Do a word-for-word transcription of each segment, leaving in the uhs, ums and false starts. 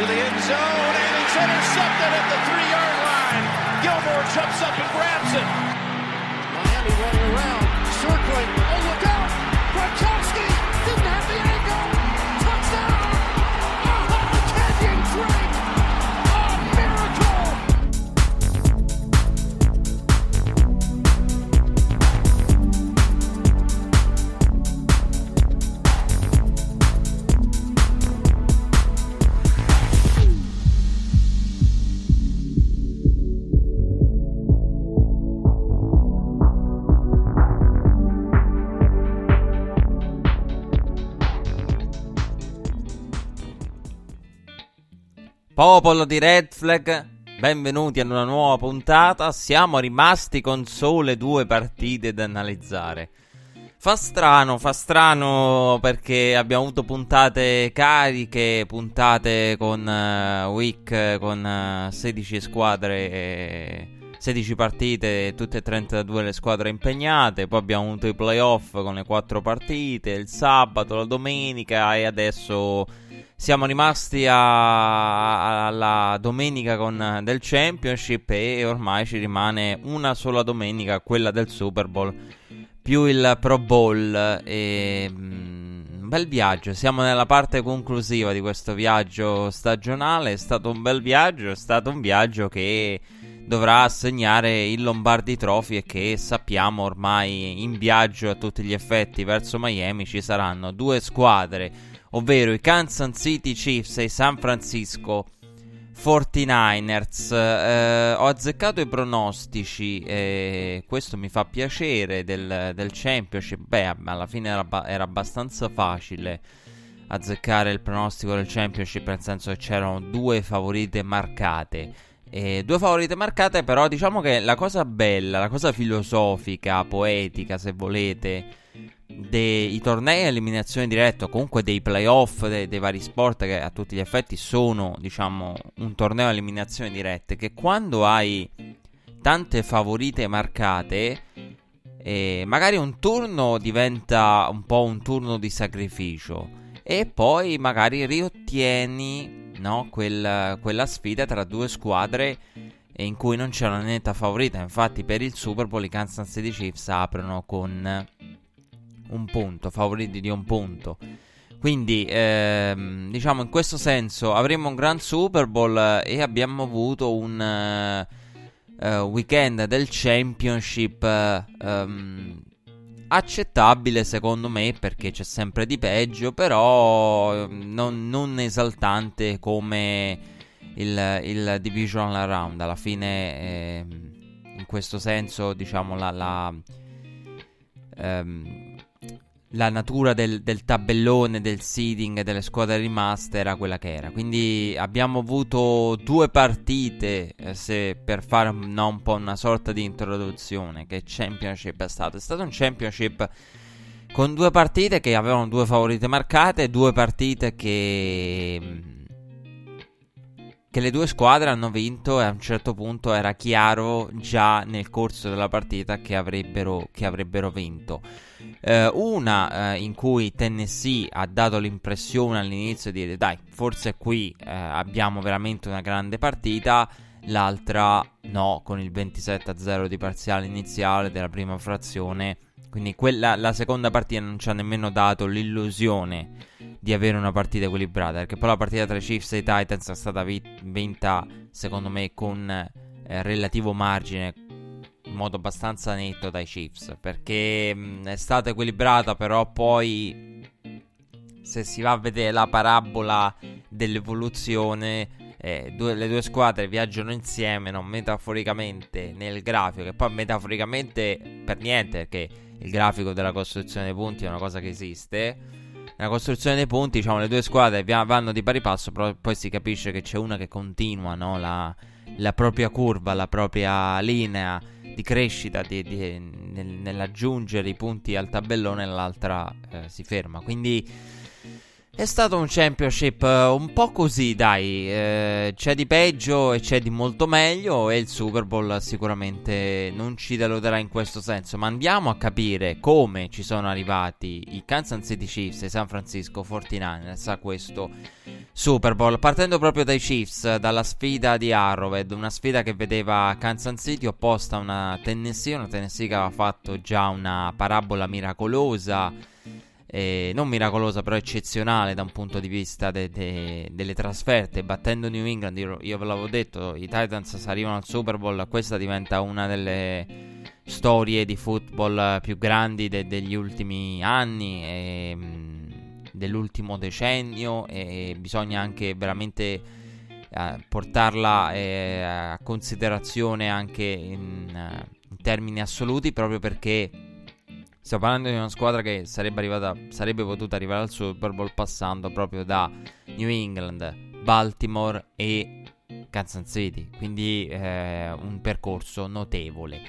to the end zone, and it's intercepted at the three-yard line. Gilmore jumps up and grabs it. Miami running around, circling. Oh, look out! Gronkowski didn't have the angle. Touchdown! Oh, can you drink? A miracle! Popolo di Red Flag, benvenuti a una nuova puntata. Siamo rimasti con sole due partite da analizzare. Fa strano, fa strano perché abbiamo avuto puntate cariche, puntate con uh, week, con uh, sedici squadre, e sedici partite, tutte e trentadue le squadre impegnate. Poi abbiamo avuto i playoff con le quattro partite, il sabato, la domenica, e adesso siamo rimasti a, a, alla domenica con del Championship, e ormai ci rimane una sola domenica, quella del Super Bowl, più il Pro Bowl. E, mh, un bel viaggio, siamo nella parte conclusiva di questo viaggio stagionale. È stato un bel viaggio, è stato un viaggio che dovrà assegnare il Lombardi Trophy, e che sappiamo ormai in viaggio a tutti gli effetti verso Miami ci saranno due squadre, ovvero i Kansas City Chiefs e i San Francisco forty-niners. Eh, ho azzeccato i pronostici, eh, questo mi fa piacere, del, del Championship. Beh, alla fine era, era abbastanza facile azzeccare il pronostico del Championship, nel senso che c'erano due favorite marcate. Eh, due favorite marcate, però diciamo che la cosa bella, la cosa filosofica, poetica se volete, dei tornei a eliminazione diretta, comunque dei playoff dei, dei vari sport, che a tutti gli effetti sono, diciamo, un torneo a eliminazione diretta, che quando hai tante favorite marcate, eh, magari un turno diventa un po' un turno di sacrificio, e poi magari riottieni, no, quel, quella sfida tra due squadre in cui non c'è una netta favorita. Infatti per il Super Bowl i Kansas City Chiefs aprono con un punto, favoriti di un punto. Quindi ehm, diciamo, in questo senso avremo un gran Super Bowl, eh, e abbiamo avuto un eh, weekend del Championship eh, ehm, accettabile secondo me, perché c'è sempre di peggio, però non, non esaltante come il, il Divisional Round. Alla fine ehm, in questo senso, diciamo, la, la ehm, la natura del, del tabellone, del seeding, delle squadre rimaste era quella che era. Quindi abbiamo avuto due partite, eh, se per fare no, un po' una sorta di introduzione, che Championship è stato. È stato un Championship con due partite che avevano due favorite marcate, due partite che che le due squadre hanno vinto, e a un certo punto era chiaro già nel corso della partita che avrebbero, che avrebbero vinto. Eh, una eh, in cui Tennessee ha dato l'impressione all'inizio di dire dai, forse qui eh, abbiamo veramente una grande partita, l'altra no, con il ventisette a zero di parziale iniziale della prima frazione. Quindi quella, la seconda partita non ci ha nemmeno dato l'illusione di avere una partita equilibrata, perché poi la partita tra i Chiefs e i Titans è stata vit- vinta secondo me con eh, relativo margine, in modo abbastanza netto dai Chiefs, perché mh, è stata equilibrata, però poi se si va a vedere la parabola dell'evoluzione, eh, due, le due squadre viaggiano insieme, non metaforicamente nel grafico, che poi metaforicamente per niente, perché il grafico della costruzione dei punti è una cosa che esiste. Nella costruzione dei punti, diciamo, le due squadre vanno di pari passo, però poi si capisce che c'è una che continua, no, la, la propria curva, la propria linea di crescita di, di, nel, nell'aggiungere i punti al tabellone, e l'altra eh, si ferma. Quindi È stato un championship un po' così, dai, eh, c'è di peggio e c'è di molto meglio, e il Super Bowl sicuramente non ci deluderà in questo senso. Ma andiamo a capire come ci sono arrivati i Kansas City Chiefs e i San Francisco forty-niners a questo Super Bowl. Partendo proprio dai Chiefs, dalla sfida di Arrowhead, una sfida che vedeva Kansas City opposta a una Tennessee, una Tennessee che aveva fatto già una parabola miracolosa. Eh, non miracolosa, però eccezionale da un punto di vista de- de- delle trasferte, battendo New England. Io, io ve l'avevo detto, i Titans se arrivano al Super Bowl, questa diventa una delle storie di football più grandi de- degli ultimi anni e, mh, dell'ultimo decennio, e bisogna anche veramente eh, portarla eh, a considerazione anche in, in termini assoluti, proprio perché stiamo parlando di una squadra che sarebbe arrivata, sarebbe potuta arrivare al Super Bowl passando proprio da New England, Baltimore e Kansas City. Quindi eh, un percorso notevole.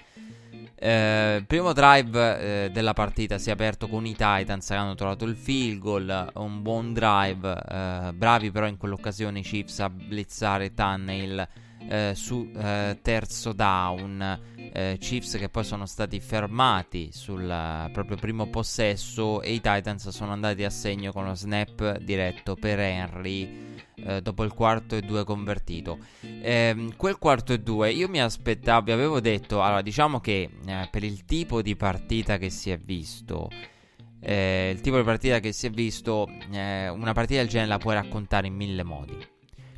Eh, primo drive eh, della partita si è aperto con i Titans che hanno trovato il field goal, un buon drive. Eh, bravi però in quell'occasione i Chiefs a blitzare Tannehill Eh, su eh, terzo down, eh, Chiefs che poi sono stati fermati sul uh, proprio primo possesso, e i Titans sono andati a segno con lo snap diretto per Henry eh, dopo il quarto e due convertito. Eh, quel quarto e due io mi aspettavo, vi avevo detto, allora diciamo che eh, per il tipo di partita che si è visto eh, il tipo di partita che si è visto eh, una partita del genere la puoi raccontare in mille modi.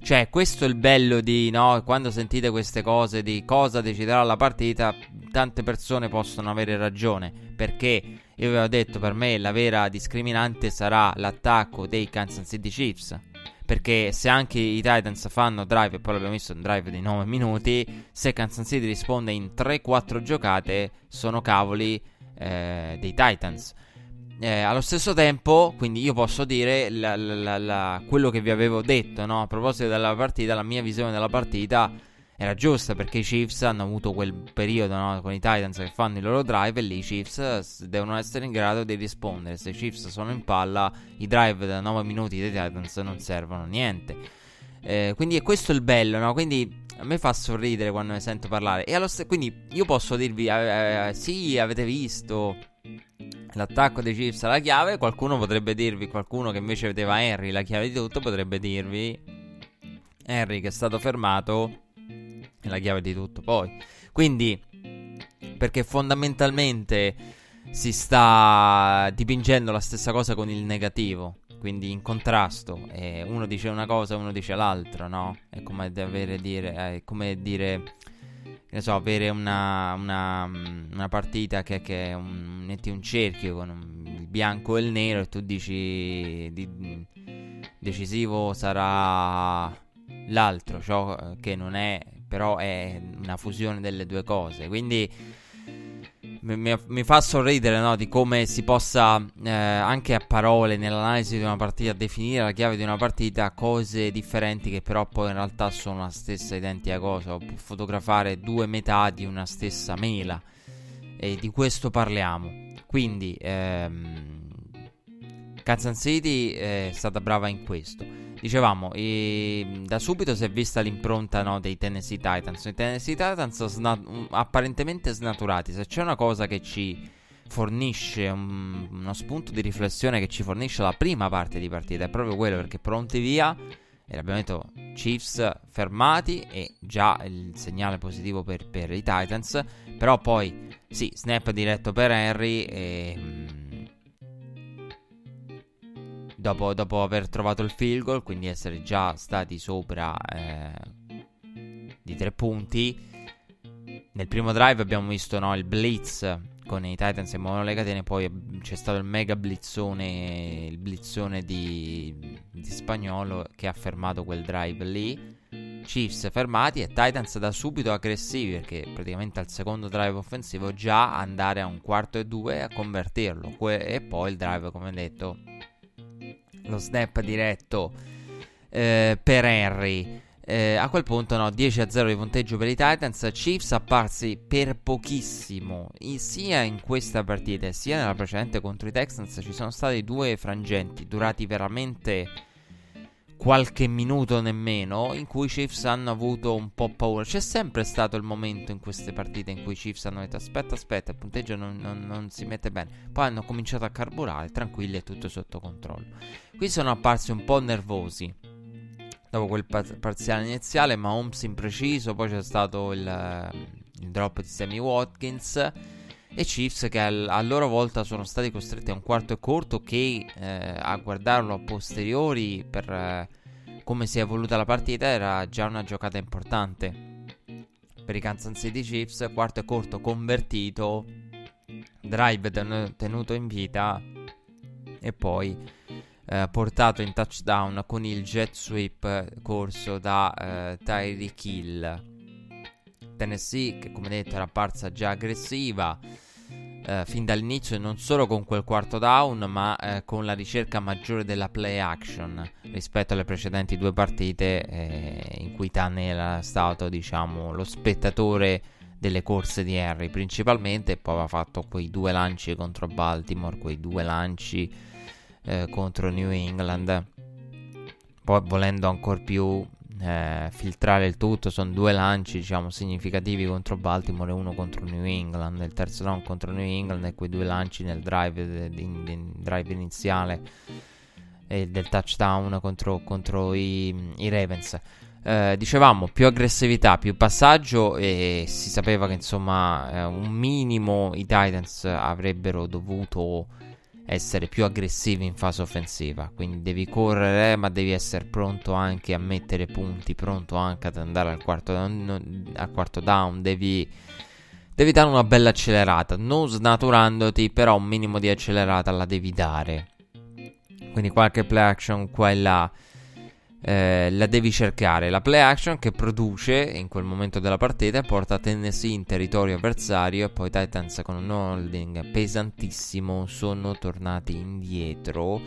Cioè, questo è il bello di, no, quando sentite queste cose di cosa deciderà la partita, tante persone possono avere ragione, perché io avevo detto, per me la vera discriminante sarà l'attacco dei Kansas City Chiefs, perché se anche i Titans fanno drive, e poi l'abbiamo visto un drive di nove minuti, se Kansas City risponde in tre quattro giocate sono cavoli eh, dei Titans. Eh, allo stesso tempo, quindi io posso dire la, la, la, quello che vi avevo detto, no? A proposito della partita, la mia visione della partita era giusta, perché i Chiefs hanno avuto quel periodo, no, con i Titans che fanno il loro drive, e lì i Chiefs devono essere in grado di rispondere. Se i Chiefs sono in palla, i drive da nove minuti dei Titans non servono a niente. Eh, quindi è questo il bello, no? Quindi a me fa sorridere quando ne sento parlare. E allo st- quindi io posso dirvi eh, eh, sì, avete visto l'attacco dei Chiefs alla chiave. Qualcuno potrebbe dirvi, qualcuno che invece vedeva Henry la chiave di tutto, potrebbe dirvi Henry che è stato fermato è la chiave di tutto poi. Quindi, perché fondamentalmente si sta dipingendo la stessa cosa con il negativo, quindi in contrasto, eh, uno dice una cosa, uno dice l'altra, no? È come avere dire, è come dire, ne so, avere una, una, una partita che, che è un, metti un cerchio con un, il bianco e il nero, e tu dici di, decisivo sarà l'altro, ciò che non è, però è una fusione delle due cose. Quindi mi, mi fa sorridere, no, di come si possa eh, anche a parole nell'analisi di una partita definire la chiave di una partita cose differenti che però poi in realtà sono la stessa identica cosa, o fotografare due metà di una stessa mela, e di questo parliamo. Quindi ehm, Kansas City è stata brava in questo. Dicevamo, e da subito si è vista l'impronta, no, dei Tennessee Titans. I Tennessee Titans sna- apparentemente snaturati. Se c'è una cosa che ci fornisce un, uno spunto di riflessione, che ci fornisce la prima parte di partita, è proprio quello, perché pronti via, e l'abbiamo detto, Chiefs fermati, e già il segnale positivo per, per i Titans. Però poi, sì, snap diretto per Henry e... Dopo, dopo aver trovato il field goal, quindi essere già stati sopra eh, di tre punti. Nel primo drive abbiamo visto, no, il blitz con i Titans che muovono le catene, poi c'è stato il mega blitzone, il blitzone di, di Spagnolo che ha fermato quel drive lì. Chiefs fermati e Titans da subito aggressivi, perché praticamente al secondo drive offensivo già andare a un quarto e due a convertirlo. Que- e poi il drive, come detto, lo snap diretto eh, per Henry. Eh, a quel punto no, dieci a zero di punteggio per i Titans. Chiefs apparsi per pochissimo in, sia in questa partita sia nella precedente contro i Texans. Ci sono stati due frangenti durati veramente qualche minuto nemmeno, in cui i Chiefs hanno avuto un po' paura. C'è sempre stato il momento in queste partite in cui i Chiefs hanno detto aspetta aspetta, il punteggio non, non, non si mette bene. Poi hanno cominciato a carburare tranquilli e tutto sotto controllo. Qui sono apparsi un po' nervosi dopo quel parziale iniziale, Mahomes impreciso, poi c'è stato il, il drop di Sammy Watkins e Chiefs che al, a loro volta sono stati costretti a un quarto e corto che eh, a guardarlo a posteriori per eh, come si è evoluta la partita era già una giocata importante per i Kansas City Chiefs. Quarto e corto convertito, drive ten- tenuto in vita e poi Eh, portato in touchdown con il jet sweep corso da eh, Tyreek Hill. Tennessee che come detto era apparsa già aggressiva eh, fin dall'inizio, non solo con quel quarto down ma eh, con la ricerca maggiore della play action rispetto alle precedenti due partite eh, in cui Tannehill era stato diciamo lo spettatore delle corse di Henry principalmente, e poi aveva fatto quei due lanci contro Baltimore, quei due lanci Eh, contro New England, poi volendo ancora più eh, filtrare il tutto sono due lanci diciamo significativi contro Baltimore e uno contro New England, il terzo down contro New England e quei due lanci nel drive, in, in, drive iniziale e del touchdown contro, contro i, i Ravens. Eh, dicevamo più aggressività, più passaggio e si sapeva che insomma eh, un minimo i Titans avrebbero dovuto essere più aggressivi in fase offensiva, quindi devi correre ma devi essere pronto anche a mettere punti, pronto anche ad andare al quarto down, al quarto down. Devi, devi dare una bella accelerata, non snaturandoti però un minimo di accelerata la devi dare, quindi qualche play action qua e là eh, la devi cercare, la play action che produce in quel momento della partita porta Tennessee in territorio avversario e poi Titans con un holding pesantissimo sono tornati indietro.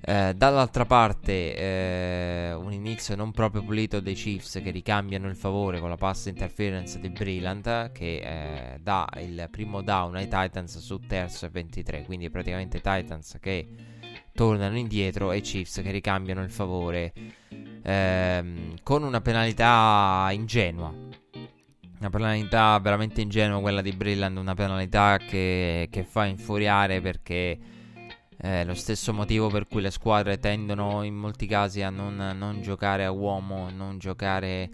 Eh, dall'altra parte eh, un inizio non proprio pulito dei Chiefs che ricambiano il favore con la pass interference di Brillant che eh, dà il primo down ai Titans su terzo e ventitré, quindi praticamente Titans che tornano indietro e i Chiefs che ricambiano il favore ehm, con una penalità ingenua, una penalità veramente ingenua quella di Brilland, una penalità che, che fa infuriare perché è lo stesso motivo per cui le squadre tendono in molti casi a non, non giocare a uomo, non giocare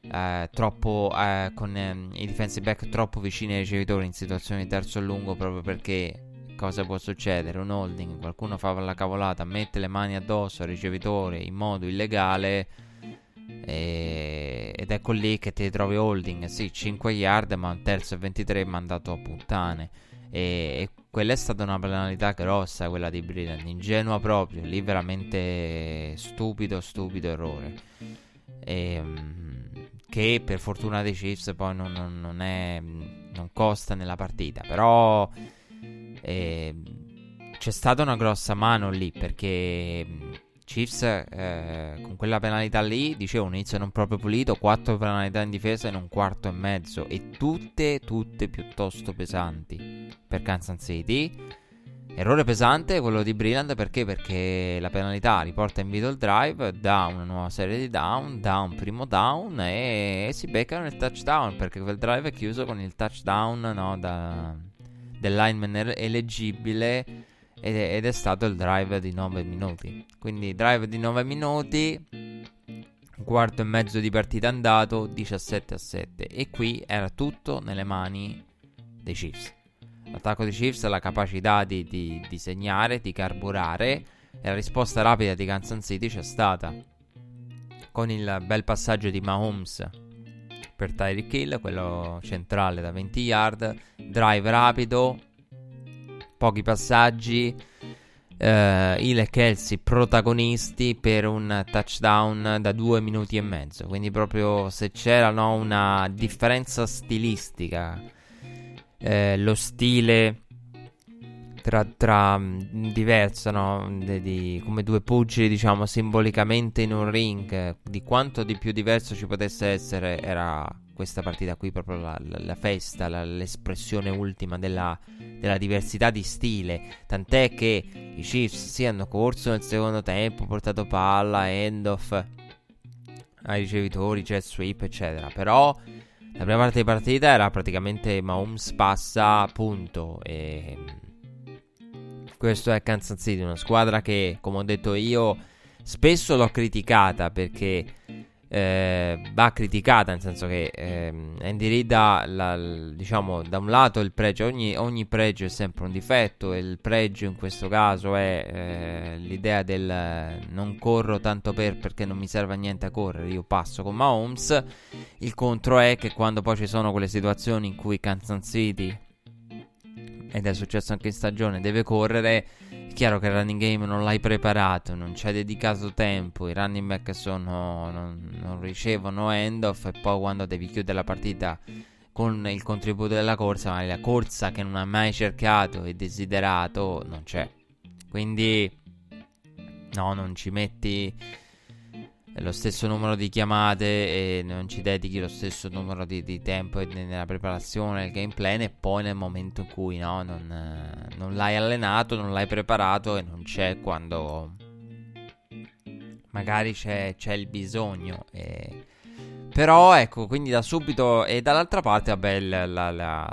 eh, troppo eh, con eh, i defensive back troppo vicini ai ricevitori in situazioni di terzo e lungo, proprio perché cosa può succedere? Un holding, qualcuno fa la cavolata, mette le mani addosso al ricevitore in modo illegale e... ed ecco lì che ti trovi holding, sì cinque yard ma un terzo e ventitré mandato a puttane e... e quella è stata una penalità grossa quella di Brilland, ingenua proprio, lì veramente stupido stupido errore e... che per fortuna dei Chiefs poi non, non, non è non costa nella partita, però E c'è stata una grossa mano lì perché Chiefs eh, con quella penalità lì, dicevo un inizio non proprio pulito, quattro penalità in difesa in un quarto e mezzo e tutte tutte piuttosto pesanti per Kansas City. Errore pesante quello di Brilland perché perché la penalità riporta in vita il drive, dà una nuova serie di down, dà un primo down e, e si beccano il touchdown perché quel drive è chiuso con il touchdown no da del lineman eleggibile ed è, ed è stato il drive di nove minuti, quindi drive di nove minuti, un quarto e mezzo di partita andato, diciassette a sette e qui era tutto nelle mani dei Chiefs. L'attacco dei Chiefs ha la capacità di, di, di segnare, di carburare e la risposta rapida di Kansas City c'è stata con il bel passaggio di Mahomes per Tyreek Hill, quello centrale da venti yard, drive rapido, pochi passaggi, eh, Hill e Kelce protagonisti per un touchdown da due minuti e mezzo, quindi proprio se c'era no, una differenza stilistica, eh, lo stile tra, tra diversa, no? Di, di, come due pugili, diciamo, simbolicamente in un ring, di quanto di più diverso ci potesse essere, era questa partita qui proprio la, la, la festa, la, l'espressione ultima della, della diversità di stile, tant'è che i Chiefs si hanno corso nel secondo tempo, portato palla, hand off ai ricevitori, jet sweep eccetera, però la prima parte di partita era praticamente Mahomes passa, punto. E questo è Kansas City, una squadra che, come ho detto io, spesso l'ho criticata perché eh, va criticata, nel senso che eh, Andy Reid ha, la, diciamo, da un lato il pregio, ogni, ogni pregio è sempre un difetto, e il pregio in questo caso è eh, l'idea del non corro tanto per, perché non mi serve a niente a correre, io passo con Mahomes. Il contro è che quando poi ci sono quelle situazioni in cui Kansas City, ed è successo anche in stagione, deve correre, è chiaro che il running game non l'hai preparato, non ci hai dedicato tempo, i running back sono, non, non ricevono hand off, e poi quando devi chiudere la partita con il contributo della corsa, ma la corsa che non hai mai cercato e desiderato non c'è. Quindi no, non ci metti lo stesso numero di chiamate e non ci dedichi lo stesso numero di, di tempo e nella preparazione, nel game plan, e poi nel momento in cui no, non, non l'hai allenato, non l'hai preparato e non c'è quando magari c'è, c'è il bisogno. E però ecco, quindi da subito, e dall'altra parte vabbè la, la, la,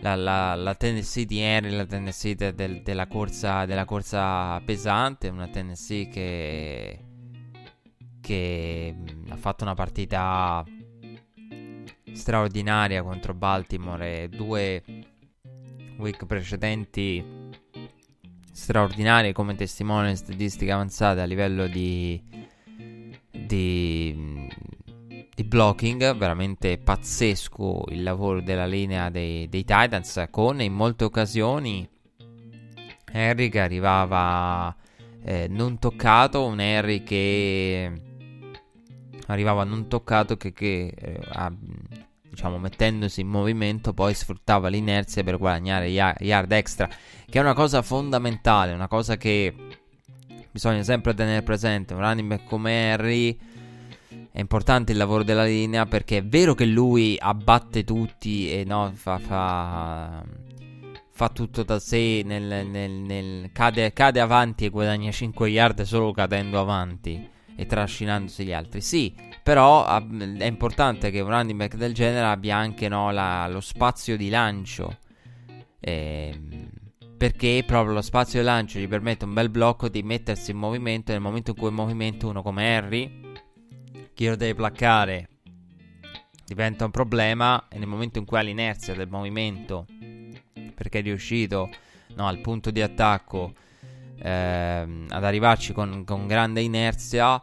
la, la, la Tennessee di Henry, la Tennessee de, de, della, corsa, della corsa pesante, una Tennessee che che ha fatto una partita straordinaria contro Baltimore, due week precedenti straordinarie come testimone statistiche avanzate a livello di, di di blocking, veramente pazzesco il lavoro della linea dei, dei Titans, con in molte occasioni Henry che arrivava eh, non toccato, un Henry che arrivava non toccato che, che eh, a, diciamo mettendosi in movimento poi sfruttava l'inerzia per guadagnare yard extra, che è una cosa fondamentale, una cosa che bisogna sempre tenere presente. Un running back come Henry, è importante il lavoro della linea, perché è vero che lui abbatte tutti e no, fa, fa, fa tutto da sé nel, nel, nel, cade, cade avanti e guadagna cinque yard solo cadendo avanti e trascinandosi gli altri, sì, però è importante che un running back del genere abbia anche no, la, lo spazio di lancio, eh, perché proprio lo spazio di lancio gli permette un bel blocco di mettersi in movimento, nel momento in cui è in movimento uno come Henry, che lo deve placcare, diventa un problema, e nel momento in cui ha l'inerzia del movimento, perché è riuscito no, al punto di attacco Ehm, ad arrivarci con, con grande inerzia,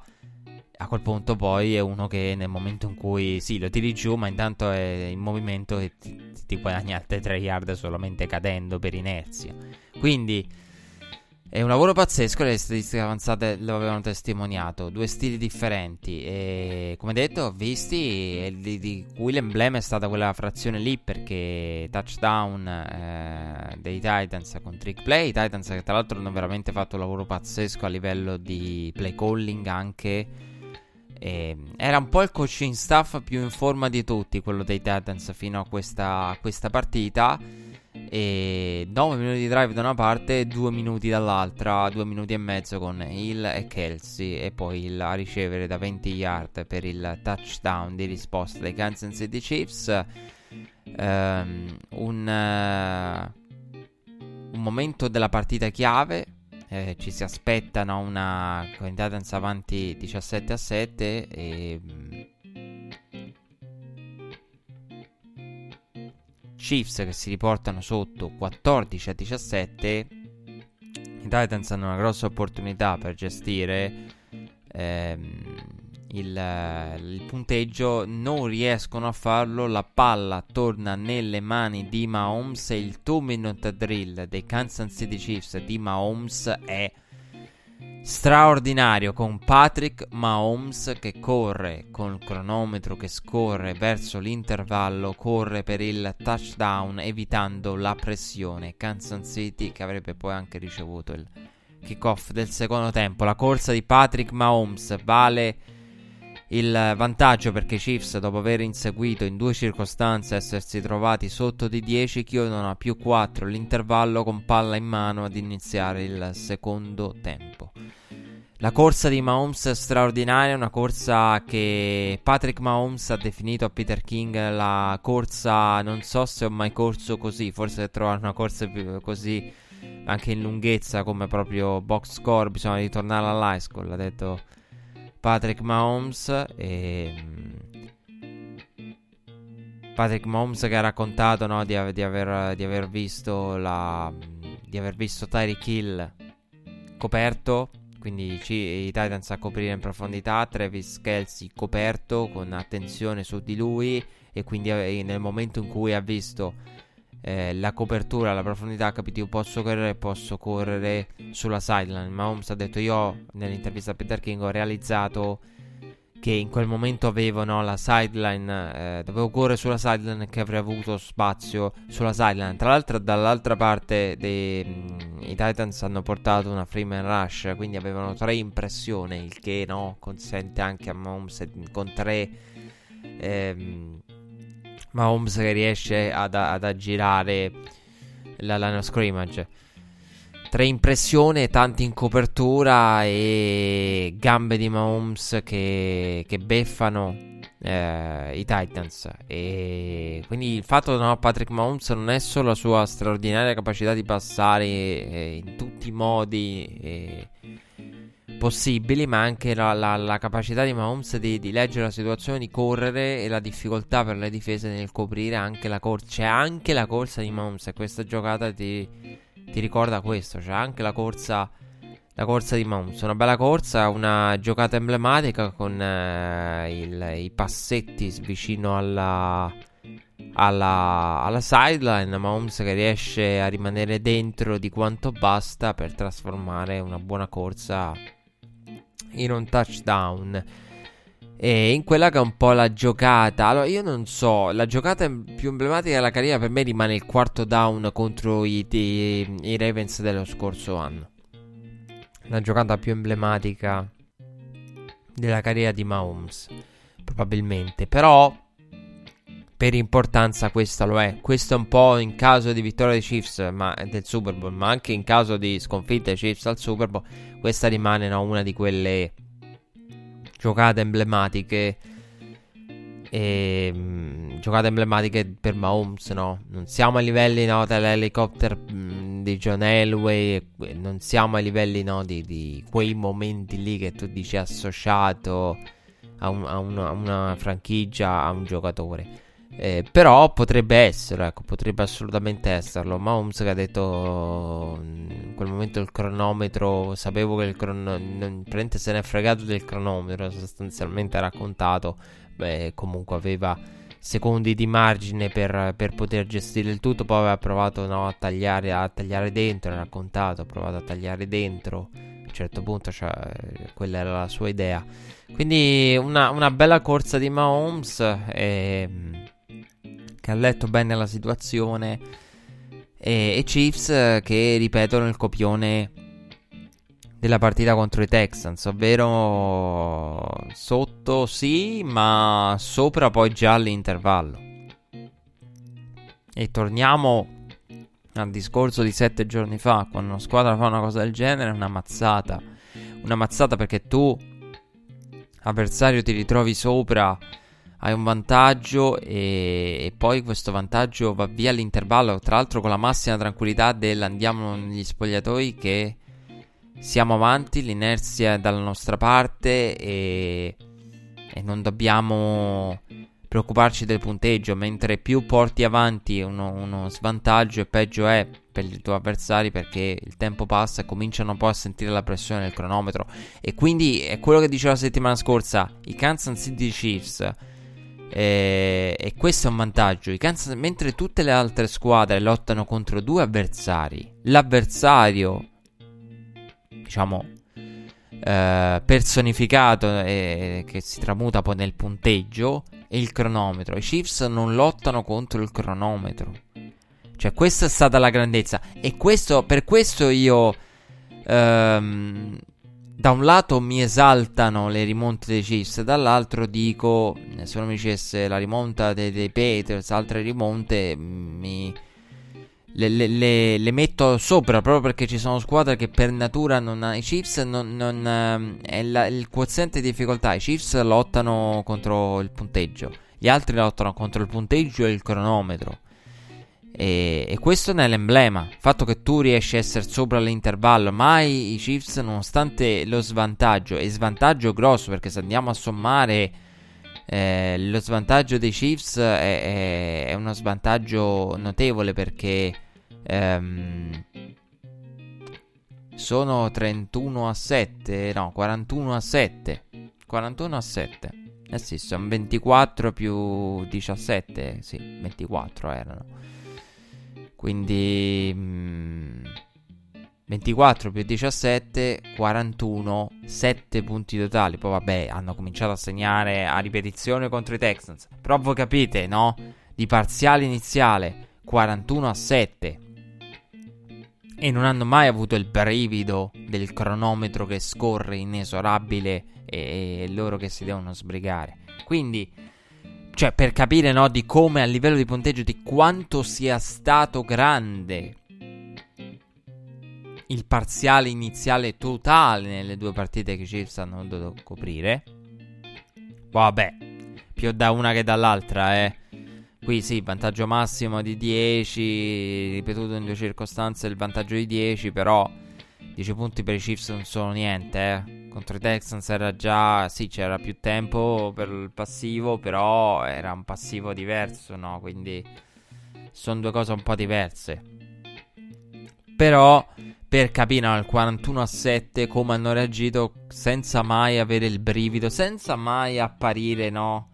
a quel punto poi è uno che nel momento in cui sì lo tiri giù, ma intanto è in movimento e ti, ti guadagna altre tre yard solamente cadendo per inerzia. Quindi è un lavoro pazzesco, le statistiche avanzate lo avevano testimoniato, due stili differenti e come detto visti, di, di cui l'emblema è stata quella frazione lì, perché touchdown eh, dei Titans con trick play, i Titans che tra l'altro hanno veramente fatto un lavoro pazzesco a livello di play calling anche, e era un po' il coaching staff più in forma di tutti quello dei Titans fino a questa, a questa partita, e nove minuti di drive da una parte, due minuti dall'altra, due minuti e mezzo con Hill e Kelce, e poi Hill a ricevere da venti yard per il touchdown di risposta dei Kansas City Chiefs. um, un, uh, un momento della partita chiave, eh, ci si aspettano una Titans avanti diciassette a sette e Chiefs che si riportano sotto quattordici a diciassette. I Titans hanno una grossa opportunità per gestire ehm, il, il punteggio, non riescono a farlo, la palla torna nelle mani di Mahomes e il two minute drill dei Kansas City Chiefs di Mahomes è straordinario con Patrick Mahomes che corre con il cronometro che scorre verso l'intervallo, corre per il touchdown evitando la pressione Kansas City, che avrebbe poi anche ricevuto il kickoff del secondo tempo. La corsa di Patrick Mahomes vale il vantaggio perché i Chiefs, dopo aver inseguito in due circostanze e essersi trovati sotto di dieci, chiudono a più quattro l'intervallo con palla in mano ad iniziare il secondo tempo. La corsa di Mahomes è straordinaria, una corsa che Patrick Mahomes ha definito a Peter King la corsa, non so se ho mai corso così, forse trovare una corsa così anche in lunghezza come proprio box score, bisogna ritornare all'high school, ha detto Patrick Mahomes. E Patrick Mahomes che ha raccontato, no, di, di, aver, di aver visto la, di aver visto Tyreek Hill coperto, quindi C- i Titans a coprire in profondità, Travis Kelce coperto con attenzione su di lui, e quindi eh, nel momento in cui ha visto eh, la copertura, la profondità, capito, io posso correre, posso correre sulla sideline. Mahomes ha detto, io nell'intervista a Peter King ho realizzato che in quel momento avevo, no, la sideline, eh, dovevo correre sulla sideline, che avrei avuto spazio sulla sideline. Tra l'altro dall'altra parte dei, mh, i Titans hanno portato una Freeman Rush, quindi avevano tre impressioni, il che, no, consente anche a Mahomes con tre ehm, Mahomes che riesce ad, ad aggirare la line of scrimmage. Tre impressioni, tanti in copertura e gambe di Mahomes che, che beffano eh, i Titans. E quindi il fatto, no, Patrick Mahomes non è solo la sua straordinaria capacità di passare eh, in tutti i modi eh, possibili, ma anche la, la, la capacità di Mahomes di, di leggere la situazione, di correre, e la difficoltà per le difese nel coprire anche la corsa. C'è anche la corsa di Mahomes, e questa giocata di... ti ricorda questo, cioè anche la corsa la corsa di Mahomes, una bella corsa, una giocata emblematica con eh, il, i passetti vicino alla alla, alla sideline. Mahomes che riesce a rimanere dentro di quanto basta per trasformare una buona corsa in un touchdown, e in quella che è un po' la giocata, allora io non so, la giocata più emblematica della carriera per me rimane il quarto down contro i, i, i Ravens dello scorso anno, la giocata più emblematica della carriera di Mahomes probabilmente, però per importanza questa lo è. Questo è un po' in caso di vittoria dei Chiefs, ma del Super Bowl, ma anche in caso di sconfitta dei Chiefs al Super Bowl, questa rimane, no, una di quelle giocate emblematiche e, mh, giocate emblematiche per Mahomes, no? Non siamo ai livelli, no, dell'helicopter mh, di John Elway, e, non siamo ai livelli, no, di, di quei momenti lì che tu dici associato a, un, a, una, a una franchigia, a un giocatore, eh, però potrebbe esserlo, ecco, potrebbe assolutamente esserlo. Mahomes che ha detto in quel momento il cronometro, sapevo che il cronometro, se ne è fregato del cronometro, sostanzialmente ha raccontato, beh, comunque aveva secondi di margine per, per poter gestire il tutto, poi aveva provato, no, a tagliare a tagliare dentro, ha raccontato, ha provato a tagliare dentro a un certo punto, cioè, quella era la sua idea. Quindi una, una bella corsa di Mahomes, ehm che ha letto bene la situazione, e, e Chiefs che ripetono il copione della partita contro i Texans, ovvero sotto sì, ma sopra poi già all'intervallo. E torniamo al discorso di sette giorni fa, quando una squadra fa una cosa del genere è una mazzata, una mazzata perché tu, avversario, ti ritrovi sopra, hai un vantaggio e, e poi questo vantaggio va via all'intervallo, tra l'altro con la massima tranquillità dell'andiamo negli spogliatoi che siamo avanti, l'inerzia è dalla nostra parte e, e non dobbiamo preoccuparci del punteggio, mentre più porti avanti uno, uno svantaggio e peggio è per i tuoi avversari, perché il tempo passa e cominciano un po' a sentire la pressione del cronometro. E quindi è quello che dicevo la settimana scorsa, i Kansas City Chiefs, Eh, e questo è un vantaggio. I Kansas, mentre tutte le altre squadre lottano contro due avversari, l'avversario, diciamo, eh, personificato e che si tramuta poi nel punteggio, e il cronometro. I Chiefs non lottano contro il cronometro, cioè questa è stata la grandezza, e questo, per questo io ehm, da un lato mi esaltano le rimonte dei Chiefs, dall'altro dico, se non mi dicesse la rimonta dei, dei Patriots, altre rimonte mi le, le, le, le metto sopra, proprio perché ci sono squadre che per natura non ha, i Chiefs non, non è la, il quoziente di difficoltà. I Chiefs lottano contro il punteggio, gli altri lottano contro il punteggio e il cronometro. E, e questo è l'emblema, il fatto che tu riesci a essere sopra all'intervallo. Mai i Chiefs, nonostante lo svantaggio, e svantaggio grosso, perché se andiamo a sommare eh, lo svantaggio dei Chiefs è, è, è uno svantaggio notevole, perché ehm, sono trentuno a sette, no, quarantuno a sette, quarantuno a sette, eh sì, sono ventiquattro più diciassette, sì, ventiquattro erano. Quindi mh, ventiquattro più diciassette, quarantuno, sette punti totali. Poi vabbè, hanno cominciato a segnare a ripetizione contro i Texans, però voi capite, no? Di parziale iniziale quarantuno a sette, e non hanno mai avuto il brivido del cronometro che scorre inesorabile e, e loro che si devono sbrigare. Quindi, cioè, per capire, no, di come a livello di punteggio, di quanto sia stato grande il parziale iniziale totale nelle due partite che i Chiefs hanno dovuto coprire. Vabbè, più da una che dall'altra, eh. Qui sì, vantaggio massimo di dieci, ripetuto in due circostanze il vantaggio di dieci, però dieci punti per i Chiefs non sono niente, eh. Contro i Texans era già, sì, c'era più tempo per il passivo, però era un passivo diverso, no? Quindi sono due cose un po' diverse. Però per capire, al quarantuno a sette come hanno reagito, senza mai avere il brivido, senza mai apparire, no,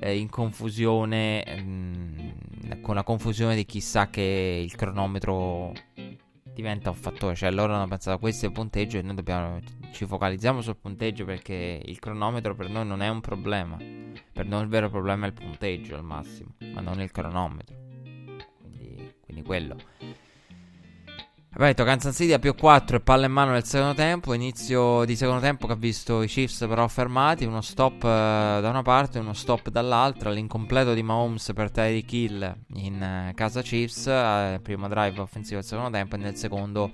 eh, in confusione, mh, con la confusione di chissà che il cronometro diventa un fattore. Cioè loro hanno pensato, questo è il punteggio e noi dobbiamo, ci focalizziamo sul punteggio, perché il cronometro per noi non è un problema. Per noi il vero problema è il punteggio al massimo, ma non il cronometro. Quindi, quindi quello. Abbiamo detto Kansas City a più quattro e palla in mano nel secondo tempo. Inizio di secondo tempo che ha visto i Chiefs però fermati, uno stop eh, da una parte, uno stop dall'altra. L'incompleto di Mahomes per Tyreek Hill in eh, casa Chiefs, eh, primo drive offensivo del secondo tempo, e nel secondo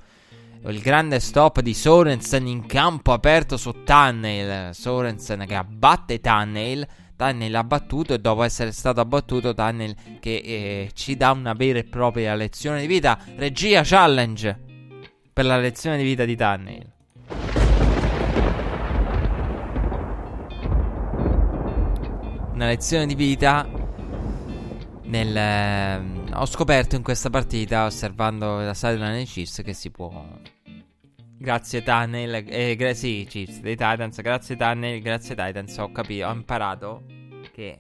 il grande stop di Sorensen in campo aperto su Tannehill. Sorensen che abbatte Tannehill, Tannehill abbattuto, e dopo essere stato abbattuto Tannehill che eh, ci dà una vera e propria lezione di vita. Regia, challenge per la lezione di vita di Tannehill. Una lezione di vita nel, eh, ho scoperto in questa partita, osservando la sideline dei Chiefs, che si può, grazie Tannehill, eh, gra- sì, Chiefs dei Titans, grazie Tannehill, grazie Titans, ho capito, ho imparato che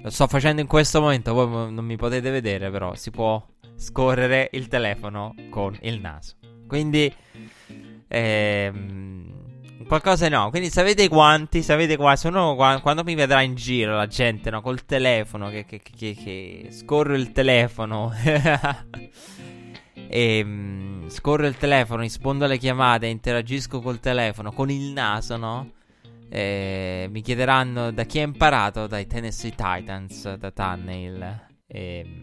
lo sto facendo in questo momento, voi m- non mi potete vedere, però si può scorrere il telefono con il naso. Quindi ehm, qualcosa, no, quindi sapete quanti, sapete quasi, uno quando mi vedrà in giro la gente, no, col telefono che, che, che, che scorro il telefono e mh, scorro il telefono, rispondo alle chiamate, interagisco col telefono con il naso, no? E mi chiederanno da chi è imparato, dai Tennessee Titans, da Tannehill. E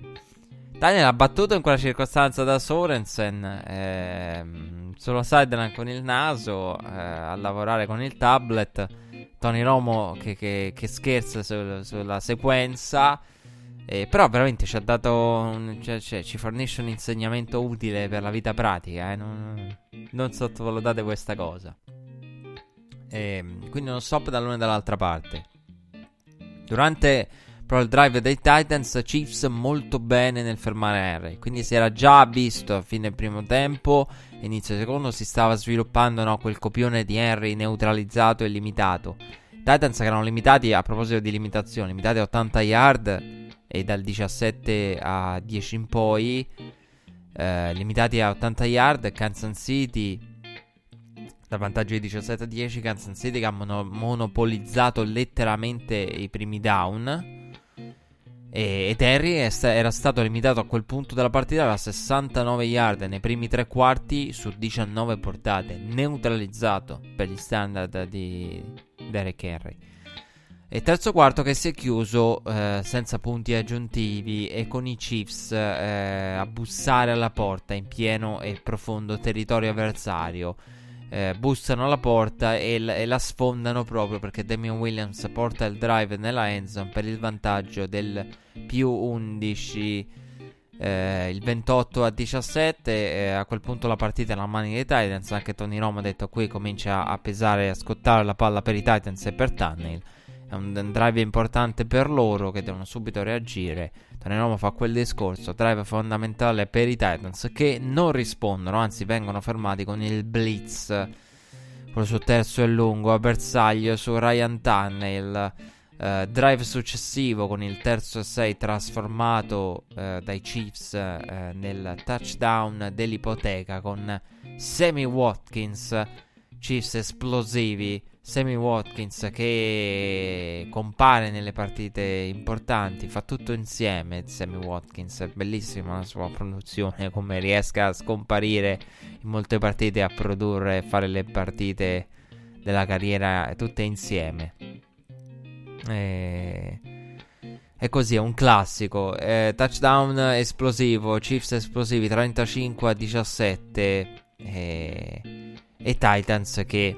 Tannehill ha battuto in quella circostanza da Sorensen, ehm, solo sideline con il naso, eh, a lavorare con il tablet. Tony Romo che, che, che scherza su, sulla sequenza. Eh, però veramente ci ha dato un, cioè, cioè, ci fornisce un insegnamento utile per la vita pratica, eh? non, non sottovalutate questa cosa. Eh, quindi uno stop dall'una e dall'altra parte. Durante però il drive dei Titans, Chiefs molto bene nel fermare Henry, quindi si era già visto a fine primo tempo, inizio secondo, si stava sviluppando, no, quel copione di Henry neutralizzato e limitato. Titans che erano limitati, a proposito di limitazioni, limitati a ottanta yard, e dal diciassette a dieci in poi eh, limitati a ottanta yard. Kansas City dal vantaggio di diciassette a dieci. Kansas City che ha monopolizzato letteralmente i primi down, e, e Terry sta- era stato limitato a quel punto della partita da sessantanove yard nei primi tre quarti su diciannove portate, neutralizzato per gli standard di Derek Henry. E terzo quarto che si è chiuso eh, senza punti aggiuntivi e con i Chiefs eh, a bussare alla porta in pieno e profondo territorio avversario. Eh, bussano alla porta e, l- e la sfondano proprio perché Damian Williams porta il drive nella endzone per il vantaggio del più undici, eh, il ventotto a diciassette. Eh, a quel punto la partita è nella mano dei Titans. Anche Tony Romo ha detto qui comincia a pesare, a scottare la palla per i Titans e per Tannehill. È un drive importante per loro che devono subito reagire. Tony Romo fa quel discorso, drive fondamentale per i Titans che non rispondono, anzi vengono fermati con il blitz quello su terzo e lungo a bersaglio su Ryan Tannehill. Eh, drive successivo con il terzo e sei trasformato eh, dai Chiefs eh, nel touchdown dell'ipoteca con Sammy Watkins. Chiefs esplosivi, Sammy Watkins che compare nelle partite importanti, fa tutto insieme. Sammy Watkins è bellissima la sua produzione, come riesca a scomparire in molte partite, a produrre e fare le partite della carriera tutte insieme. E... è così, è un classico. Eh, touchdown esplosivo, Chiefs esplosivi trentacinque a diciassette e... e Titans che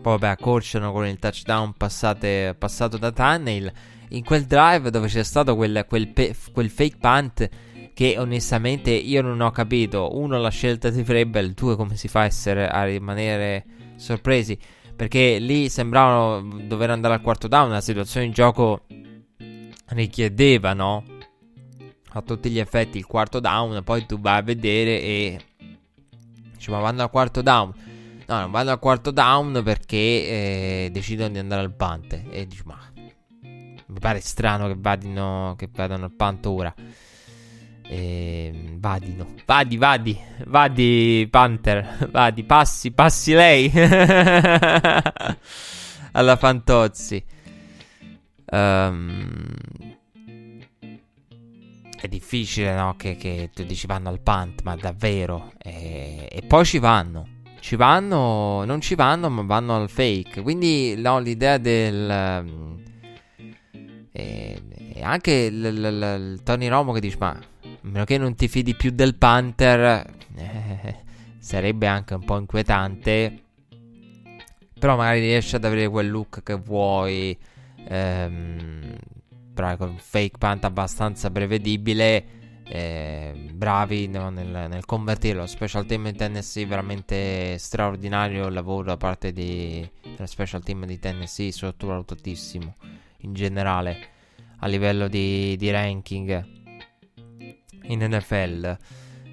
poi vabbè accorciano con il touchdown passate, passato da Tannehill in quel drive dove c'è stato quel, quel, pe- quel fake punt che onestamente io non ho capito. Uno, la scelta di Vrabel, due, come si fa a, essere, a rimanere sorpresi, perché lì sembravano dover andare al quarto down, la situazione in gioco richiedeva, no, a tutti gli effetti il quarto down. Poi tu vai a vedere e dici, ma vanno al quarto down? No, non vanno al quarto down perché eh, decidono di andare al punt. E dici, ma mi pare strano che vadino, che vadano al punt ora. E, vadino, vadi, vadi, vadi, Panther, vadi, passi, passi lei alla Fantozzi. Um, è difficile, no? Che, che tu dici vanno al punt, ma davvero? E, e poi ci vanno. Ci vanno, non ci vanno, ma vanno al fake. Quindi no, l'idea del eh, anche l, l, l, il Tony Romo che dice, ma a meno che non ti fidi più del Panther, eh, sarebbe anche un po' inquietante. Però magari riesci ad avere quel look che vuoi, ehm, però con un fake punt abbastanza prevedibile. Eh, bravi no, nel, nel convertirlo. Special team in Tennessee veramente straordinario il lavoro da parte di, del special team di Tennessee, sottovalutatissimo in generale a livello di, di ranking in N F L,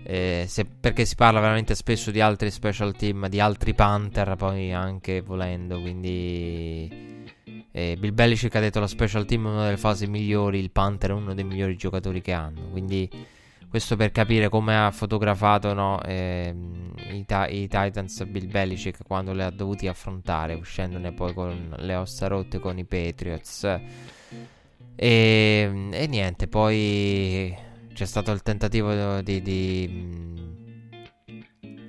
eh, se, perché si parla veramente spesso di altri special team, di altri Panther poi anche volendo, quindi Eh, Bill Belichick ha detto la special team è una delle fasi migliori, il Panther è uno dei migliori giocatori che hanno, quindi questo per capire come ha fotografato, no, eh, i, ta- i Titans Bill Belichick quando li ha dovuti affrontare, uscendone poi con le ossa rotte con i Patriots. E, e niente, poi c'è stato il tentativo di di,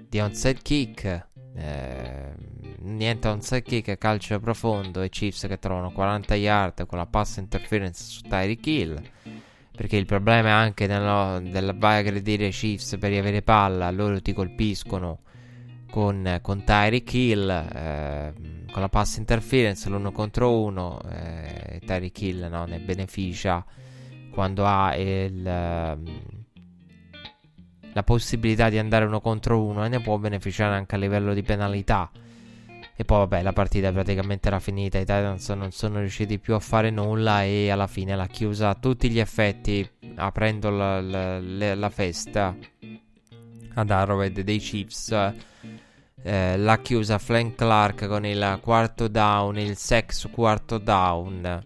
di onside kick, eh, niente, un set kick, calcio profondo e Chiefs che trovano quaranta yard con la pass interference su Tyreek Hill, perché il problema è anche nello, del vai a aggredire Chiefs per riavere palla, loro ti colpiscono con, con Tyreek Hill, eh, con la pass interference l'uno contro uno, eh, Tyreek Hill, no, ne beneficia quando ha il, la possibilità di andare uno contro uno, e ne può beneficiare anche a livello di penalità. E poi vabbè, la partita praticamente era finita, i Titans non sono riusciti più a fare nulla e alla fine l'ha chiusa a tutti gli effetti, aprendo la, la, la, la festa ad Arrowhead dei Chiefs. Eh, l'ha chiusa Frank Clark con il quarto down, il sack su quarto down.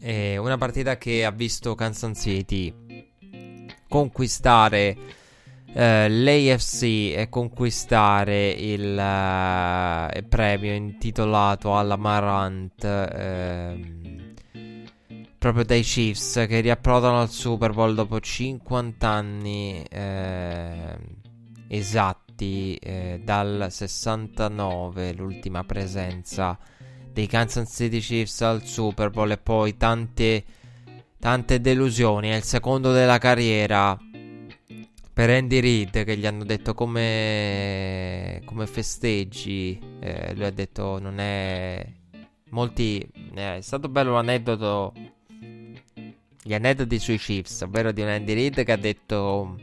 E una partita che ha visto Kansas City conquistare Uh, l'A F C e conquistare il uh, premio intitolato alla Marant uh, proprio dai Chiefs, che riapprodano al Super Bowl dopo cinquanta anni uh, esatti uh, dal sessantanove, l'ultima presenza dei Kansas City Chiefs al Super Bowl, e poi tante, tante delusioni. È il secondo della carriera per Andy Reid, che gli hanno detto come, come festeggi, eh, lui ha detto non è molti eh, è stato bello l'aneddoto, gli aneddoti sui Chiefs, ovvero di un Andy Reid che ha detto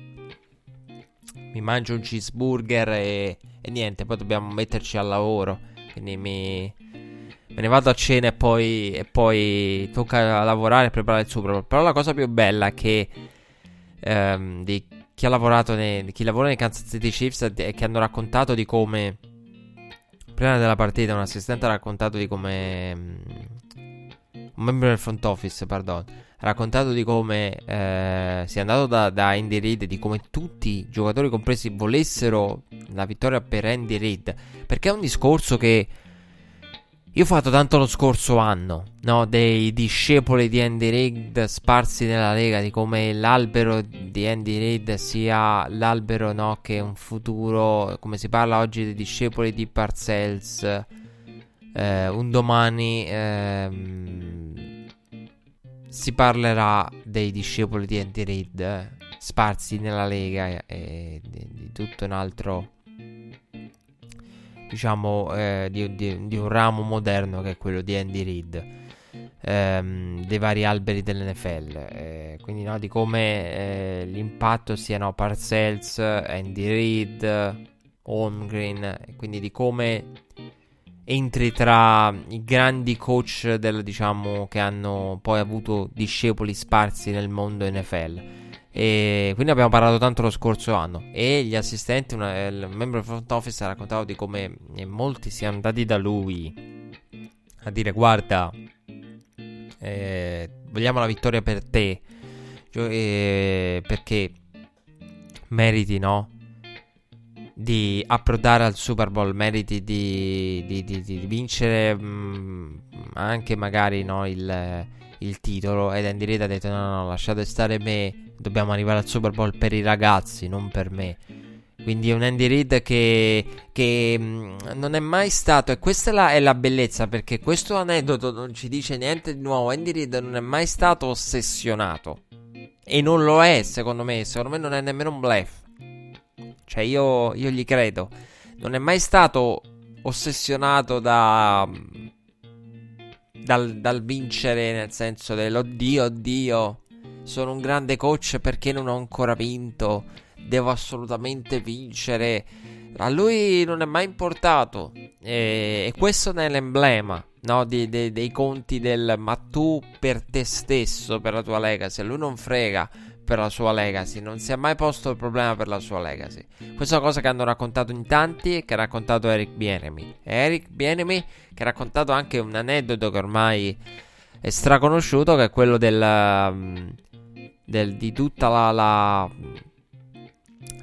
mi mangio un cheeseburger e, e niente, poi dobbiamo metterci al lavoro, quindi mi me ne vado a cena e poi, e poi tocca lavorare e preparare il Super Bowl. Però la cosa più bella è che ehm, di chi ha lavorato nei, chi lavora nei Kansas City Chiefs e che hanno raccontato di come prima della partita un assistente ha raccontato di come un membro del front office, pardon, ha raccontato di come eh, si è andato da, da Andy Reid, di come tutti i giocatori compresi volessero la vittoria per Andy Reid, perché è un discorso che io ho fatto tanto lo scorso anno, no? Dei discepoli di Andy Reid sparsi nella Lega, di come l'albero di Andy Reid sia l'albero, no? Che è un futuro, come si parla oggi dei discepoli di Parcells, eh, un domani ehm, si parlerà dei discepoli di Andy Reid eh, sparsi nella Lega e, e di, di tutto un altro, diciamo eh, di, di, di un ramo moderno che è quello di Andy Reid, ehm, dei vari alberi dell'N F L, eh, quindi no, di come eh, l'impatto siano Parcells, Andy Reid, Holmgren, quindi di come entri tra i grandi coach del, diciamo, che hanno poi avuto discepoli sparsi nel mondo N F L. E quindi abbiamo parlato tanto lo scorso anno, e gli assistenti, una, il membro del front office ha raccontato di come molti siano andati da lui a dire guarda eh, vogliamo la vittoria per te, eh, perché meriti, no? Di approdare al Super Bowl, meriti di, di, di, di vincere mh, anche magari, no, il, il titolo. Ed Andy Reid ha detto no no, no lasciate stare me, dobbiamo arrivare al Super Bowl per i ragazzi, non per me. Quindi è un Andy Reid che, che non è mai stato, e questa è la, è la bellezza, perché questo aneddoto non ci dice niente di nuovo. Andy Reid non è mai stato ossessionato, e non lo è, secondo me. Secondo me non è nemmeno un bluff, cioè io, io gli credo. Non è mai stato ossessionato da dal, dal vincere, nel senso dell'oddio oddio sono un grande coach, perché non ho ancora vinto, devo assolutamente vincere. A lui non è mai importato, e, e questo è l'emblema, no, di, de, dei conti del ma tu per te stesso, per la tua legacy. Lui non frega per la sua legacy, non si è mai posto il problema per la sua legacy. Questa è una cosa che hanno raccontato in tanti e che ha raccontato Eric Bieniemy, Eric Bieniemy che ha raccontato anche un aneddoto che ormai è straconosciuto, che è quello del... Del, di tutta la, la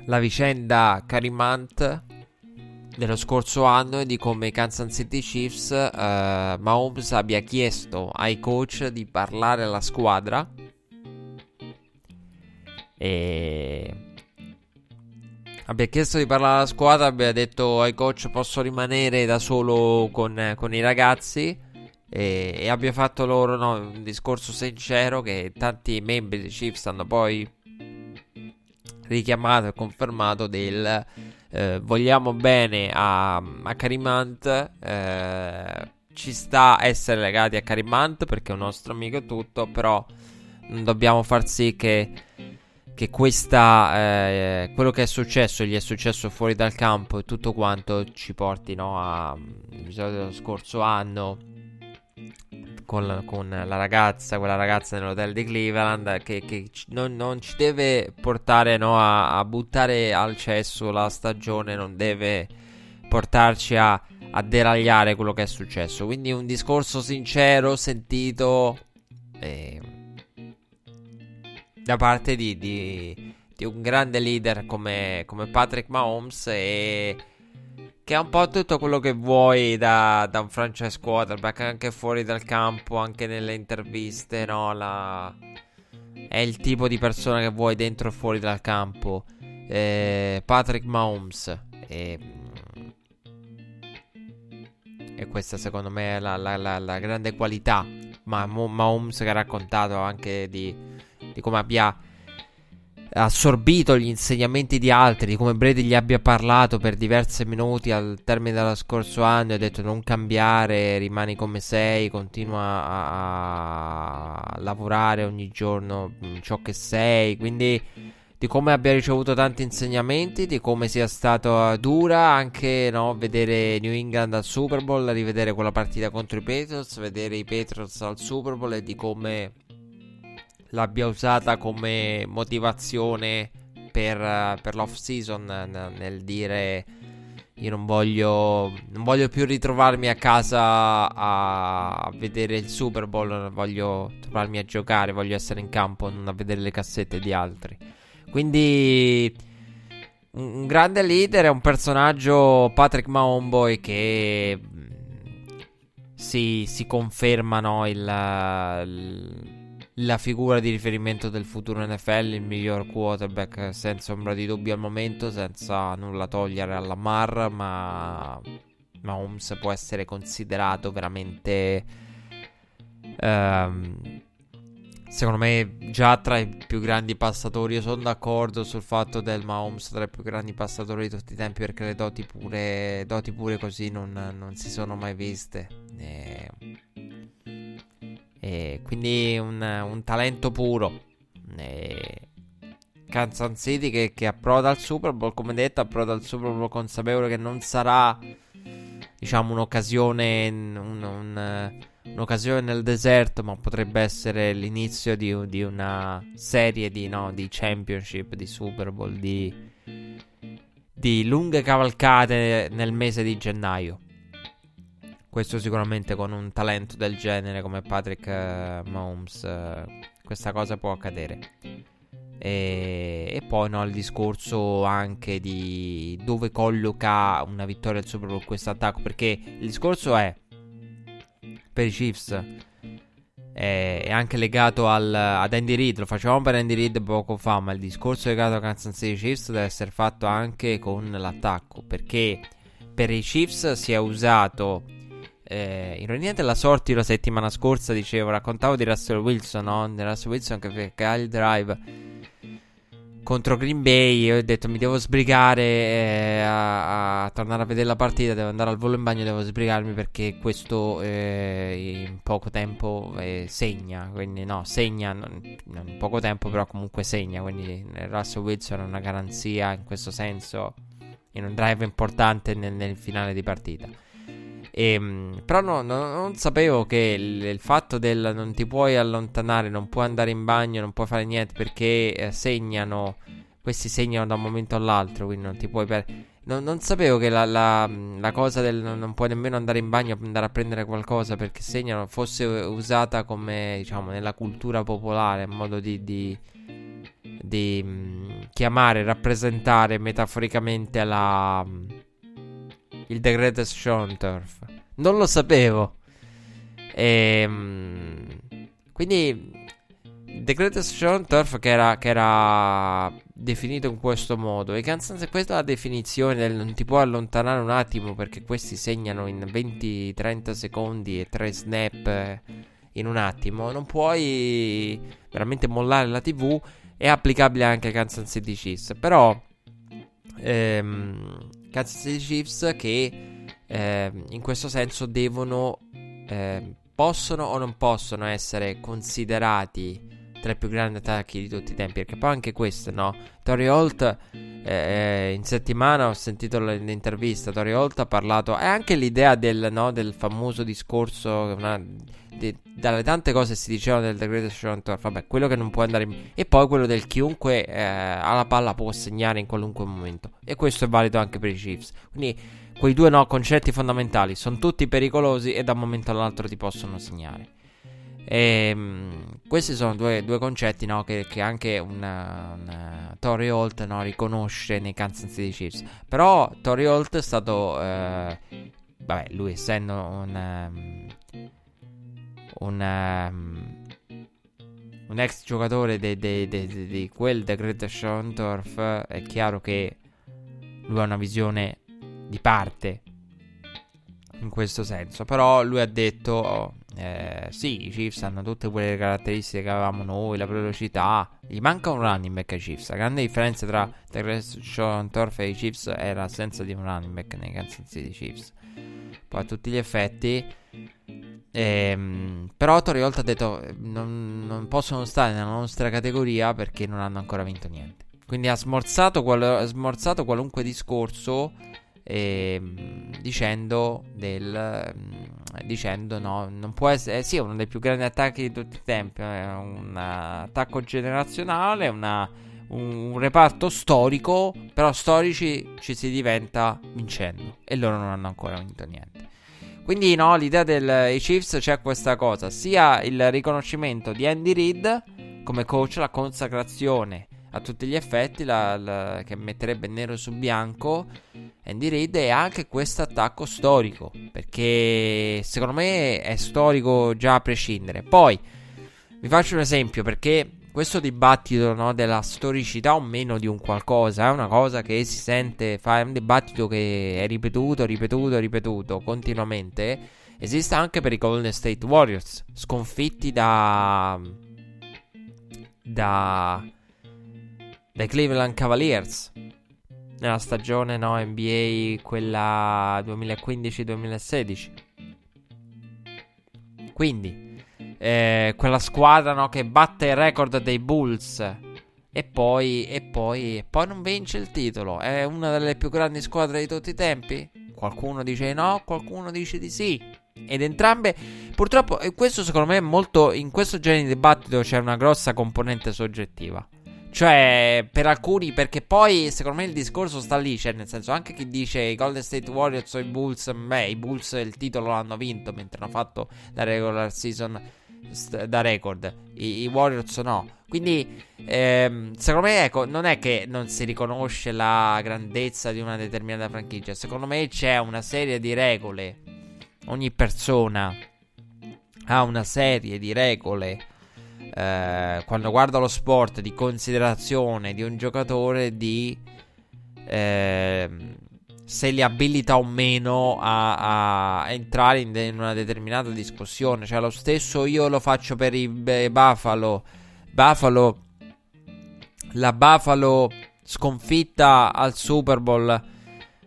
la vicenda Kareem Hunt dello scorso anno, e di come i Kansas City Chiefs, eh, Mahomes abbia chiesto ai coach di parlare alla squadra, e abbia chiesto di parlare alla squadra, abbia detto ai coach posso rimanere da solo con, con i ragazzi, E, e abbia fatto loro, no, un discorso sincero che tanti membri dei Chiefs hanno poi richiamato e confermato, del eh, vogliamo bene a, a Kareem Hunt, eh, ci sta essere legati a Kareem Hunt perché è un nostro amico e tutto, però non dobbiamo far sì che che questa eh, quello che è successo, gli è successo fuori dal campo e tutto quanto, ci porti, no, all'episodio dello scorso anno Con, con la ragazza, quella ragazza nell'hotel di Cleveland, che, che non, non ci deve portare, no, a, a buttare al cesso la stagione, non deve portarci a, a deragliare quello che è successo. Quindi un discorso sincero, sentito, eh, da parte di, di, di un grande leader come, come Patrick Mahomes, e che è un po' tutto quello che vuoi da, da un franchise quarterback, anche fuori dal campo, anche nelle interviste, no? La... è il tipo di persona che vuoi dentro e fuori dal campo, eh, Patrick Mahomes, e... e questa secondo me è la, la, la, la grande qualità. Ma Mahomes che ha raccontato anche di, di come abbia assorbito gli insegnamenti di altri, di come Brady gli abbia parlato per diversi minuti al termine dello scorso anno e ha detto non cambiare, rimani come sei, continua a, a lavorare ogni giorno in ciò che sei. Quindi di come abbia ricevuto tanti insegnamenti, di come sia stata dura anche, no, vedere New England al Super Bowl, rivedere quella partita contro i Patriots, vedere i Patriots al Super Bowl, e di come l'abbia usata come motivazione per, per l'off season, nel dire io non voglio non voglio più ritrovarmi a casa a vedere il Super Bowl, voglio trovarmi a giocare, voglio essere in campo, non a vedere le cassette di altri. Quindi un grande leader, è un personaggio, Patrick Mahomboy, che si, si confermano il, il la figura di riferimento del futuro N F L, il miglior quarterback senza ombra di dubbio al momento, senza nulla togliere alla Lamar, ma Mahomes può essere considerato veramente, ehm, secondo me, già tra i più grandi passatori. Io sono d'accordo sul fatto del Mahomes tra i più grandi passatori di tutti i tempi, perché le doti pure, doti pure così non, non si sono mai viste, e... E quindi un, un talento puro. E Kansas City che, che approda al Super Bowl, come detto, approda al Super Bowl consapevole che non sarà, diciamo, un'occasione un, un, un'occasione nel deserto, ma potrebbe essere l'inizio di, di una serie di, no, di championship, di Super Bowl, di, di lunghe cavalcate nel mese di gennaio. Questo sicuramente con un talento del genere come Patrick uh, Mahomes uh, questa cosa può accadere. E, e poi, no, il discorso anche di dove colloca una vittoria al Super Bowl questo attacco, perché il discorso è per i Chiefs è, è anche legato al, ad Andy Reid. Lo facevamo per Andy Reid poco fa, ma il discorso legato a Kansas City Chiefs deve essere fatto anche con l'attacco, perché per i Chiefs si è usato, Eh, ironiamente la sorte. Io la settimana scorsa dicevo, raccontavo di Russell Wilson, no? Di Russell Wilson che, che ha il drive contro Green Bay. Io ho detto mi devo sbrigare eh, a, a tornare a vedere la partita, devo andare al volo in bagno, devo sbrigarmi perché questo eh, in poco tempo eh, segna. Quindi no, segna non, non in poco tempo, però comunque segna. Quindi Russell Wilson è una garanzia in questo senso, in un drive importante nel, nel finale di partita. E, però no, no, non sapevo che il, il fatto del non ti puoi allontanare, non puoi andare in bagno, non puoi fare niente perché eh, segnano, questi segnano da un momento all'altro, quindi non ti puoi per... no, non sapevo che la, la, la cosa del non puoi nemmeno andare in bagno, andare a prendere qualcosa perché segnano, fosse usata come, diciamo, nella cultura popolare, in modo di, di, di mh, chiamare, rappresentare metaforicamente la... il The Greatest Show on Turf. Non lo sapevo. Ehm, quindi The Greatest Show on Turf che era, che era definito in questo modo. E Kansas, questa è la definizione del non ti puoi allontanare un attimo perché questi segnano in venti trenta secondi e tre snap in un attimo. Non puoi veramente mollare la tivù. È applicabile anche a Kansas City Chiefs. Però... Ehm, Kansas City Chiefs che eh, in questo senso devono eh, possono o non possono essere considerati tra i più grandi attacchi di tutti i tempi, perché poi anche questo, no, Torrey Holt eh, in settimana ho sentito l'intervista, Torrey Holt ha parlato, e anche l'idea del, no, del famoso discorso una, di, dalle tante cose si dicevano del The Greatest Show on Turf, vabbè, quello che non può andare in... e poi quello del chiunque eh, ha la palla può segnare in qualunque momento, e questo è valido anche per i Chiefs. Quindi quei due, no, concetti fondamentali, sono tutti pericolosi e da un momento all'altro ti possono segnare. E, mh, questi sono due, due concetti, no, che, che anche una, una Torrey Holt, no, riconosce nei Kansas City Chiefs. Però Torrey Holt è stato eh, vabbè, lui essendo un un un ex giocatore di quel The Great Sean Turf, è chiaro che lui ha una visione di parte in questo senso. Però lui ha detto oh, eh, sì, i Chiefs hanno tutte quelle caratteristiche che avevamo noi, la velocità, gli manca un running back ai Chiefs. La grande differenza tra The Great Sean Turf e i Chiefs è l'assenza di un running back nei Kansas City Chiefs, poi a tutti gli effetti. Ehm, però Torrey Holt ha detto non, non possono stare nella nostra categoria perché non hanno ancora vinto niente. Quindi ha smorzato, qual- ha smorzato qualunque discorso ehm, dicendo del ehm, dicendo no, non può essere eh, sì, è uno dei più grandi attacchi di tutti i tempi, eh, un attacco generazionale, una, un, un reparto storico, però storici ci si diventa vincendo e loro non hanno ancora vinto niente. Quindi no, l'idea dei Chiefs c'è questa cosa, sia il riconoscimento di Andy Reid come coach, la consacrazione a tutti gli effetti la, la, che metterebbe nero su bianco Andy Reid, e anche questo attacco storico, perché secondo me è storico già a prescindere. Poi vi faccio un esempio, perché questo dibattito, no, della storicità o meno di un qualcosa è una cosa che si sente fare, un dibattito che è ripetuto, ripetuto, ripetuto continuamente. Esiste anche per i Golden State Warriors, sconfitti da da dai Cleveland Cavaliers nella stagione, no, N B A, quella duemilaquindici duemilasedici. Quindi Eh, quella squadra, no, che batte il record dei Bulls e poi, e poi e poi non vince il titolo. È una delle più grandi squadre di tutti i tempi? Qualcuno dice no, qualcuno dice di sì. Ed entrambe, purtroppo, e questo secondo me è molto, in questo genere di dibattito c'è una grossa componente soggettiva. Cioè, per alcuni, perché poi secondo me il discorso sta lì, cioè nel senso, anche chi dice i Golden State Warriors o i Bulls, beh, i Bulls il titolo l'hanno vinto mentre hanno fatto la regular season da record, i, i Warriors no. Quindi ehm, secondo me, ecco, non è che non si riconosce la grandezza di una determinata franchigia. Secondo me c'è una serie di regole, ogni persona ha una serie di regole eh, quando guarda lo sport, di considerazione di un giocatore, di ehm, se li abilita o meno a, a entrare in, de- in una determinata discussione. Cioè lo stesso io lo faccio per i b- Buffalo Buffalo la Buffalo sconfitta al Super Bowl,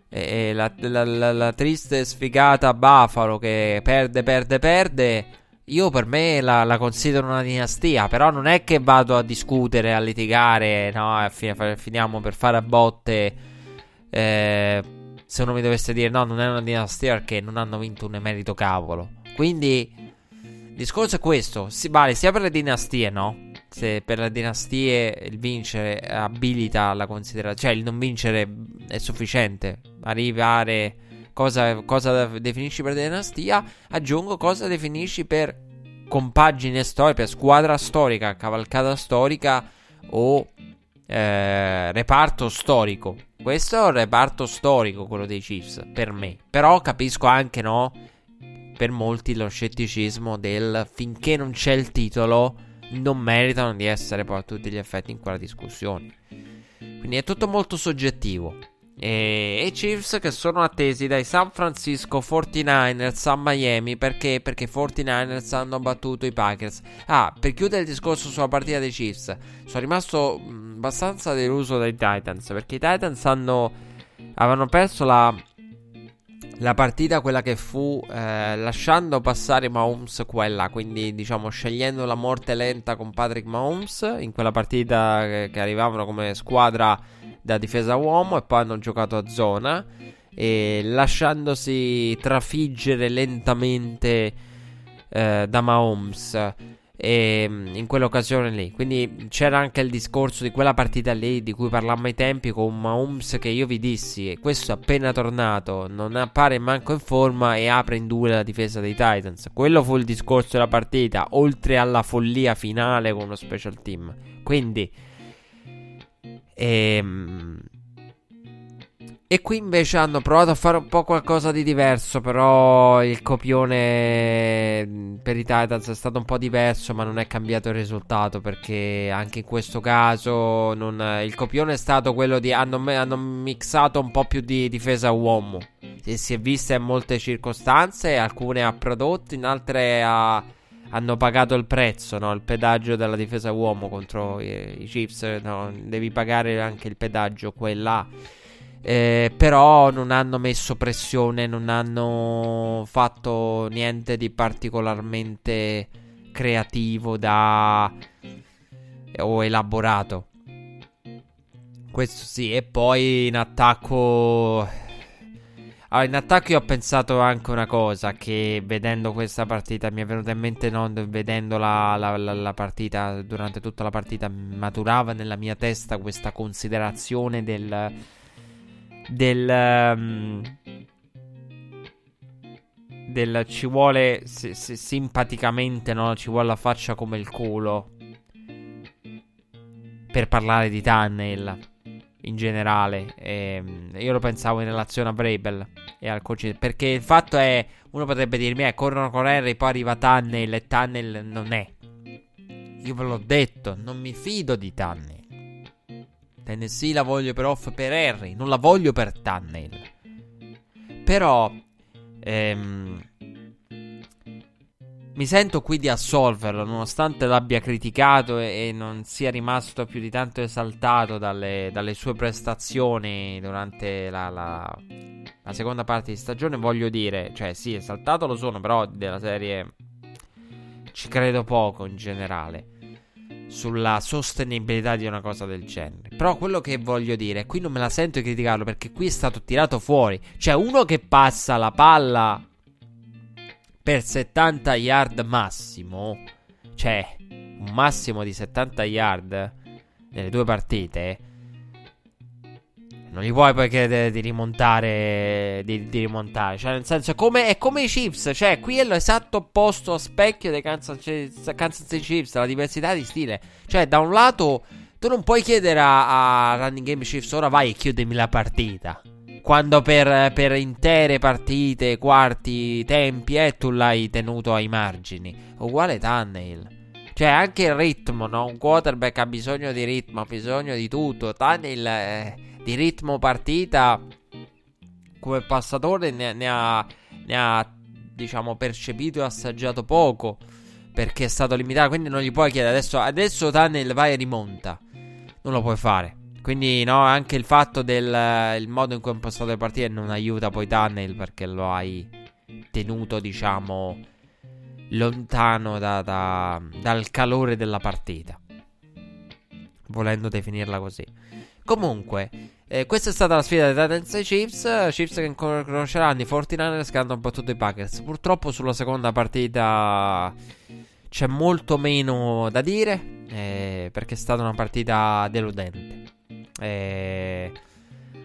eh, eh, la, la, la, la triste sfigata Buffalo che perde perde perde io per me la, la considero una dinastia. Però non è che vado a discutere, a litigare, no, fin- finiamo per fare a botte eh, se uno mi dovesse dire no, non è una dinastia perché non hanno vinto un emerito cavolo. Quindi il discorso è questo, si vale sia per le dinastie, no? Se per le dinastie il vincere abilita la considerazione, cioè il non vincere è sufficiente, arrivare cosa, cosa definisci per dinastia, aggiungo cosa definisci per compagine storica, squadra storica, cavalcata storica o eh, reparto storico. Questo è un reparto storico, quello dei Chiefs, per me. Però capisco anche, no, per molti lo scetticismo del finché non c'è il titolo non meritano di essere poi a tutti gli effetti in quella discussione. Quindi è tutto molto soggettivo. E i Chiefs che sono attesi dai San Francisco quarantanovers a Miami, perché? Perché i quarantanovers hanno battuto i Packers. Ah, per chiudere il discorso sulla partita dei Chiefs, sono rimasto mh, abbastanza deluso dai Titans, perché i Titans hanno avevano perso la la partita, quella che fu eh, lasciando passare Mahomes qua e là, quindi diciamo scegliendo la morte lenta con Patrick Mahomes in quella partita che, che arrivavano come squadra da difesa uomo e poi hanno giocato a zona e lasciandosi trafiggere lentamente eh, da Mahomes. e, in quell'occasione lì. Quindi c'era anche il discorso di quella partita lì di cui parlammo ai tempi, con Mahomes che io vi dissi, e questo appena tornato non appare manco in forma e apre in due la difesa dei Titans. Quello fu il discorso della partita, oltre alla follia finale con lo special team. Quindi ehm, e qui invece hanno provato a fare un po' qualcosa di diverso, però il copione per i Titans è stato un po' diverso, ma non è cambiato il risultato, perché anche in questo caso non, il copione è stato quello di hanno, hanno mixato un po' più di difesa uomo, e si è vista in molte circostanze, alcune ha prodotto, in altre ha, hanno pagato il prezzo, no? Il pedaggio della difesa uomo contro i, i Chiefs, no? Devi pagare anche il pedaggio quella. Eh, però non hanno messo pressione, non hanno fatto niente di particolarmente creativo da o elaborato. Questo sì. E poi in attacco, allora, in attacco io ho pensato anche una cosa, che vedendo questa partita mi è venuta in mente, non vedendo la, la, la, la partita, durante tutta la partita maturava nella mia testa questa considerazione del Del, um, del ci vuole si, si, simpaticamente, no? Ci vuole la faccia come il culo per parlare di Tannehill in generale. E io lo pensavo in relazione a Vrabel e al coach, perché il fatto è, uno potrebbe dirmi eh, corrono con Henry, poi arriva Tannehill e Tannehill non è. Io ve l'ho detto, non mi fido di Tannehill. Tennessee la voglio per off per Henry, non la voglio per Tannehill. Però ehm, mi sento qui di assolverlo, nonostante l'abbia criticato e, e non sia rimasto più di tanto esaltato dalle, dalle sue prestazioni durante la, la, la seconda parte di stagione. Voglio dire, cioè sì, esaltato lo sono, però della serie ci credo poco in generale sulla sostenibilità di una cosa del genere. Però quello che voglio dire, qui non me la sento di criticarlo, perché qui è stato tirato fuori. Cioè, uno che passa la palla per settanta yard massimo, cioè un massimo di settanta yard nelle due partite, non gli puoi poi chiedere di rimontare di, di rimontare. Cioè, nel senso, come, è come i Chiefs. Cioè, qui è l'esatto opposto a specchio dei Kansas City Chiefs, la diversità di stile. Cioè, da un lato tu non puoi chiedere a, a Running Game Chiefs, ora vai e chiudimi la partita, quando per, per intere partite, quarti, tempi, eh, tu l'hai tenuto ai margini. Uguale Tannehill. Cioè, anche il ritmo, no? Un quarterback ha bisogno di ritmo, ha bisogno di tutto. Tannehill eh, di ritmo partita come passatore ne, ne ha ne ha diciamo percepito e assaggiato poco, perché è stato limitato. Quindi non gli puoi chiedere adesso adesso Tannehill vai e rimonta, non lo puoi fare. Quindi no, anche il fatto del il modo in cui è impostato le partite non aiuta poi Tannehill, perché lo hai tenuto diciamo lontano da, da, dal calore della partita, volendo definirla così. Comunque, eh, questa è stata la sfida dei Titans e Chiefs. Chiefs che conosceranno i quarantanovers che hanno battuto i Packers. Purtroppo sulla seconda partita c'è molto meno da dire, eh, perché è stata una partita deludente, eh,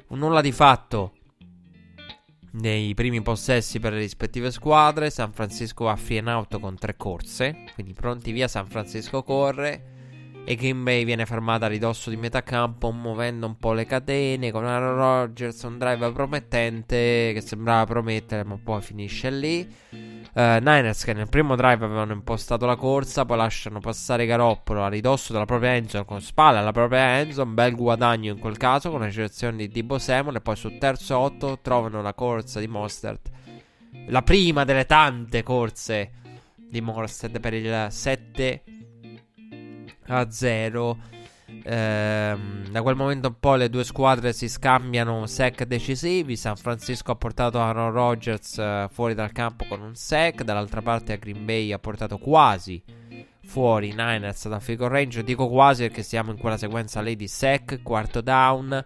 un nulla di fatto nei primi possessi per le rispettive squadre. San Francisco va free and out con tre corse, quindi pronti via, San Francisco corre e Green Bay viene fermata a ridosso di metà campo, muovendo un po' le catene, con Aaron Rodgers un drive promettente che sembrava promettere, ma poi finisce lì. Uh, Niners che nel primo drive avevano impostato la corsa, poi lasciano passare Garoppolo a ridosso della propria endzone, con spalla alla propria endzone, un bel guadagno in quel caso con la ricezione di Deebo Samuel, e poi sul terzo otto trovano la corsa di Mostert, la prima delle tante corse di Mostert per il sette a zero. Ehm, da quel momento un po' le due squadre si scambiano sack decisivi. San Francisco ha portato Aaron Rodgers eh, fuori dal campo con un sack, dall'altra parte a Green Bay ha portato quasi fuori Niners da field goal range. Dico quasi perché siamo in quella sequenza lì di sack, quarto down,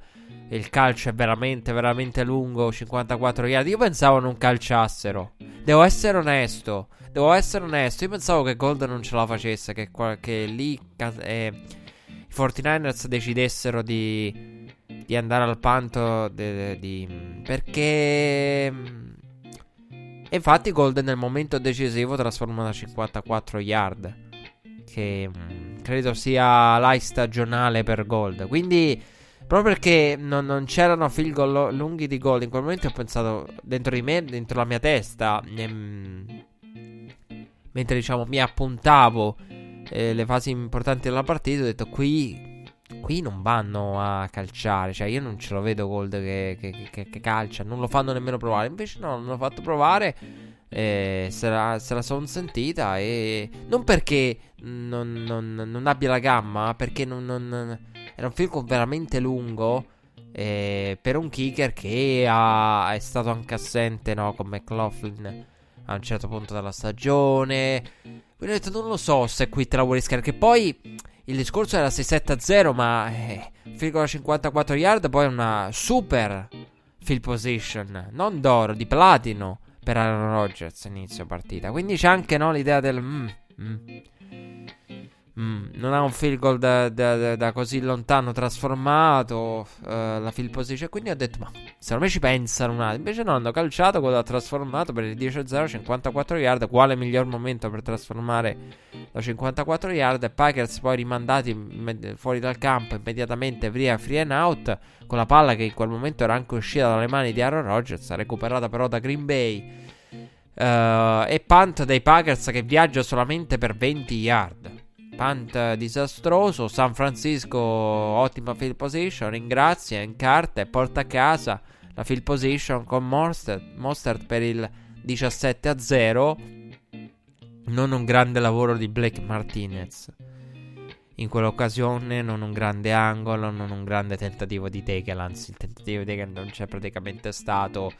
il calcio è veramente veramente lungo, cinquantaquattro yard. Io pensavo non calciassero, Devo essere onesto. Devo essere onesto. Io pensavo che Golden non ce la facesse. Che, che lì eh, i quarantanovers decidessero di, di andare al panto. De, de, di, perché. E infatti Golden nel momento decisivo trasforma da cinquantaquattro yard. Che mh, credo sia l'high stagionale per Gold. Quindi, proprio perché non, non c'erano field goal lo- lunghi di Gold, in quel momento ho pensato dentro di me, dentro la mia testa, ehm, mentre diciamo mi appuntavo eh, le fasi importanti della partita, ho detto qui, qui non vanno a calciare, cioè io non ce lo vedo Gold che, che, che, che calcia, non lo fanno nemmeno provare, invece no, non l'ho fatto provare, eh, se la, se la sono sentita e non perché non, non, non abbia la gamma, perché non... non era un field goal veramente lungo eh, per un kicker che ha, è stato anche assente, no, con McLaughlin a un certo punto della stagione. Quindi ho detto non lo so se qui te la vuoi rischiare, che poi il discorso era sei sette a zero, ma eh, field goal a cinquantaquattro yard, poi una super field position, non d'oro, di platino per Aaron Rodgers inizio partita. Quindi c'è anche, no, l'idea del mm, mm. Mm, non ha un field goal da, da, da, da così lontano trasformato uh, la field position. Quindi ho detto ma secondo me ci pensano un attimo. Invece no, hanno calciato, quello ha trasformato per il dieci a zero, cinquantaquattro yard. Quale miglior momento per trasformare da cinquantaquattro yard. E Packers poi rimandati med- fuori dal campo immediatamente via free and out, con la palla che in quel momento era anche uscita dalle mani di Aaron Rodgers, recuperata però da Green Bay, uh, e punt dei Packers che viaggia solamente per venti yard. Punt disastroso. San Francisco ottima field position, ringrazia, incarta e porta a casa la field position con Mostert, Mostert per il diciassette a zero. Non un grande lavoro di Blake Martinez in quell'occasione, non un grande angolo, non un grande tentativo di tackle, anzi il tentativo di tackle non c'è praticamente stato.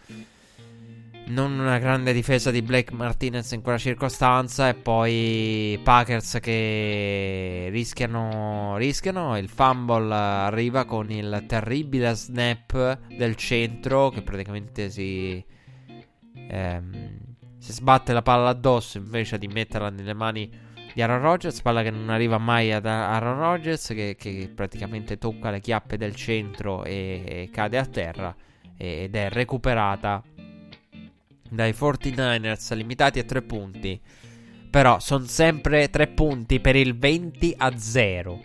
Non una grande difesa di Blake Martinez in quella circostanza. E poi Packers che rischiano, rischiano. Il fumble arriva con il terribile snap del centro, che praticamente si ehm, si sbatte la palla addosso invece di metterla nelle mani di Aaron Rodgers. Palla che non arriva mai ad Aaron Rodgers, Che, che praticamente tocca le chiappe del centro e, e cade a terra, ed è recuperata dai quarantanovers, limitati a tre punti. Però sono sempre tre punti per il venti a zero.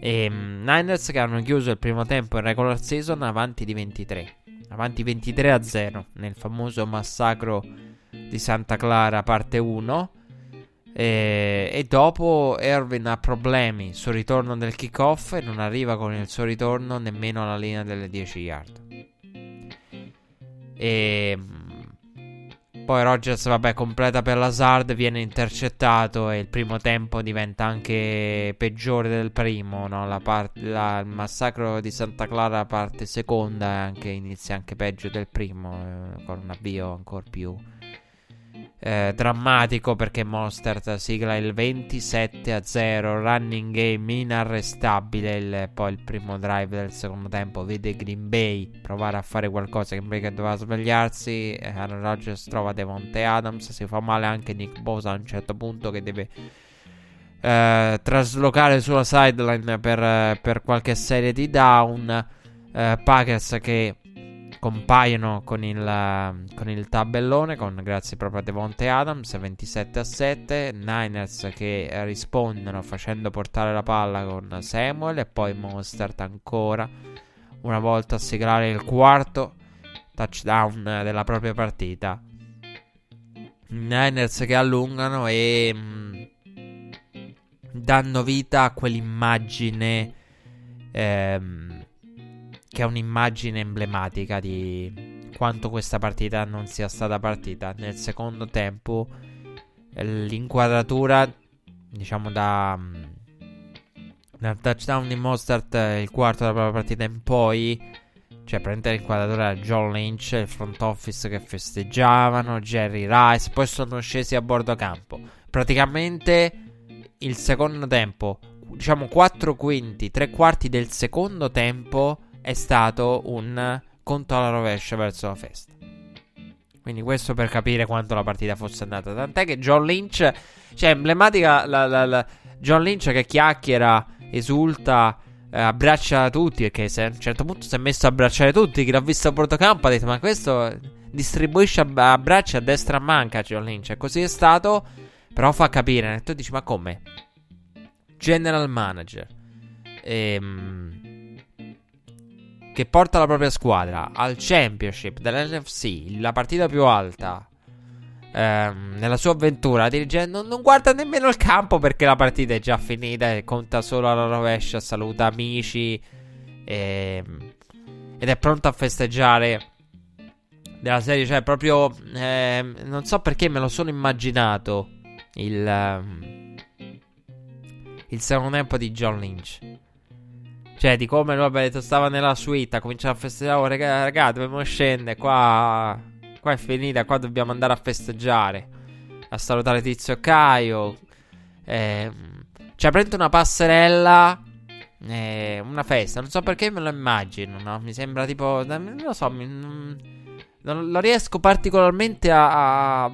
E mh, Niners che hanno chiuso il primo tempo in regular season avanti di ventitré. Avanti ventitré a zero nel famoso massacro di Santa Clara parte uno. E, e dopo Ervin ha problemi sul ritorno del kickoff e non arriva con il suo ritorno nemmeno alla linea delle dieci yard. E... poi Rodgers, vabbè, completa per Lazard, viene intercettato e il primo tempo diventa anche peggiore del primo, no? La part- la, il massacro di Santa Clara parte seconda anche, inizia anche peggio del primo, eh, con un avvio ancora più eh, drammatico, perché Mostert sigla il ventisette a zero, running game inarrestabile. Il, poi il primo drive del secondo tempo vede Green Bay provare a fare qualcosa, Green Bay che doveva svegliarsi. Aaron Rodgers trova Devontae Adams, si fa male anche Nick Bosa a un certo punto, che deve eh, traslocare sulla sideline per, per qualche serie di down. eh, Packers che compaiono con il, con il tabellone, con grazie proprio a Devontae Adams, ventisette a sette. Niners che rispondono facendo portare la palla con Samuel e poi Mostert ancora una volta a siglare il quarto touchdown della propria partita. Niners che allungano e mh, danno vita a quell'immagine ehm, che è un'immagine emblematica di quanto questa partita non sia stata partita. Nel secondo tempo l'inquadratura, diciamo, da dal touchdown di Mostert, il quarto della propria partita in poi, cioè prende l'inquadratura da John Lynch, il front office che festeggiavano, Jerry Rice, poi sono scesi a bordo campo. Praticamente il secondo tempo, diciamo quattro quinti, tre quarti del secondo tempo, è stato un conto alla rovescia verso la festa. Quindi questo per capire quanto la partita fosse andata. Tant'è che John Lynch, cioè emblematica la, la, la, John Lynch che chiacchiera, esulta, eh, abbraccia tutti, perché se, a un certo punto si è messo a abbracciare tutti. Chi l'ha visto a portocampo ha detto: ma questo distribuisce abbracci a destra a manca John Lynch. E così è stato. Però fa capire, e tu dici: ma come? General manager ehm che porta la propria squadra al championship dell'N F C, la partita più alta ehm, nella sua avventura, dirigendo, non guarda nemmeno il campo perché la partita è già finita e conta solo alla rovescia, saluta amici ehm, ed è pronto a festeggiare della serie, cioè proprio ehm, non so perché me lo sono immaginato il ehm, il secondo tempo di John Lynch. Cioè, di come lui aveva detto, stava nella suite, ha cominciato a festeggiare. Oh, raga, raga, dobbiamo scendere. Qua, qua è finita. Qua dobbiamo andare a festeggiare. A salutare Tizio Caio. Eh, cioè, prendo una passerella. Eh, una festa. Non so perché me lo immagino, no? Mi sembra tipo. Non lo so. Mi, non lo riesco particolarmente a. A,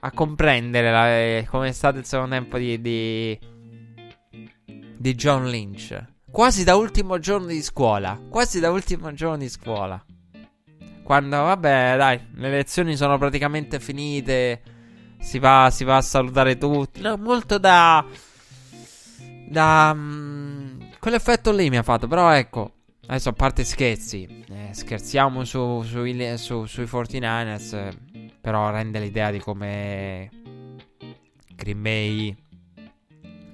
a comprendere la, eh, come è stato il secondo tempo di. di Di John Lynch. Quasi da ultimo giorno di scuola. Quasi da ultimo giorno di scuola. Quando vabbè dai, le lezioni sono praticamente finite, Si va, si va a salutare tutti. No, molto da Da mh, quell'effetto lì mi ha fatto. Però ecco, adesso a parte scherzi, eh, scherziamo su, su, su, sui quarantanovers, eh, però rende l'idea di come Green Bay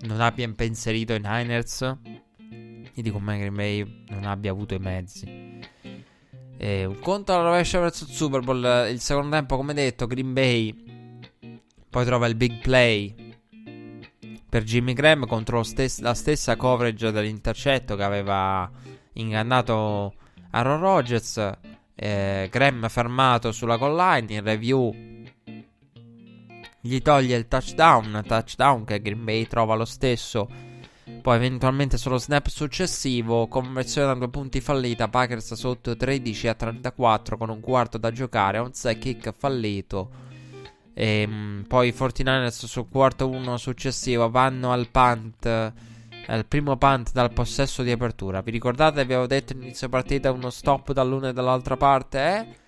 non abbia impensierito i Niners e di come Green Bay non abbia avuto i mezzi. E un conto alla rovescia verso il Super Bowl. Il secondo tempo, come detto, Green Bay poi trova il big play per Jimmy Graham contro stes- la stessa coverage dell'intercetto che aveva ingannato Aaron Rodgers. eh, Graham fermato sulla goal line, in review gli toglie il touchdown, touchdown che Green Bay trova lo stesso. Poi eventualmente sullo snap successivo, conversione da due punti fallita, Packers sotto tredici a trentaquattro con un quarto da giocare, onside kick fallito. E poi i quarantanovers sul quarto uno successivo vanno al punt, al primo punt dal possesso di apertura. Vi ricordate, vi avevo detto inizio partita uno stop dall'una e dall'altra parte, eh?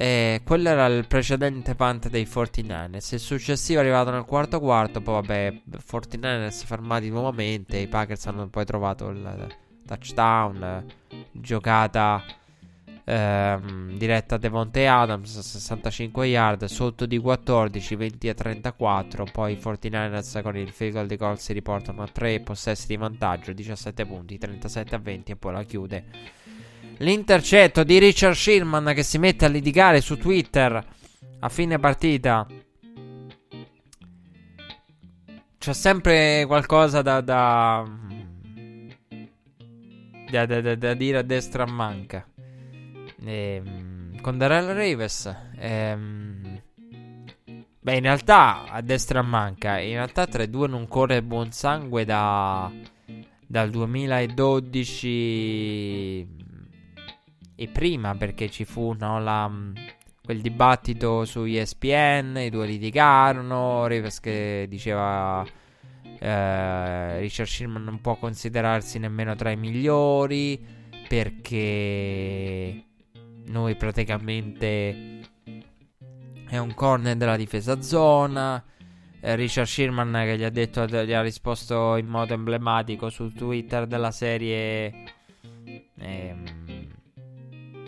E quello era il precedente punt dei quarantanovers. Il successivo è arrivato nel quarto quarto. Poi vabbè, quarantanovers fermati nuovamente. I Packers hanno poi trovato il touchdown, giocata ehm, diretta a Devontae Adams, sessantacinque yard, sotto di quattordici, venti a trentaquattro. Poi i quarantanovers con il field goal di Cole si riportano a tre possessi di vantaggio, diciassette punti, trentasette a venti. E poi la chiude l'intercetto di Richard Sherman, che si mette a litigare su Twitter a fine partita. C'è sempre qualcosa da da, da, da, da, da dire a destra a manca. Ehm, con Darrelle Revis. Ehm, beh, in realtà a destra a manca. In realtà tra i due non corre buon sangue da dal duemiladodici. E prima, perché ci fu, no, la, quel dibattito su E S P N, i due litigarono, Revis che diceva eh, Richard Sherman non può considerarsi nemmeno tra i migliori perché noi praticamente è un corner della difesa zona. eh, Richard Sherman che gli ha detto, gli ha risposto in modo emblematico su Twitter della serie ehm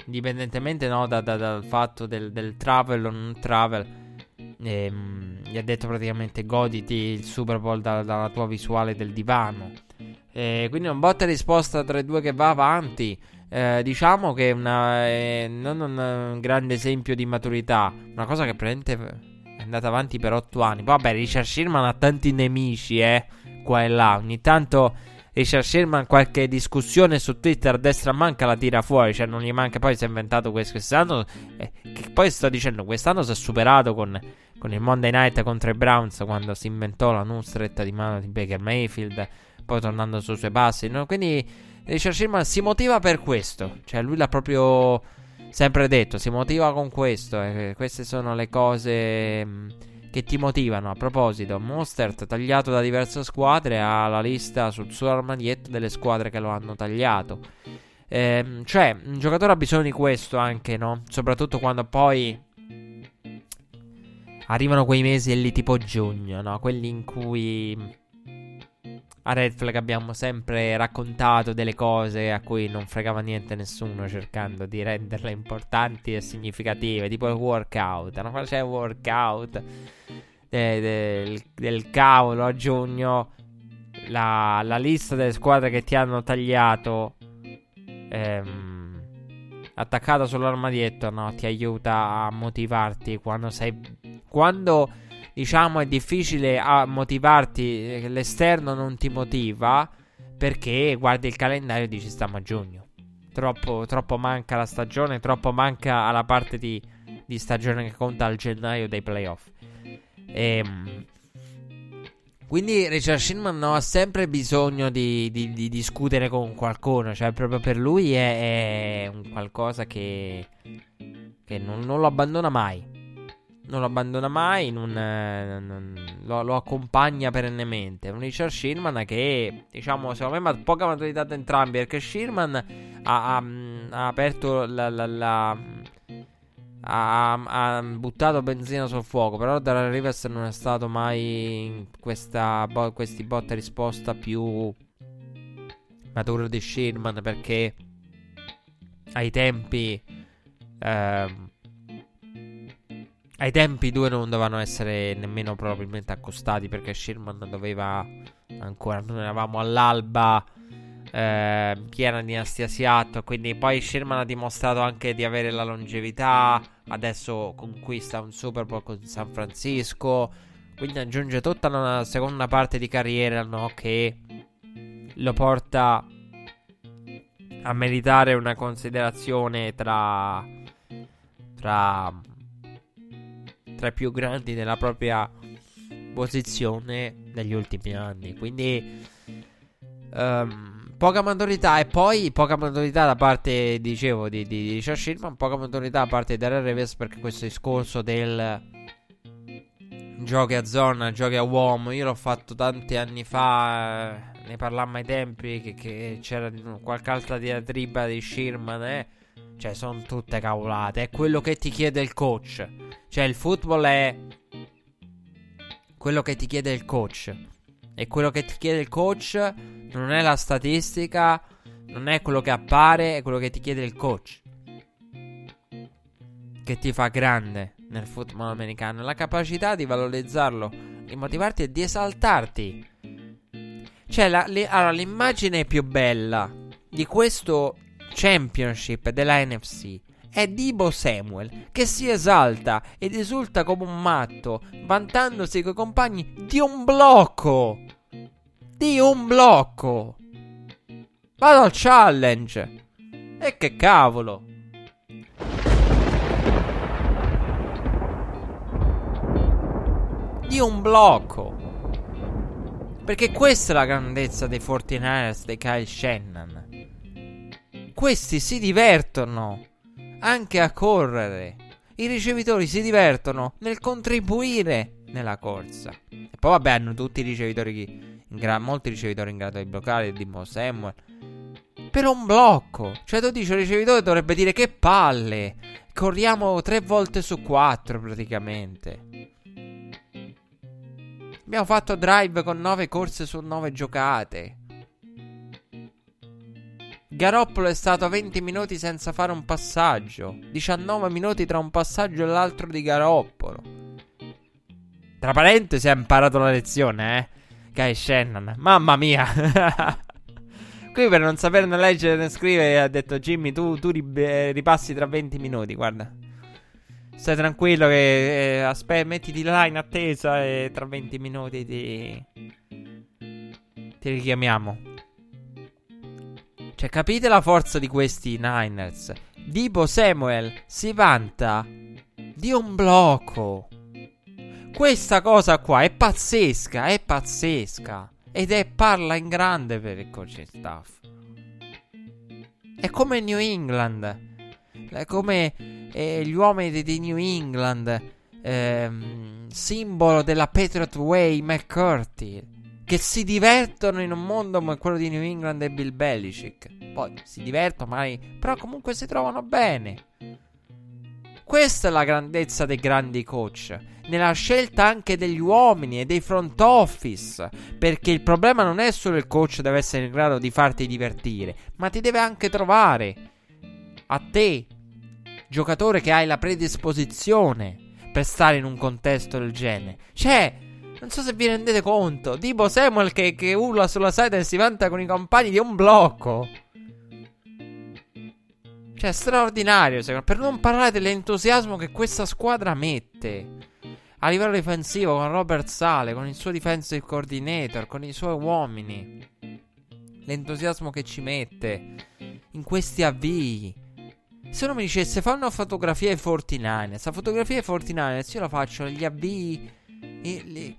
indipendentemente, no, da, da, dal fatto del, del travel o non travel, ehm, gli ha detto praticamente goditi il Super Bowl da, dalla tua visuale del divano. Eh, quindi un botta e risposta tra i due che va avanti. Eh, diciamo che una, eh, non un, un grande esempio di maturità, una cosa che praticamente è andata avanti per otto anni. Vabbè, Richard Sherman ha tanti nemici, eh, qua e là. Ogni tanto Richard Sherman qualche discussione su Twitter a destra manca la tira fuori, cioè non gli manca. Poi si è inventato questo quest'anno, eh, che poi sto dicendo, quest'anno si è superato con, con il Monday Night contro i Browns, quando si inventò la non stretta di mano di Baker Mayfield, poi tornando sui suoi passi, no? Quindi Richard Sherman si motiva per questo, cioè lui l'ha proprio sempre detto, si motiva con questo, eh, queste sono le cose mh, che ti motivano. A proposito, Mostert, tagliato da diverse squadre, ha la lista sul suo armadietto delle squadre che lo hanno tagliato. Eh, cioè, un giocatore ha bisogno di questo anche, no? Soprattutto quando poi arrivano quei mesi lì tipo giugno, no? Quelli in cui a Red Flag abbiamo sempre raccontato delle cose a cui non fregava niente nessuno, cercando di renderle importanti e significative, tipo il workout. Non faceva workout de, de, del, del cavolo a giugno. La, la lista delle squadre che ti hanno tagliato, ehm, attaccata sull'armadietto, no? Ti aiuta a motivarti quando sei, quando diciamo è difficile a motivarti, l'esterno non ti motiva perché guardi il calendario e dici stiamo a giugno, troppo, troppo manca la stagione, troppo manca alla parte di, di stagione che conta al gennaio dei playoff. E quindi Richard Sherman no, ha sempre bisogno di, di, di discutere con qualcuno, cioè proprio per lui è, è un qualcosa che, che non, non lo abbandona mai. Non lo abbandona mai, non, non, lo, lo accompagna perennemente. Un Richard Sherman che, diciamo, secondo me ha poca maturità da entrambi, perché Sherman ha, ha, ha aperto la, la, la ha, ha buttato benzina sul fuoco, però Darrelle Revis non è stato mai in questa bo- questi botta risposta più maturo di Sherman, perché ai tempi ehm, ai tempi i due non dovevano essere nemmeno probabilmente accostati, perché Sherman doveva ancora, noi eravamo all'alba, eh, piena dinastia Seattle, quindi poi Sherman ha dimostrato anche di avere la longevità, adesso conquista un Super Bowl con San Francisco, quindi aggiunge tutta una seconda parte di carriera, no, che lo porta a meritare una considerazione tra tra tra i più grandi nella propria posizione negli ultimi anni. Quindi um, poca maturità, e poi poca maturità da parte, dicevo, di, di, di Richard Sherman, poca maturità da parte di Darrelle Revis, perché questo discorso del giochi a zona, giochi a uomo, io l'ho fatto tanti anni fa, eh, ne parlammo ai tempi che, che c'era qualche altra diatriba di Sherman, eh cioè sono tutte cavolate, è quello che ti chiede il coach, cioè il football è quello che ti chiede il coach, e quello che ti chiede il coach non è la statistica, non è quello che appare, è quello che ti chiede il coach che ti fa grande nel football americano, la capacità di valorizzarlo, di motivarti e di esaltarti. Cioè la, le, allora, l'immagine più bella di questo Championship della N F C è Deebo Samuel che si esalta ed esulta come un matto, vantandosi coi compagni di un blocco, di un blocco. Vado al challenge, e che cavolo. Di un blocco. Perché questa è la grandezza dei quarantanovers di Kyle Shanahan. Questi si divertono anche a correre. I ricevitori si divertono nel contribuire nella corsa. E poi vabbè, hanno tutti i ricevitori in gra- molti ricevitori in grado di bloccare Deebo Samuel per un blocco. Cioè tu dici, il ricevitore dovrebbe dire che palle, corriamo tre volte su quattro praticamente. Abbiamo fatto drive con nove corse su nove giocate. Garoppolo è stato venti minuti senza fare un passaggio, diciannove minuti tra un passaggio e l'altro di Garoppolo. Tra parentesi, ha imparato la lezione, eh Kyle Shanahan, mamma mia. Qui per non saperne leggere né scrivere ha detto Jimmy, tu, tu rib- ripassi tra venti minuti, guarda, stai tranquillo che eh, aspetta, mettiti là in attesa e tra venti minuti ti ti richiamiamo. Cioè, capite la forza di questi Niners? Deebo Samuel si vanta di un blocco. Questa cosa qua è pazzesca, è pazzesca. Ed è parla in grande per il coaching staff. È come New England, come eh, gli uomini di New England, ehm, simbolo della Patriot Way, McCarthy, che si divertono in un mondo come quello di New England e Bill Belichick. Poi si divertono magari, però comunque si trovano bene. Questa è la grandezza dei grandi coach, nella scelta anche degli uomini e dei front office, perché il problema non è solo il coach deve essere in grado di farti divertire, ma ti deve anche trovare a te, giocatore che hai la predisposizione per stare in un contesto del genere. Cioè, non so se vi rendete conto, Deebo Samuel che, che urla sulla side e si vanta con i compagni di un blocco. Cioè, straordinario, secondo me. Per non parlare dell'entusiasmo che questa squadra mette a livello difensivo con Robert Saleh, con il suo defensive coordinator, con i suoi uomini. L'entusiasmo che ci mette in questi avvii. Se uno mi dicesse fa una fotografia ai quarantanove, sta fotografia ai quarantanove, se io la faccio agli avvii, e le...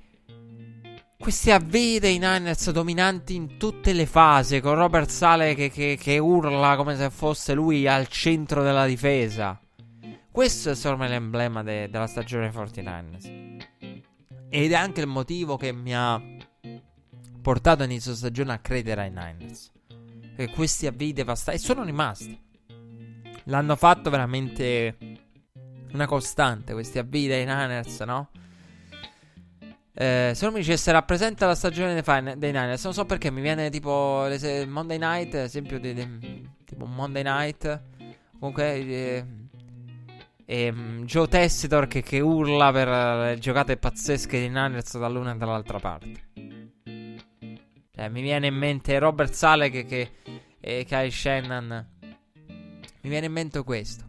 questi avvii dei Niners dominanti in tutte le fasi, con Robert Saleh che, che, che urla come se fosse lui al centro della difesa. Questo è secondo me l'emblema de- della stagione dei quarantanove ers. Ed è anche il motivo che mi ha portato all'inizio stagione a credere ai Niners, che questi avvii devastanti, e sono rimasti. L'hanno fatto veramente una costante, questi avvii dei Niners, no? Eh, se non mi dicesse rappresenta la stagione dei, fin- dei Niners, non so perché mi viene tipo se- Monday Night, esempio di, di, tipo Monday Night, comunque eh, eh, Joe Tessitore che, che urla per le giocate pazzesche dei Niners dall'una e dall'altra parte. Cioè, mi viene in mente Robert Saleh che, che e Kyle Shanahan, mi viene in mente questo.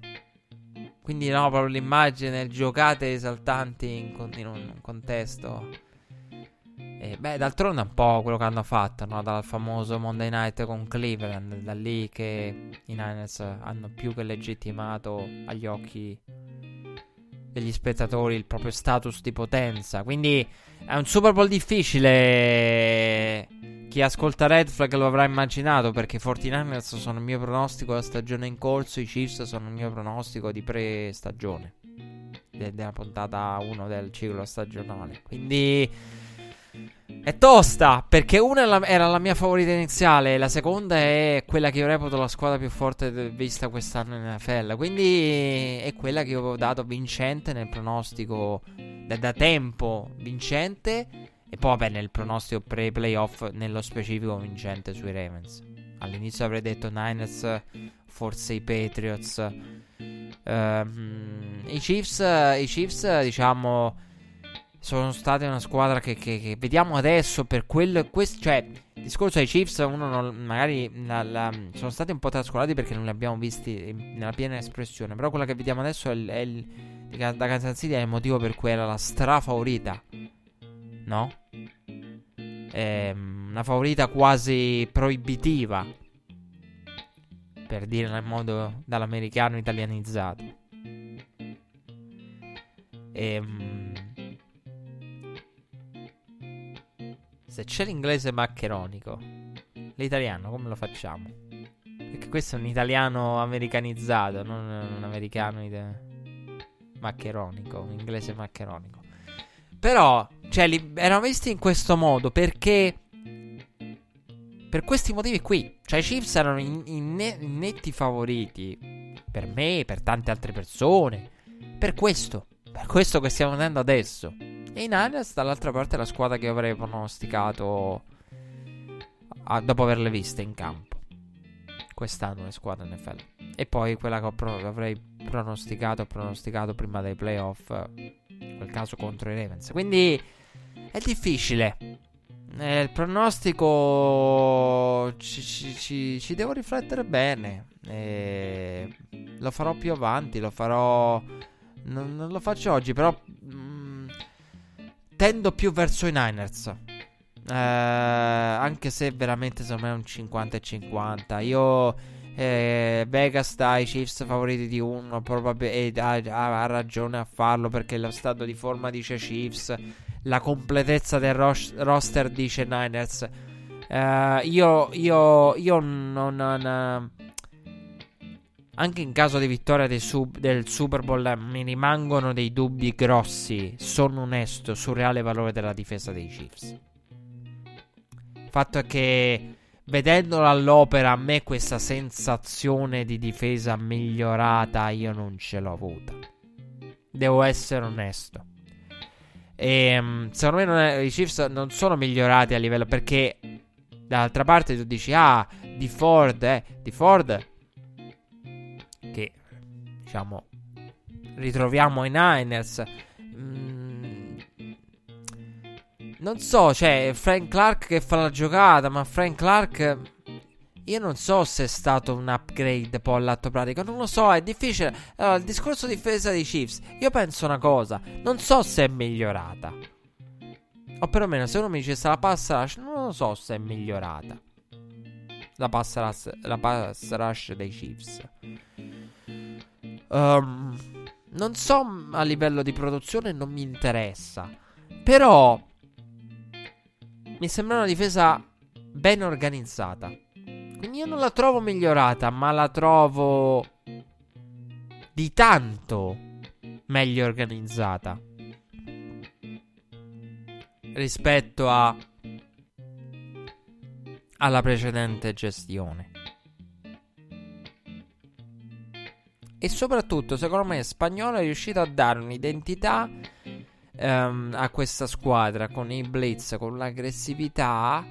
Quindi no, proprio l'immagine, giocate esaltanti in, con- in un contesto. E, beh, d'altronde è un po' quello che hanno fatto, no? Dal famoso Monday Night con Cleveland, da lì che i Niners hanno più che legittimato agli occhi degli spettatori il proprio status di potenza. Quindi è un Super Bowl difficile. Chi ascolta Red Flag lo avrà immaginato, perché i quarantanove ers sono il mio pronostico della stagione in corso, i Chiefs sono il mio pronostico di pre-stagione, de- della puntata uno del ciclo stagionale. Quindi è tosta, perché una era la, era la mia favorita iniziale, la seconda è quella che io reputo la squadra più forte de- vista quest'anno in N F L. Quindi è quella che io avevo dato vincente nel pronostico da, da tempo vincente. E poi vabbè, nel pronostico pre-playoff, nello specifico vincente sui Ravens. All'inizio avrei detto Niners, forse i Patriots, um, i Chiefs, i Chiefs diciamo sono state una squadra che, che, che vediamo adesso per quello, quest- cioè il discorso ai Chiefs uno non, magari la, la, sono stati un po' trascurati perché non li abbiamo visti in, nella piena espressione, però quella che vediamo adesso è, il, è il, da Kansas City è il motivo per cui era la strafavorita, no? È una favorita quasi proibitiva, per dirla in modo dall'americano italianizzato. E, se c'è l'inglese maccheronico, l'italiano come lo facciamo? Perché questo è un italiano americanizzato, non un americano ita- maccheronico, un inglese maccheronico. Però, cioè, li erano visti in questo modo perché, per questi motivi qui, cioè i Chiefs erano in, in, ne- in netti favoriti, per me, per tante altre persone, per questo, per questo che stiamo vedendo adesso. E i Niners, dall'altra parte, è la squadra che avrei pronosticato a, dopo averle viste in campo quest'anno, le squadre N F L. E poi quella che ho pro- avrei pronosticato, pronosticato prima dei playoff, in quel caso contro i Ravens. Quindi è difficile, eh, il pronostico ci, ci, ci, ci devo riflettere bene, eh, lo farò più avanti, lo farò non, non lo faccio oggi, però mh, tendo più verso i Niners, eh, anche se veramente secondo me è un cinquanta e cinquanta. Io Eh, Vegas sta ai Chiefs favoriti di uno, probabil- e ha, ha ragione a farlo, perché lo stato di forma dice Chiefs, la completezza del ros- roster dice Niners. eh, Io Io Io non, non anche in caso di vittoria dei sub, del Super Bowl mi rimangono dei dubbi grossi, sono onesto, sul reale valore della difesa dei Chiefs. Il fatto è che vedendola all'opera a me questa sensazione di difesa migliorata io non ce l'ho avuta, devo essere onesto. E secondo me non è, i Chiefs non sono migliorati a livello, perché dall'altra parte tu dici ah di Ford eh, di Ford che diciamo ritroviamo ai Niners, mm, non so, cioè Frank Clark che fa la giocata, ma Frank Clark io non so se è stato un upgrade poi all'atto pratico, non lo so, è difficile. Allora, il discorso difesa dei Chiefs, io penso una cosa, non so se è migliorata, o perlomeno se uno mi dice se la passa rush, non lo so se è migliorata la pass rush, la pass rush dei Chiefs. Um, non so, a livello di produzione non mi interessa, però mi sembra una difesa ben organizzata. Quindi io non la trovo migliorata, ma la trovo di tanto meglio organizzata rispetto a alla precedente gestione. E soprattutto, secondo me, Spagnuolo è riuscito a dare un'identità um, a questa squadra con i blitz, con l'aggressività,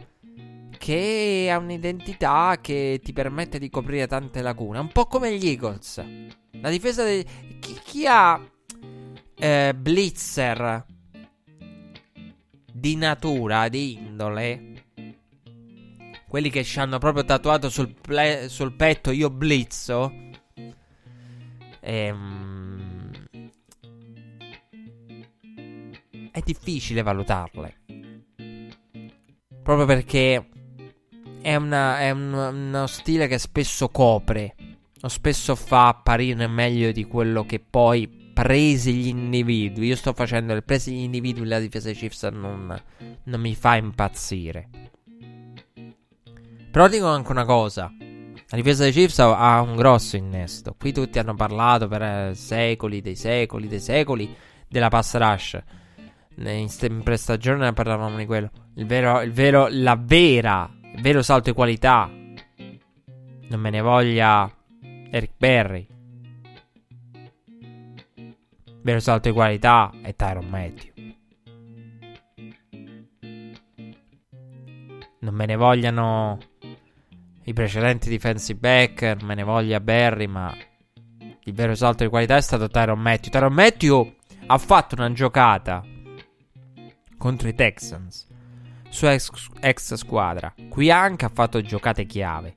che ha un'identità che ti permette di coprire tante lacune, un po' come gli Eagles. La difesa di chi, chi ha eh, blitzer di natura, di indole, quelli che ci hanno proprio tatuato sul, ple- sul petto io blizzo, ehm... è difficile valutarle, proprio perché è, una, è un, uno stile che spesso copre o spesso fa apparire meglio di quello che poi, presi gli individui, io sto facendo le prese gli individui, la difesa dei Chiefs non, non mi fa impazzire. Però dico anche una cosa, la difesa dei Chiefs ha un grosso innesto. Qui tutti hanno parlato per secoli, dei secoli, dei secoli della pass rush. In, st- in prestagione ne parlavamo di quello. Il vero, il vero, la vera, il vero salto di qualità, non me ne voglia Eric Berry, il vero salto di qualità è Tyrann Mathieu. Non me ne vogliano i precedenti difensive back, non me ne voglia Berry, ma il vero salto di qualità è stato Tyrann Mathieu. Tyrann Mathieu ha fatto una giocata contro i Texans, sua ex, ex squadra. Qui anche ha fatto giocate chiave,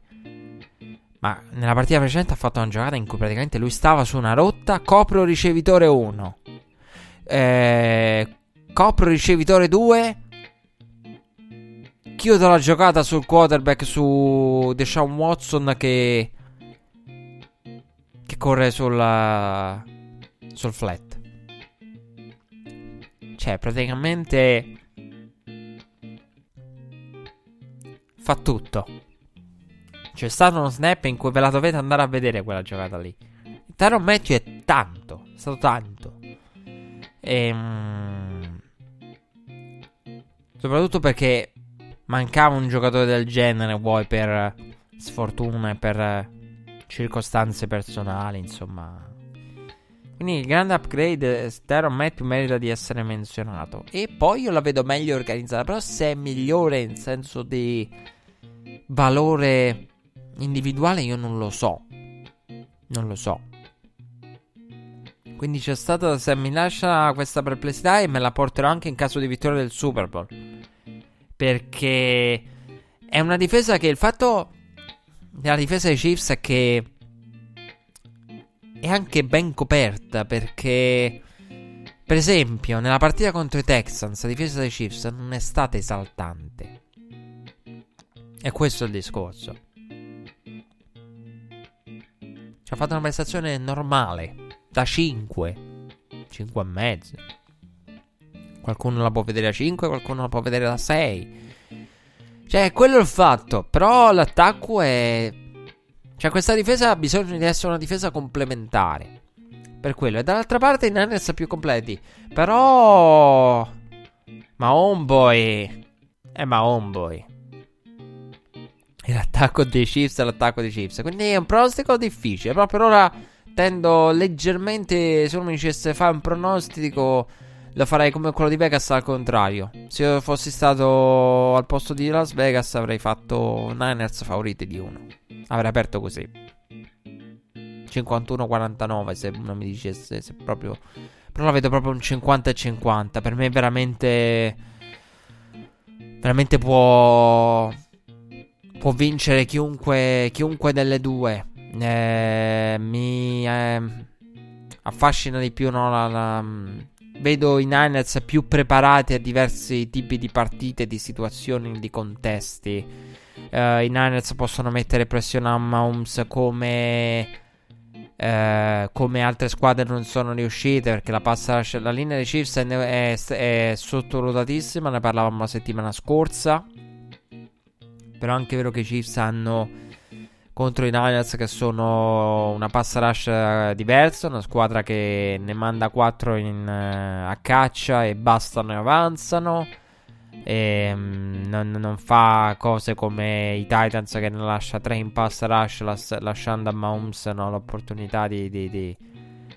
ma nella partita precedente ha fatto una giocata in cui praticamente lui stava su una rotta, copro ricevitore uno, eh, copro ricevitore due, chiudo la giocata sul quarterback, su Deshaun Watson che che corre sulla, sul flat. Cioè praticamente fa tutto. C'è stato uno snap in cui ve la dovete andare a vedere quella giocata lì. Tyrann Mathieu è tanto, è stato tanto. Ehm, soprattutto perché mancava un giocatore del genere, vuoi per sfortuna e per circostanze personali, insomma. Quindi il grande upgrade Tyrann Mathieu merita di essere menzionato. E poi io la vedo meglio organizzata, però se è migliore in senso di valore individuale io non lo so, non lo so. Quindi c'è stata, se mi lascia questa perplessità, e me la porterò anche in caso di vittoria del Super Bowl, perché è una difesa che, il fatto della difesa dei Chiefs è che è anche ben coperta, perché per esempio nella partita contro i Texans la difesa dei Chiefs non è stata esaltante, e questo è il discorso. Ci ha fatto una prestazione normale, da cinque cinque e mezzo. Qualcuno la può vedere a cinque, qualcuno la può vedere a sei. Cioè, quello è il fatto. Però l'attacco è Cioè questa difesa ha bisogno di essere una difesa complementare, per quello. E dall'altra parte i Niners più completi. Però ma homeboy Eh ma homeboy l'attacco dei Chiefs è l'attacco dei Chiefs, quindi è un pronostico difficile. Però per ora tendo leggermente, se uno mi dicesse fare un pronostico, lo farei come quello di Vegas al contrario. Se io fossi stato al posto di Las Vegas avrei fatto Niners favoriti di uno, avrei aperto così cinquantuno quarantanove, se uno mi dicesse, se proprio. Però la vedo proprio un cinquanta e cinquanta. Per me veramente Veramente può Può vincere chiunque Chiunque delle due. eh, Mi eh, affascina di più, no, la, la, vedo i Niners più preparati a diversi tipi di partite, di situazioni, di contesti. eh, I Niners possono mettere pressione a Mahomes come eh, come altre squadre non sono riuscite, perché la passa la linea dei Chiefs è, è, è sottovalutatissima. Ne parlavamo la settimana scorsa. Però è anche vero che i Chiefs hanno contro i Niners, che sono una pass rush diversa, una squadra che ne manda quattro in, a caccia e bastano e avanzano, e um, non, non fa cose come i Titans che ne lascia tre in pass rush, las- lasciando a Mahomes, no, l'opportunità di, di, di,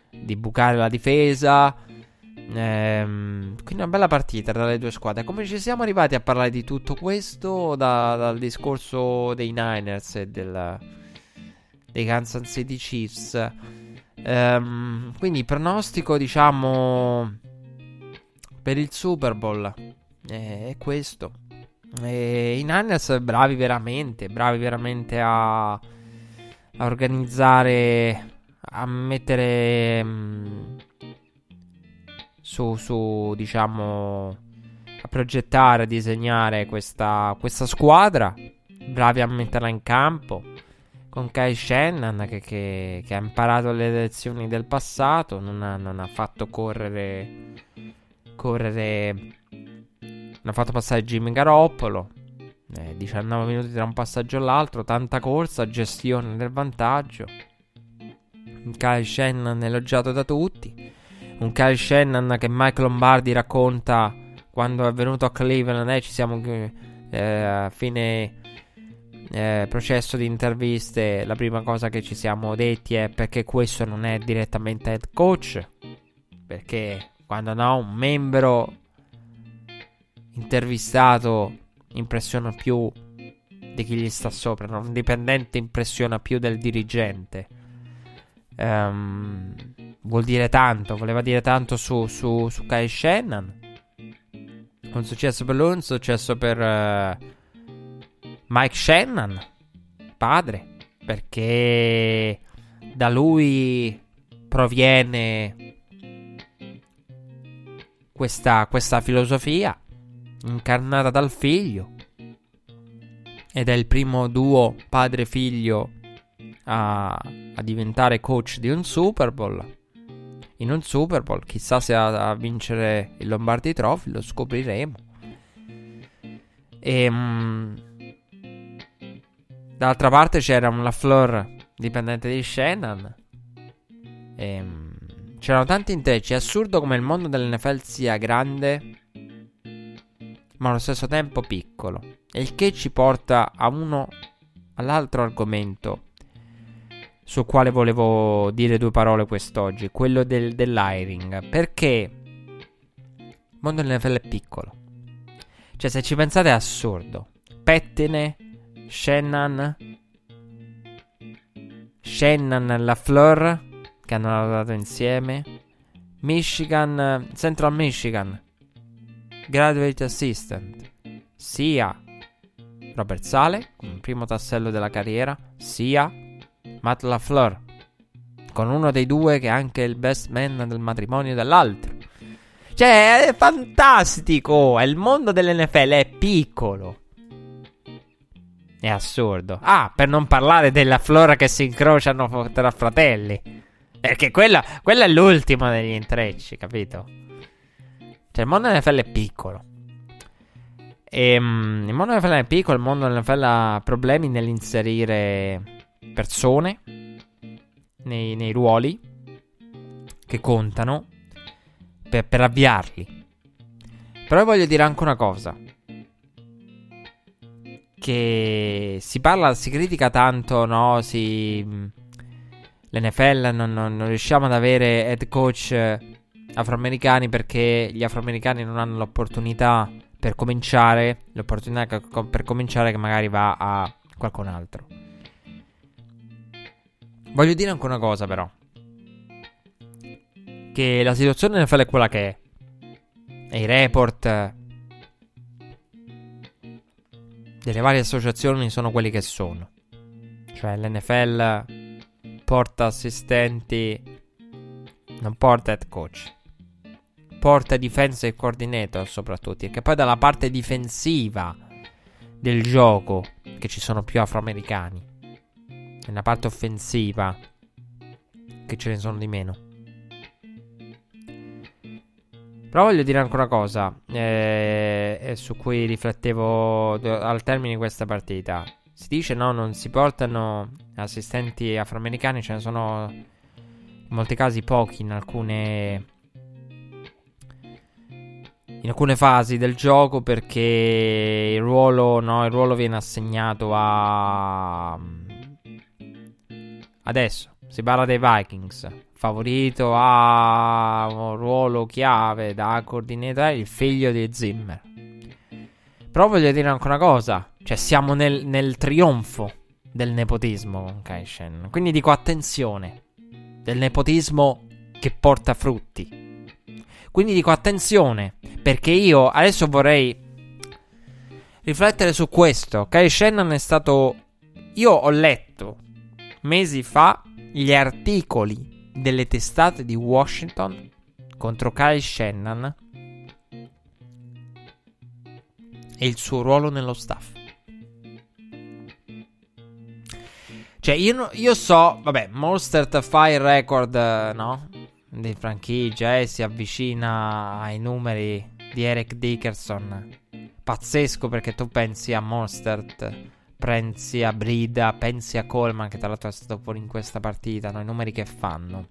di bucare la difesa. Ehm, quindi una bella partita tra le due squadre. Come ci siamo arrivati a parlare di tutto questo? Da, dal discorso dei Niners e del, dei Kansas City Chiefs. Ehm, quindi pronostico, diciamo, per il Super Bowl è questo. E i Niners bravi veramente, bravi veramente a, a organizzare, a mettere mh, su, su, diciamo, a progettare, a disegnare questa, questa squadra, bravi a metterla in campo, con Kyle Shanahan che, che, che ha imparato le lezioni del passato, non ha, non ha fatto correre correre non ha fatto passare Jimmy Garoppolo, eh, diciannove minuti tra un passaggio e l'altro, tanta corsa, gestione del vantaggio. Kyle Shanahan elogiato da tutti, un Kyle Shanahan che Mike Lombardi racconta quando è venuto a Cleveland, eh, ci siamo eh, a fine eh, processo di interviste, la prima cosa che ci siamo detti è perché questo non è direttamente head coach, perché quando no un membro intervistato impressiona più di chi gli sta sopra, no? Un dipendente impressiona più del dirigente. Um, vuol dire tanto, voleva dire tanto su, su, su Kyle Shanahan. Un successo per lui, un successo per uh, Mike Shanahan padre, perché da lui proviene questa, questa filosofia incarnata dal figlio, ed è il primo duo padre-figlio a, a diventare coach di un Super Bowl. In un Super Bowl, chissà se a, a vincere il Lombardi Trophy, lo scopriremo. E mh, dall'altra parte c'era un LaFleur dipendente di Shanahan. E, mh, c'erano tanti intrecci. È assurdo come il mondo dell'N F L sia grande, ma allo stesso tempo piccolo, il che ci porta a uno all'altro argomento sul quale volevo dire due parole quest'oggi, quello del, dell'hiring, perché il mondo dell'N F L è piccolo, cioè se ci pensate è assurdo. Pettine, Shanahan Shanahan e LaFleur che hanno lavorato insieme, Michigan, Central Michigan Graduate Assistant, sia Robert Saleh con il primo tassello della carriera, sia Matt LaFleur, con uno dei due che è anche il best man del matrimonio dell'altro. Cioè è fantastico, il mondo dell'N F L è piccolo, è assurdo. Ah, per non parlare della flora che si incrociano tra fratelli, perché quella, quella è l'ultima degli intrecci, capito? Cioè, il mondo N F L è piccolo. E, um, il mondo N F L è piccolo. Il mondo N F L ha problemi nell'inserire persone nei, nei ruoli che contano per, per avviarli. Però voglio dire anche una cosa, che si parla, si critica tanto, no? Si... L'N F L non, non, non riusciamo ad avere head coach afroamericani perché gli afroamericani non hanno l'opportunità per cominciare, l'opportunità per cominciare che magari va a qualcun altro. Voglio dire anche una cosa però, che la situazione dell'N F L è quella che è, e i report delle varie associazioni sono quelli che sono. Cioè l'N F L porta assistenti, non porta head coach, porta defensive coordinator soprattutto, perché poi dalla parte difensiva del gioco che ci sono più afroamericani, nella parte offensiva che ce ne sono di meno. Però voglio dire anche una cosa, eh, su cui riflettevo al termine di questa partita. Si dice no, non si portano assistenti afroamericani, ce ne sono in molti casi pochi in alcune in alcune fasi del gioco, perché il ruolo, no, il ruolo viene assegnato a adesso si parla dei Vikings, favorito a un ruolo chiave da coordinatore il figlio di Zimmer. Però voglio dire anche una cosa, cioè siamo nel, nel trionfo del nepotismo con Kyle Shanahan. Quindi dico attenzione, del nepotismo che porta frutti. Quindi dico attenzione, perché io adesso vorrei riflettere su questo. Kyle Shanahan è stato... Io ho letto mesi fa gli articoli delle testate di Washington contro Kyle Shanahan e il suo ruolo nello staff. Cioè io, no, io so, vabbè, Mostert fa il record, no, di franchigia e si avvicina ai numeri di Eric Dickerson. Pazzesco, perché tu pensi a Mostert, pensi a Brida, pensi a Coleman, che tra l'altro è stato fuori in questa partita, no? I numeri che fanno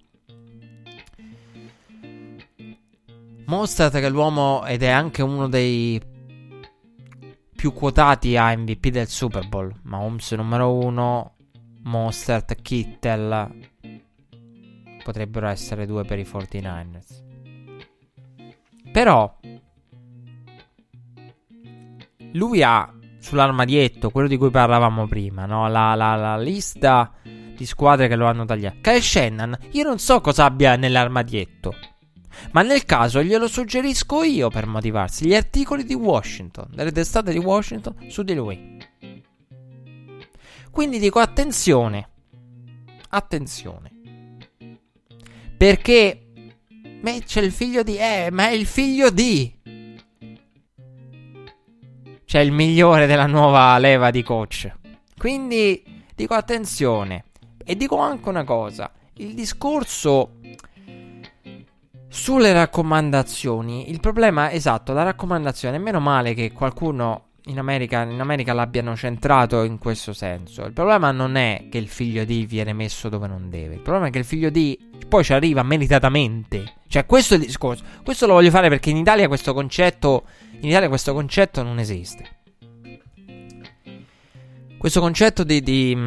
Mostert, che è l'uomo ed è anche uno dei più quotati a M V P del Super Bowl. Mahomes numero uno, Mostert, Kittel potrebbero essere due per i quarantanovers. Però lui ha sull'armadietto quello di cui parlavamo prima, no? La, la, la lista di squadre che lo hanno tagliato. Kyle Shanahan, io non so cosa abbia nell'armadietto, ma nel caso glielo suggerisco io per motivarsi. Gli articoli di Washington, delle testate di Washington su di lui. Quindi dico attenzione, attenzione, perché ma c'è il figlio di, eh, ma è il figlio di, c'è il migliore della nuova leva di coach. Quindi dico attenzione. E dico anche una cosa, il discorso sulle raccomandazioni, il problema, esatto, la raccomandazione, meno male che qualcuno in America, in America l'abbiano centrato in questo senso. Il problema non è che il figlio di viene messo dove non deve, il problema è che il figlio di poi ci arriva meritatamente. Cioè questo è il discorso. Questo lo voglio fare perché in Italia questo concetto in Italia questo concetto non esiste. Questo concetto di, di,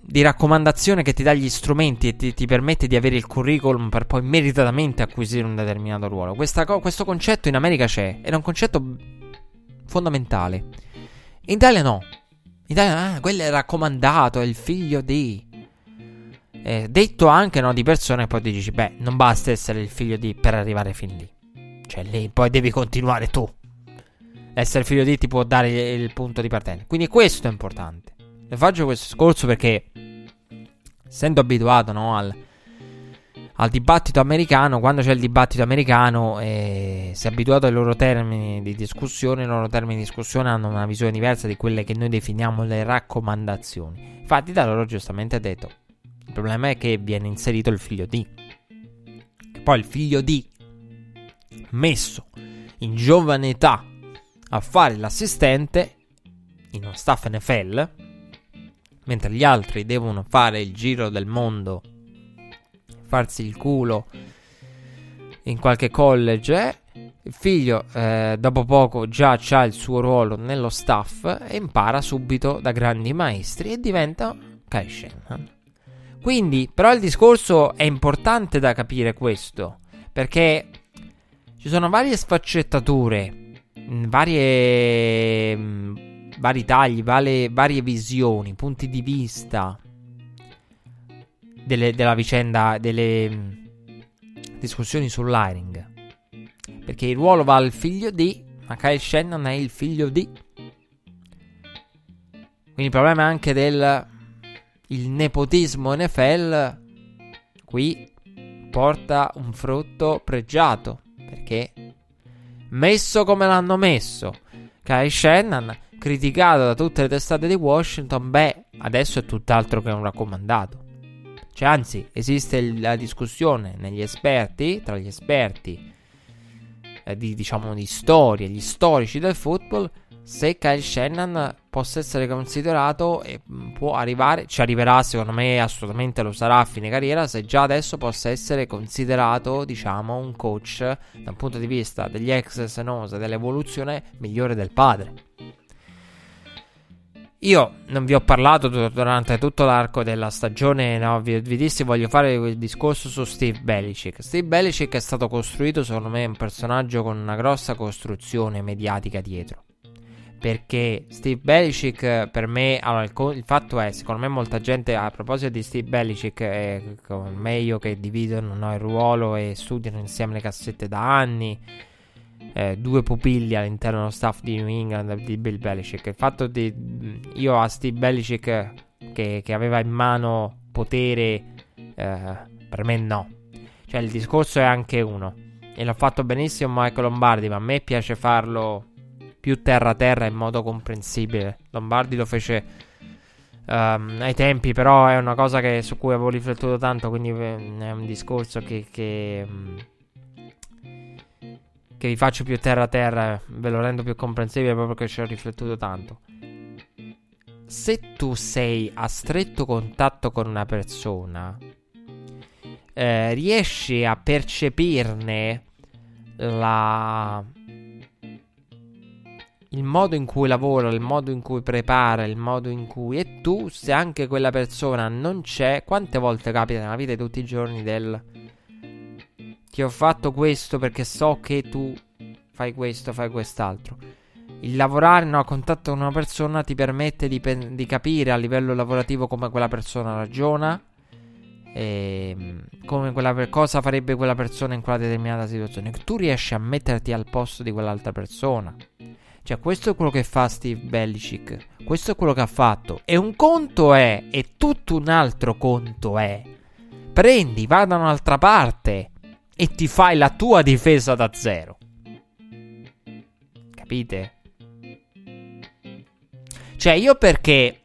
di raccomandazione che ti dà gli strumenti e ti, ti permette di avere il curriculum per poi meritatamente acquisire un determinato ruolo. Questa, questo concetto in America c'è ed è un concetto fondamentale. In Italia no. In Italia, ah, quello è raccomandato, è il figlio di... Eh, detto anche, no, di persone che poi ti dici, beh, non basta essere il figlio di per arrivare fin lì. Cioè lì poi devi continuare tu. Essere figlio di ti può dare il punto di partenza. Quindi questo è importante. Le faccio questo discorso perché, essendo abituato, no, al, al dibattito americano, quando c'è il dibattito americano, eh, si è abituato ai loro termini di discussione. I loro termini di discussione hanno una visione diversa di quelle che noi definiamo le raccomandazioni. Infatti da loro giustamente ha detto, il problema è che viene inserito il figlio di, che poi il figlio di messo in giovane età a fare l'assistente in uno staff N F L mentre gli altri devono fare il giro del mondo, farsi il culo in qualche college, il figlio eh, dopo poco già c'ha il suo ruolo nello staff e impara subito da grandi maestri e diventa Kyle Shanahan. Quindi però il discorso è importante da capire questo, perché ci sono varie sfaccettature, varie, vari tagli, varie, varie visioni, punti di vista delle, della vicenda, delle discussioni sull'hiring, perché il ruolo va al figlio di, ma Kyle Shanahan è il figlio di, quindi il problema è anche del il nepotismo N F L qui porta un frutto pregiato, perché messo come l'hanno messo Kyle Shanahan, criticato da tutte le testate di Washington, beh, adesso è tutt'altro che un raccomandato. Cioè, anzi, esiste la discussione negli esperti, tra gli esperti eh, di, diciamo, di storia, gli storici del football, se Kyle Shanahan possa essere considerato e può arrivare, ci arriverà secondo me, assolutamente lo sarà a fine carriera, se già adesso possa essere considerato, diciamo, un coach da un punto di vista degli ex Senosa, dell'evoluzione migliore del padre. Io non vi ho parlato durante tutto l'arco della stagione, no, vi, vi dissi voglio fare il discorso su Steve Belichick. Steve Belichick è stato costruito, secondo me, un personaggio con una grossa costruzione mediatica dietro, perché Steve Belichick per me, allora, il, il fatto è, secondo me molta gente a proposito di Steve Belichick, è come me io che dividono, no, il ruolo e studiano insieme le cassette da anni, Eh, due pupilli all'interno dello staff di New England di Bill Belichick. Il fatto di io a Steve Belichick che, che aveva in mano potere, eh, per me no, cioè il discorso è anche uno, e l'ha fatto benissimo Michael Lombardi, ma a me piace farlo più terra a terra in modo comprensibile. Lombardi lo fece um, ai tempi, però è una cosa che, su cui avevo riflettuto tanto, quindi è un discorso che, che che vi faccio più terra a terra, ve lo rendo più comprensibile proprio perché ci ho riflettuto tanto. Se tu sei a stretto contatto con una persona, eh, riesci a percepirne la... il modo in cui lavora, il modo in cui prepara, il modo in cui... E tu, se anche quella persona non c'è, quante volte capita nella vita di tutti i giorni del... Ti ho fatto questo perché so che tu fai questo, fai quest'altro. Il lavorare, no, a contatto con una persona ti permette di, pe- di capire a livello lavorativo come quella persona ragiona, e come quella per- cosa farebbe quella persona in quella determinata situazione. Tu riesci a metterti al posto di quell'altra persona. Cioè, questo è quello che fa Steve Belichick. Questo è quello che ha fatto. E un conto è, e tutto un altro conto è, prendi, vai da un'altra parte e ti fai la tua difesa da zero. Capite? Cioè, io perché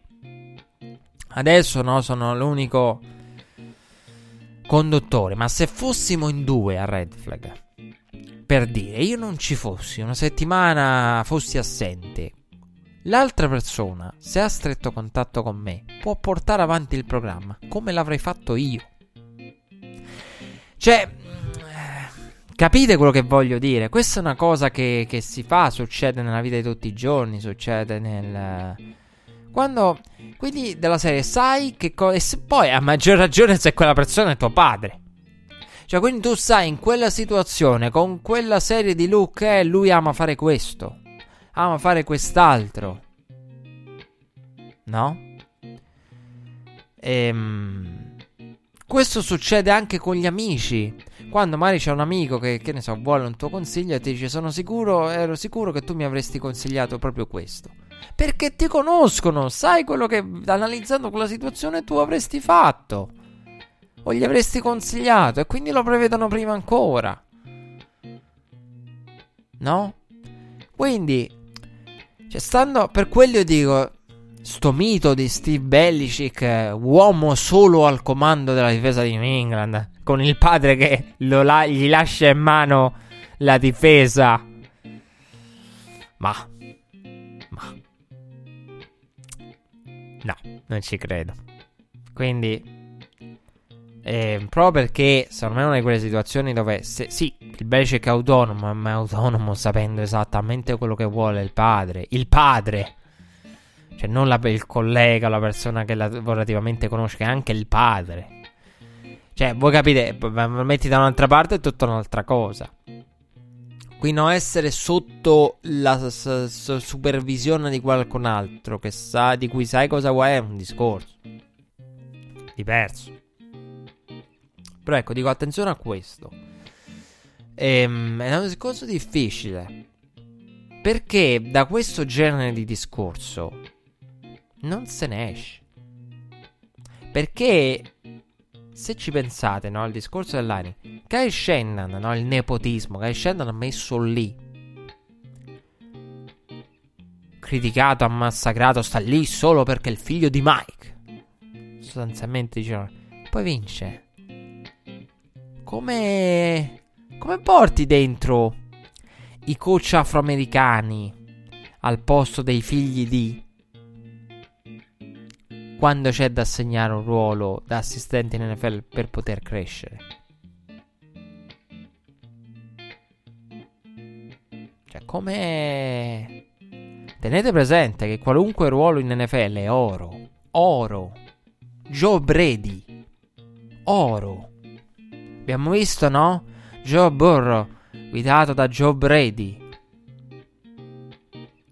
adesso, no, sono l'unico conduttore, ma se fossimo in due a Red Flag, per dire, io non ci fossi una settimana, fossi assente, l'altra persona, se ha stretto contatto con me, può portare avanti il programma come l'avrei fatto io. Cioè, capite quello che voglio dire? Questa è una cosa che, che si fa, succede nella vita di tutti i giorni, succede nel... Quando... Quindi della serie, sai che cosa... E se, poi a maggior ragione se quella persona è tuo padre. Cioè, quindi tu sai, in quella situazione, con quella serie di look, eh, lui ama fare questo, ama fare quest'altro, no? Ehm... Questo succede anche con gli amici. Quando magari c'è un amico che, che ne so, vuole un tuo consiglio e ti dice: sono sicuro, ero sicuro che tu mi avresti consigliato proprio questo, perché ti conoscono, sai quello che, analizzando quella situazione, tu avresti fatto o gli avresti consigliato, e quindi lo prevedono prima ancora, no? Quindi, cioè, stando, per quello dico, sto mito di Steve Belichick, uomo solo al comando della difesa di New England, con il padre che lo la- gli lascia in mano la difesa. Ma, ma No, non ci credo. Quindi eh, proprio perché secondo me è una di quelle situazioni dove se, sì, il Belichick è autonomo, ma è autonomo sapendo esattamente quello che vuole il padre. Il padre, cioè non la, il collega, la persona che lavorativamente conosce, che è anche il padre. Cioè voi capite, metti da un'altra parte è tutta un'altra cosa. Qui non essere sotto la s- s- supervisione di qualcun altro che sa, di cui sai cosa vuoi, è un discorso diverso. Però ecco, dico attenzione a questo. Ehm, è un discorso difficile, perché da questo genere di discorso non se ne esce. Perché se ci pensate, no, al discorso dell'Ani, Kyle Shanahan, no, il nepotismo, Kyle Shanahan ha messo lì, criticato, ha massacrato, sta lì solo perché è il figlio di Mike. Sostanzialmente dicevano, poi vince. Come, come porti dentro i coach afroamericani al posto dei figli di, quando c'è da assegnare un ruolo da assistente in N F L per poter crescere? Cioè, come... Tenete presente che qualunque ruolo in N F L è oro. Oro. Joe Brady. Oro. Abbiamo visto, no? Joe Burrow, guidato da Joe Brady,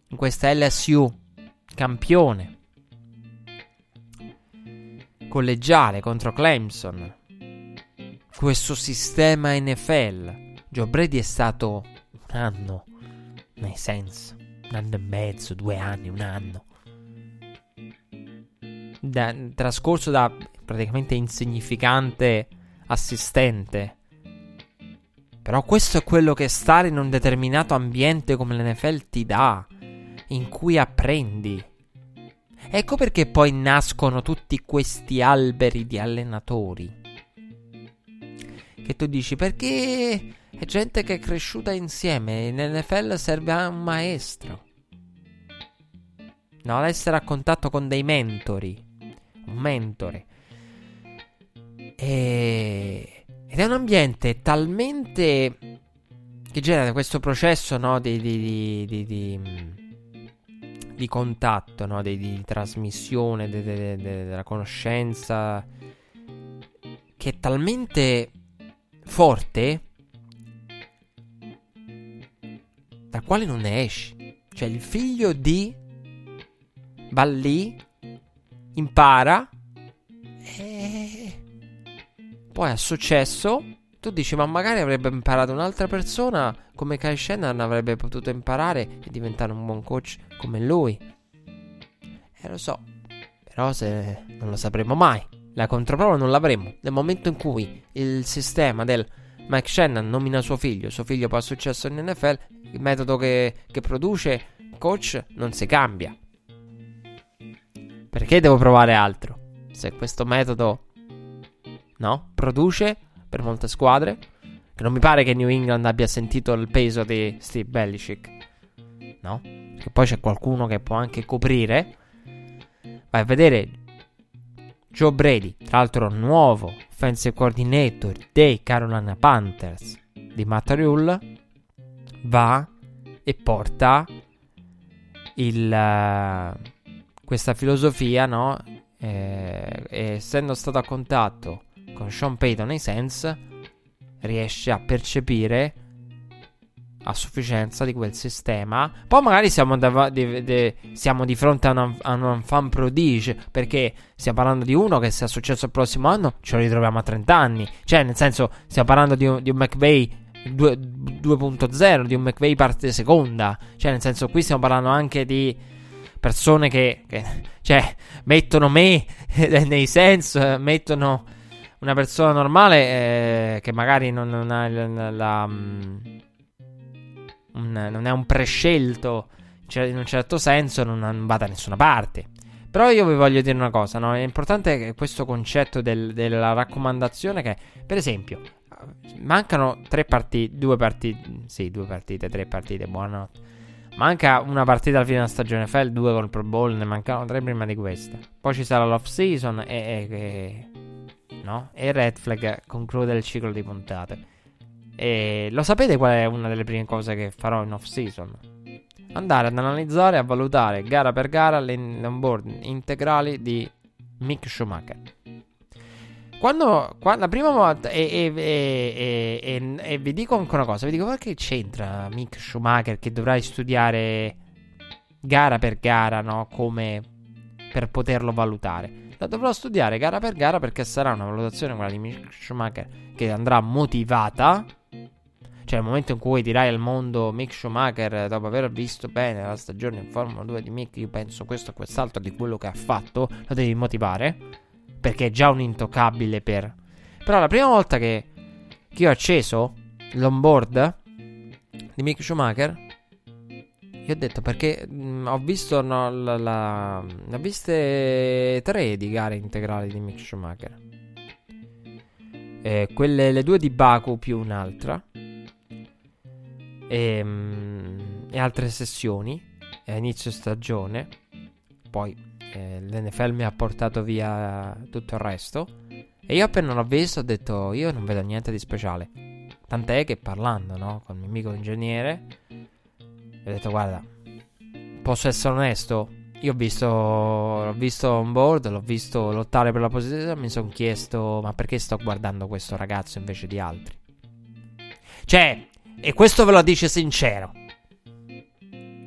in questa L S U, campione collegiale contro Clemson. Questo sistema N F L. Joe Brady è stato un anno, nel senso, un anno e mezzo, due anni, un anno da, trascorso da praticamente insignificante assistente. Però questo è quello che stare in un determinato ambiente come l'N F L ti dà, in cui apprendi. Ecco perché poi nascono tutti questi alberi di allenatori, che tu dici, perché è gente che è cresciuta insieme. In N F L serve a un maestro, no, ad essere a contatto con dei mentori, un mentore. E... ed è un ambiente talmente che genera questo processo, no, di... di, di, di, di... di contatto, no? Di, di trasmissione de, de, de, de, della conoscenza, che è talmente forte da quale non ne esci. Cioè il figlio di va lì, impara e poi ha successo. Tu dici, ma magari avrebbe imparato un'altra persona come Kyle Shanahan, avrebbe potuto imparare e diventare un buon coach come lui. Eh, lo so, però se non lo sapremo mai, la controprova non l'avremo. Nel momento in cui il sistema del Mike Shanahan nomina suo figlio, suo figlio poi ha successo in N F L, il metodo che, che produce coach non si cambia. Perché devo provare altro? Se questo metodo, no, produce per molte squadre, che non mi pare che New England abbia sentito il peso di Steve Belichick, no? Che poi c'è qualcuno che può anche coprire. Vai a vedere Joe Brady, tra l'altro nuovo offensive coordinator dei Carolina Panthers di Matt Rhule, va e porta il, uh, questa filosofia, no? Eh, essendo stato a contatto con Sean Payton nei Saints, riesce a percepire a sufficienza di quel sistema. Poi magari siamo, dav- de- de- siamo di fronte a un un fan prodige, perché stiamo parlando di uno che, se è successo il prossimo anno, ce lo ritroviamo a trenta anni. Cioè nel senso, stiamo parlando di un, di un McVay due punto zero, di un McVay parte seconda. Cioè nel senso, qui stiamo parlando anche di persone che, che cioè mettono me nei Saints, mettono una persona normale, eh, che magari non, non ha la, la, la, um, un, non è un prescelto, cioè in un certo senso non, non va da nessuna parte. Però io vi voglio dire una cosa, no? È importante che questo concetto del, della raccomandazione, che per esempio mancano tre partite, due partite, sì, due partite, tre partite, buonanotte, Manca una partita alla fine della stagione F L, due col Pro Bowl, ne mancavano tre prima di questa. Poi ci sarà l'off season e, e, e, no? E Red Flag conclude il ciclo di puntate. E lo sapete qual è una delle prime cose che farò in off season? Andare ad analizzare e a valutare gara per gara le onboard integrali di Mick Schumacher. Quando, quando la prima volta e, e, e, e, e, e vi dico ancora una cosa, vi dico, ma che c'entra Mick Schumacher che dovrai studiare gara per gara, no? Come per poterlo valutare. La dovrò studiare gara per gara perché sarà una valutazione, quella di Mick Schumacher, che andrà motivata. Cioè, nel momento in cui dirai al mondo Mick Schumacher, dopo aver visto bene la stagione in Formula due di Mick, io penso questo e quest'altro di quello che ha fatto, lo devi motivare, perché è già un intoccabile per... Però la prima volta che, che io ho acceso l'onboard di Mick Schumacher, io ho detto, perché mh, ho visto no, la, la, ho viste tre di gare integrali di Mick Schumacher, eh, quelle, le due di Baku più un'altra, E, um, e altre sessioni a inizio stagione. Poi eh, l'N F L mi ha portato via tutto il resto, e io appena l'ho visto ho detto, io non vedo niente di speciale. Tant'è che parlando, no, con il mio amico ingegnere, ho detto, guarda, posso essere onesto, io ho visto, l'ho visto on board, l'ho visto lottare per la posizione, mi sono chiesto, ma perché sto guardando questo ragazzo invece di altri? Cioè, e questo ve lo dice sincero,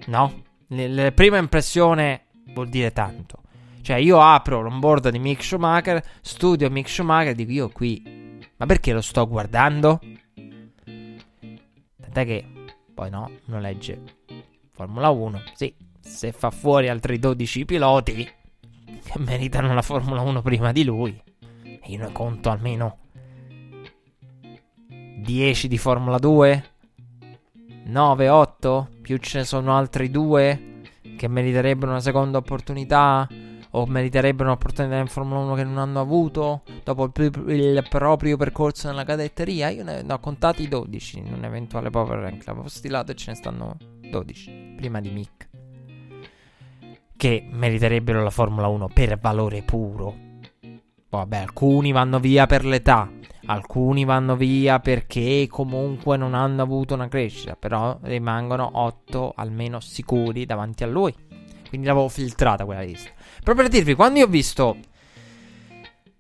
no? La prima impressione vuol dire tanto. Cioè, io apro l'onboard di Mick Schumacher, studio Mick Schumacher e dico, io qui, ma perché lo sto guardando? Tant'è che poi no, uno legge Formula uno, sì, se fa fuori altri dodici piloti che meritano la Formula uno prima di lui, e io ne conto almeno dieci di Formula due, nove, otto, più ce ne sono altri due che meriterebbero una seconda opportunità o meriterebbero un'opportunità in Formula uno che non hanno avuto dopo il, il proprio percorso nella cadetteria. Io ne, ne ho contati dodici in un eventuale power rank, l'avevo stilato, e ce ne stanno dodici prima di Mick che meriterebbero la Formula uno per valore puro. Vabbè, alcuni vanno via per l'età, alcuni vanno via perché comunque non hanno avuto una crescita, però rimangono otto almeno sicuri davanti a lui. Quindi l'avevo filtrata quella lista. Proprio per dirvi, quando io ho visto,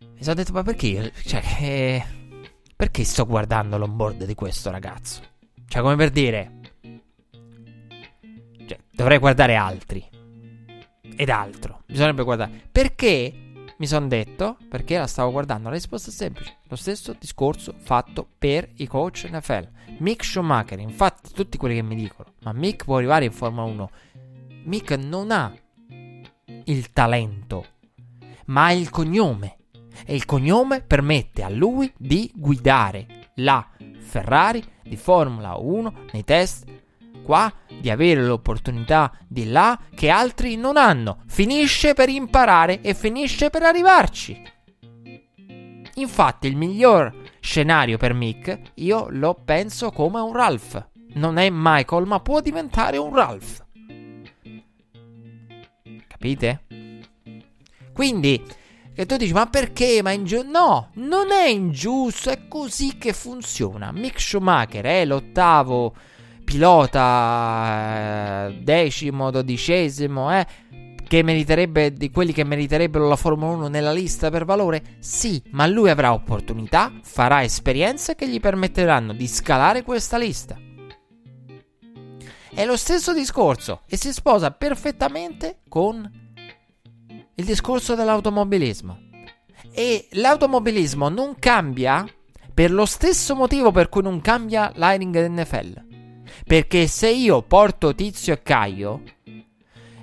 mi sono detto, ma perché, cioè, eh, perché sto guardando l'onboard di questo ragazzo? Cioè, come per dire, cioè, dovrei guardare altri ed altro. Bisognerebbe guardare. Perché? Mi sono detto, perché la stavo guardando. La risposta è semplice. Lo stesso discorso fatto per i coach N F L. Mick Schumacher, infatti, tutti quelli che mi dicono, ma Mick può arrivare in Formula uno, Mick non ha il talento, ma ha il cognome. E il cognome permette a lui di guidare la Ferrari di Formula uno nei test qua, di avere l'opportunità di là che altri non hanno. Finisce per imparare e finisce per arrivarci. Infatti il miglior scenario per Mick io lo penso come un Ralph. Non è Michael, ma può diventare un Ralph. Capite? Quindi, e tu dici, ma perché? Ma ingi- no, non è ingiusto, è così che funziona. Mick Schumacher è l'ottavo pilota, decimo, dodicesimo, eh, che meriterebbe, di quelli che meriterebbero la Formula uno nella lista per valore? Sì, ma lui avrà opportunità, farà esperienze che gli permetteranno di scalare questa lista. È lo stesso discorso e si sposa perfettamente con il discorso dell'automobilismo. E l'automobilismo non cambia per lo stesso motivo per cui non cambia l'hiring N F L. Perché se io porto Tizio e Caio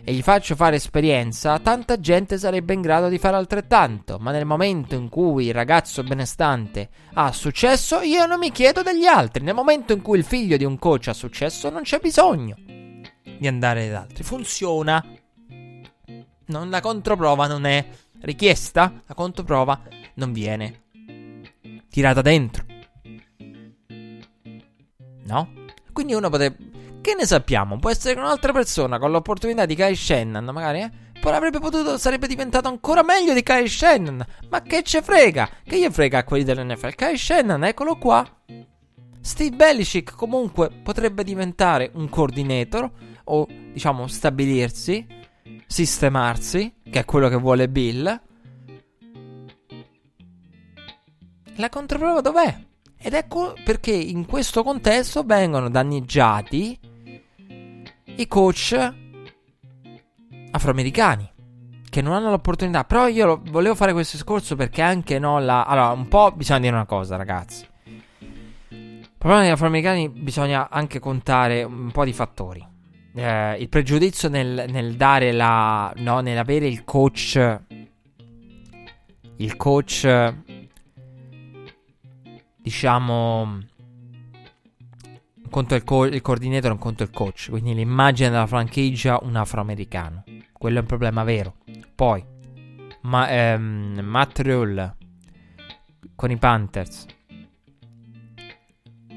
e gli faccio fare esperienza, tanta gente sarebbe in grado di fare altrettanto. Ma nel momento in cui il ragazzo benestante ha successo, io non mi chiedo degli altri. Nel momento in cui il figlio di un coach ha successo, non c'è bisogno di andare ad altri. Funziona. Non, la controprova non è richiesta, la controprova non viene tirata dentro, no? Quindi uno potrebbe... che ne sappiamo? Può essere che un'altra persona con l'opportunità di Kyle Shanahan, magari, eh? Poi avrebbe potuto, sarebbe diventato ancora meglio di Kyle Shanahan. Ma che ce frega? Che gli frega a quelli dell'N F L? Kyle Shanahan, eccolo qua. Steve Belichick comunque potrebbe diventare un coordinator, o diciamo stabilirsi, sistemarsi, che è quello che vuole Bill. La controprova dov'è? Ed ecco perché in questo contesto vengono danneggiati i coach afroamericani che non hanno l'opportunità. Però io lo, volevo fare questo discorso perché anche no la... Allora, un po' bisogna dire una cosa, ragazzi. Proprio negli afroamericani bisogna anche contare un po' di fattori. Eh, il pregiudizio nel, nel dare la... no, nell'avere il coach... Il coach... diciamo, un conto il, co- il coordinatore, un conto il coach. Quindi l'immagine della franchigia, un afroamericano. Quello è un problema vero. Poi, ma, ehm, Matt Rule con i Panthers.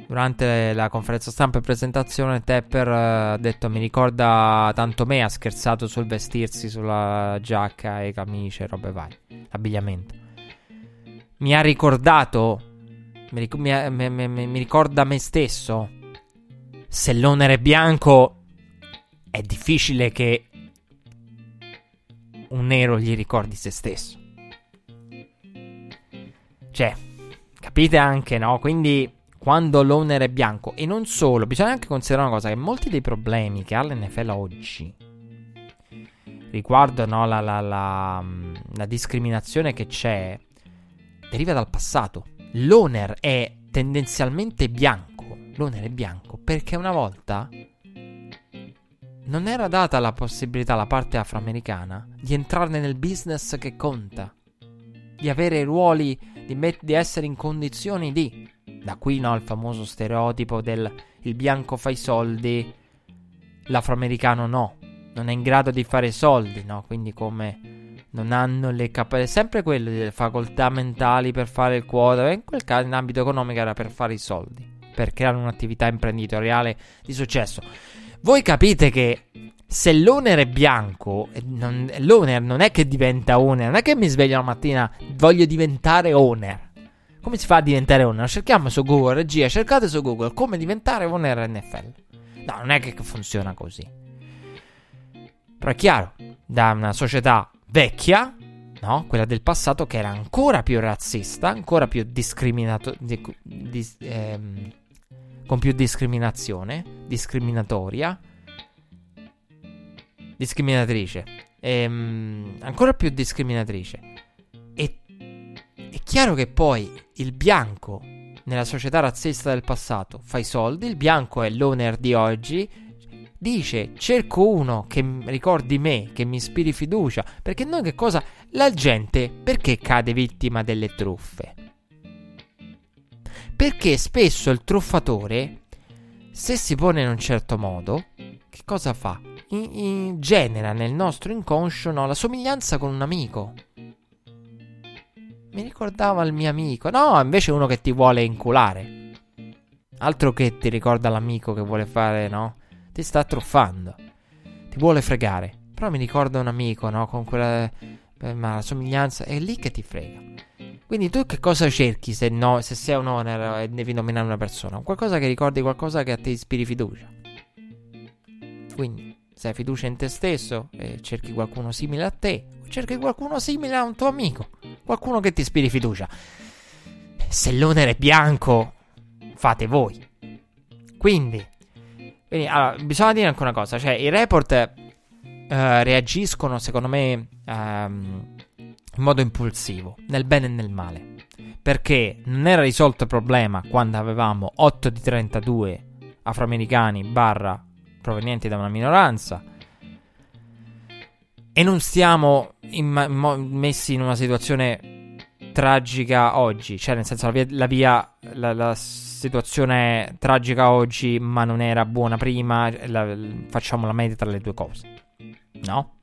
Durante la conferenza stampa e presentazione, Tepper ha eh, detto: mi ricorda tanto me. Ha scherzato sul vestirsi, sulla giacca e camicie, robe vai, l'abbigliamento. Mi ha ricordato. Mi, mi, mi, mi ricorda me stesso. Se l'onere è bianco, è difficile che un nero gli ricordi se stesso. Cioè, capite anche, no? Quindi quando l'onere è bianco, e non solo, bisogna anche considerare una cosa, che molti dei problemi che ha l'N F L oggi riguardo, no, la, la, la, la discriminazione che c'è deriva dal passato. L'owner è tendenzialmente bianco. L'owner è bianco perché una volta non era data la possibilità alla parte afroamericana di entrare nel business che conta, di avere ruoli, di, met- di essere in condizioni di. Da qui, no, il famoso stereotipo del il bianco fa i soldi, l'afroamericano no, non è in grado di fare soldi, no? Quindi come... non hanno le capacità, sempre quelle delle facoltà mentali per fare il quota. In quel caso, in ambito economico, era per fare i soldi, per creare un'attività imprenditoriale di successo. Voi capite che se l'owner è bianco, non, l'owner non è che diventa owner. Non è che mi sveglio la mattina, voglio diventare owner. Come si fa a diventare owner? Cerchiamo su Google, regia, cercate su Google come diventare owner N F L. No, non è che funziona così. Però è chiaro, da una società vecchia, no? Quella del passato, che era ancora più razzista, ancora più discriminato, di, di, ehm, con più discriminazione, discriminatoria, discriminatrice, ehm, ancora più discriminatrice. E è chiaro che poi il bianco nella società razzista del passato fa i soldi, il bianco è l'owner di oggi. Dice: cerco uno che ricordi me, che mi ispiri fiducia. Perché noi che cosa? La gente perché cade vittima delle truffe? Perché spesso il truffatore, se si pone in un certo modo, che cosa fa? In, in, genera nel nostro inconscio, no, la somiglianza con un amico. Mi ricordava il mio amico. No, invece uno che ti vuole inculare. Altro che ti ricorda l'amico che vuole fare, no? Ti sta truffando, ti vuole fregare. Però mi ricorda un amico, no? Con quella eh, ma la somiglianza è lì che ti frega. Quindi tu che cosa cerchi se, no, se sei un owner e devi nominare una persona? Qualcosa che ricordi, qualcosa che a te ispiri fiducia. Quindi se hai fiducia in te stesso e cerchi qualcuno simile a te, cerchi qualcuno simile a un tuo amico, qualcuno che ti ispiri fiducia. Se l'owner è bianco, fate voi. Quindi Quindi, allora, bisogna dire anche una cosa, cioè i report eh, reagiscono secondo me ehm, in modo impulsivo, nel bene e nel male, perché non era risolto il problema quando avevamo otto di trentadue afroamericani barra provenienti da una minoranza, e non stiamo in, mo, messi in una situazione tragica oggi, cioè nel senso la via... La via la, la, situazione tragica oggi, ma non era buona prima. La, la, facciamo la media tra le due cose, no?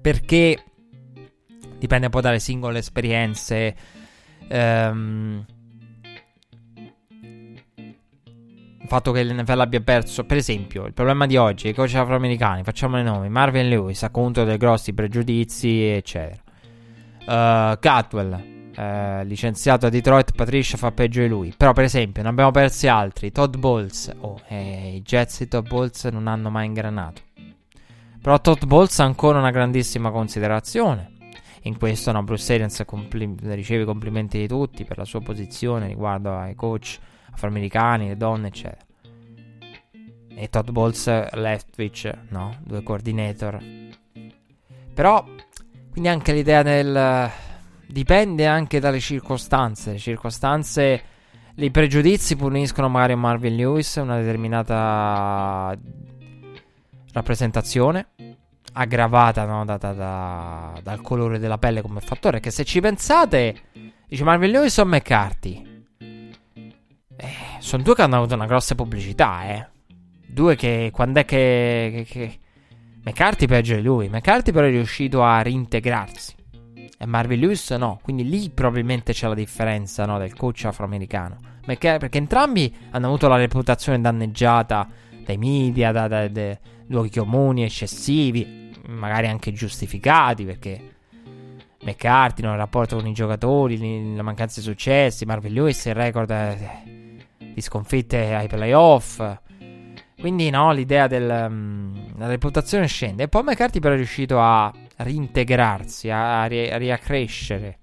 Perché dipende un po' dalle singole esperienze. Ehm, il fatto che l'N F L abbia perso, per esempio, il problema di oggi, i coach afroamericani, facciamo i nomi, Marvin Lewis, a conto dei grossi pregiudizi, eccetera. Uh, Caldwell, Uh, licenziato a Detroit, Patricia fa peggio di lui. Però per esempio ne abbiamo persi altri. Todd Bowles, oh, eh, i Jets di Todd Bowles non hanno mai ingranato. Però Todd Bowles ha ancora una grandissima considerazione. In questo no, Bruce Arians compli- riceve i complimenti di tutti per la sua posizione riguardo ai coach afroamericani, le donne eccetera. E Todd Bowles, Leftwich, no, due coordinator. Però quindi anche l'idea del... dipende anche dalle circostanze. Le circostanze, i pregiudizi puniscono magari a Marvin Lewis una determinata rappresentazione, aggravata no, da, da, da, dal colore della pelle come fattore. Che se ci pensate, dice Marvin Lewis o McCarthy, eh, sono due che hanno avuto una grossa pubblicità, eh. Due che quando è che, che, che... McCarthy peggio di lui. McCarthy però è riuscito a reintegrarsi e Marvin Lewis no, quindi lì probabilmente c'è la differenza no, del coach afroamericano, perché, perché entrambi hanno avuto la reputazione danneggiata dai media, da, da, da luoghi comuni eccessivi, magari anche giustificati, perché McCarthy non ha rapporto con i giocatori, la mancanza di successi, Marvin Lewis il record di sconfitte ai playoff, quindi no, l'idea della um, reputazione scende. E poi McCarthy però è riuscito a reintegrarsi, a, ri- a riaccrescere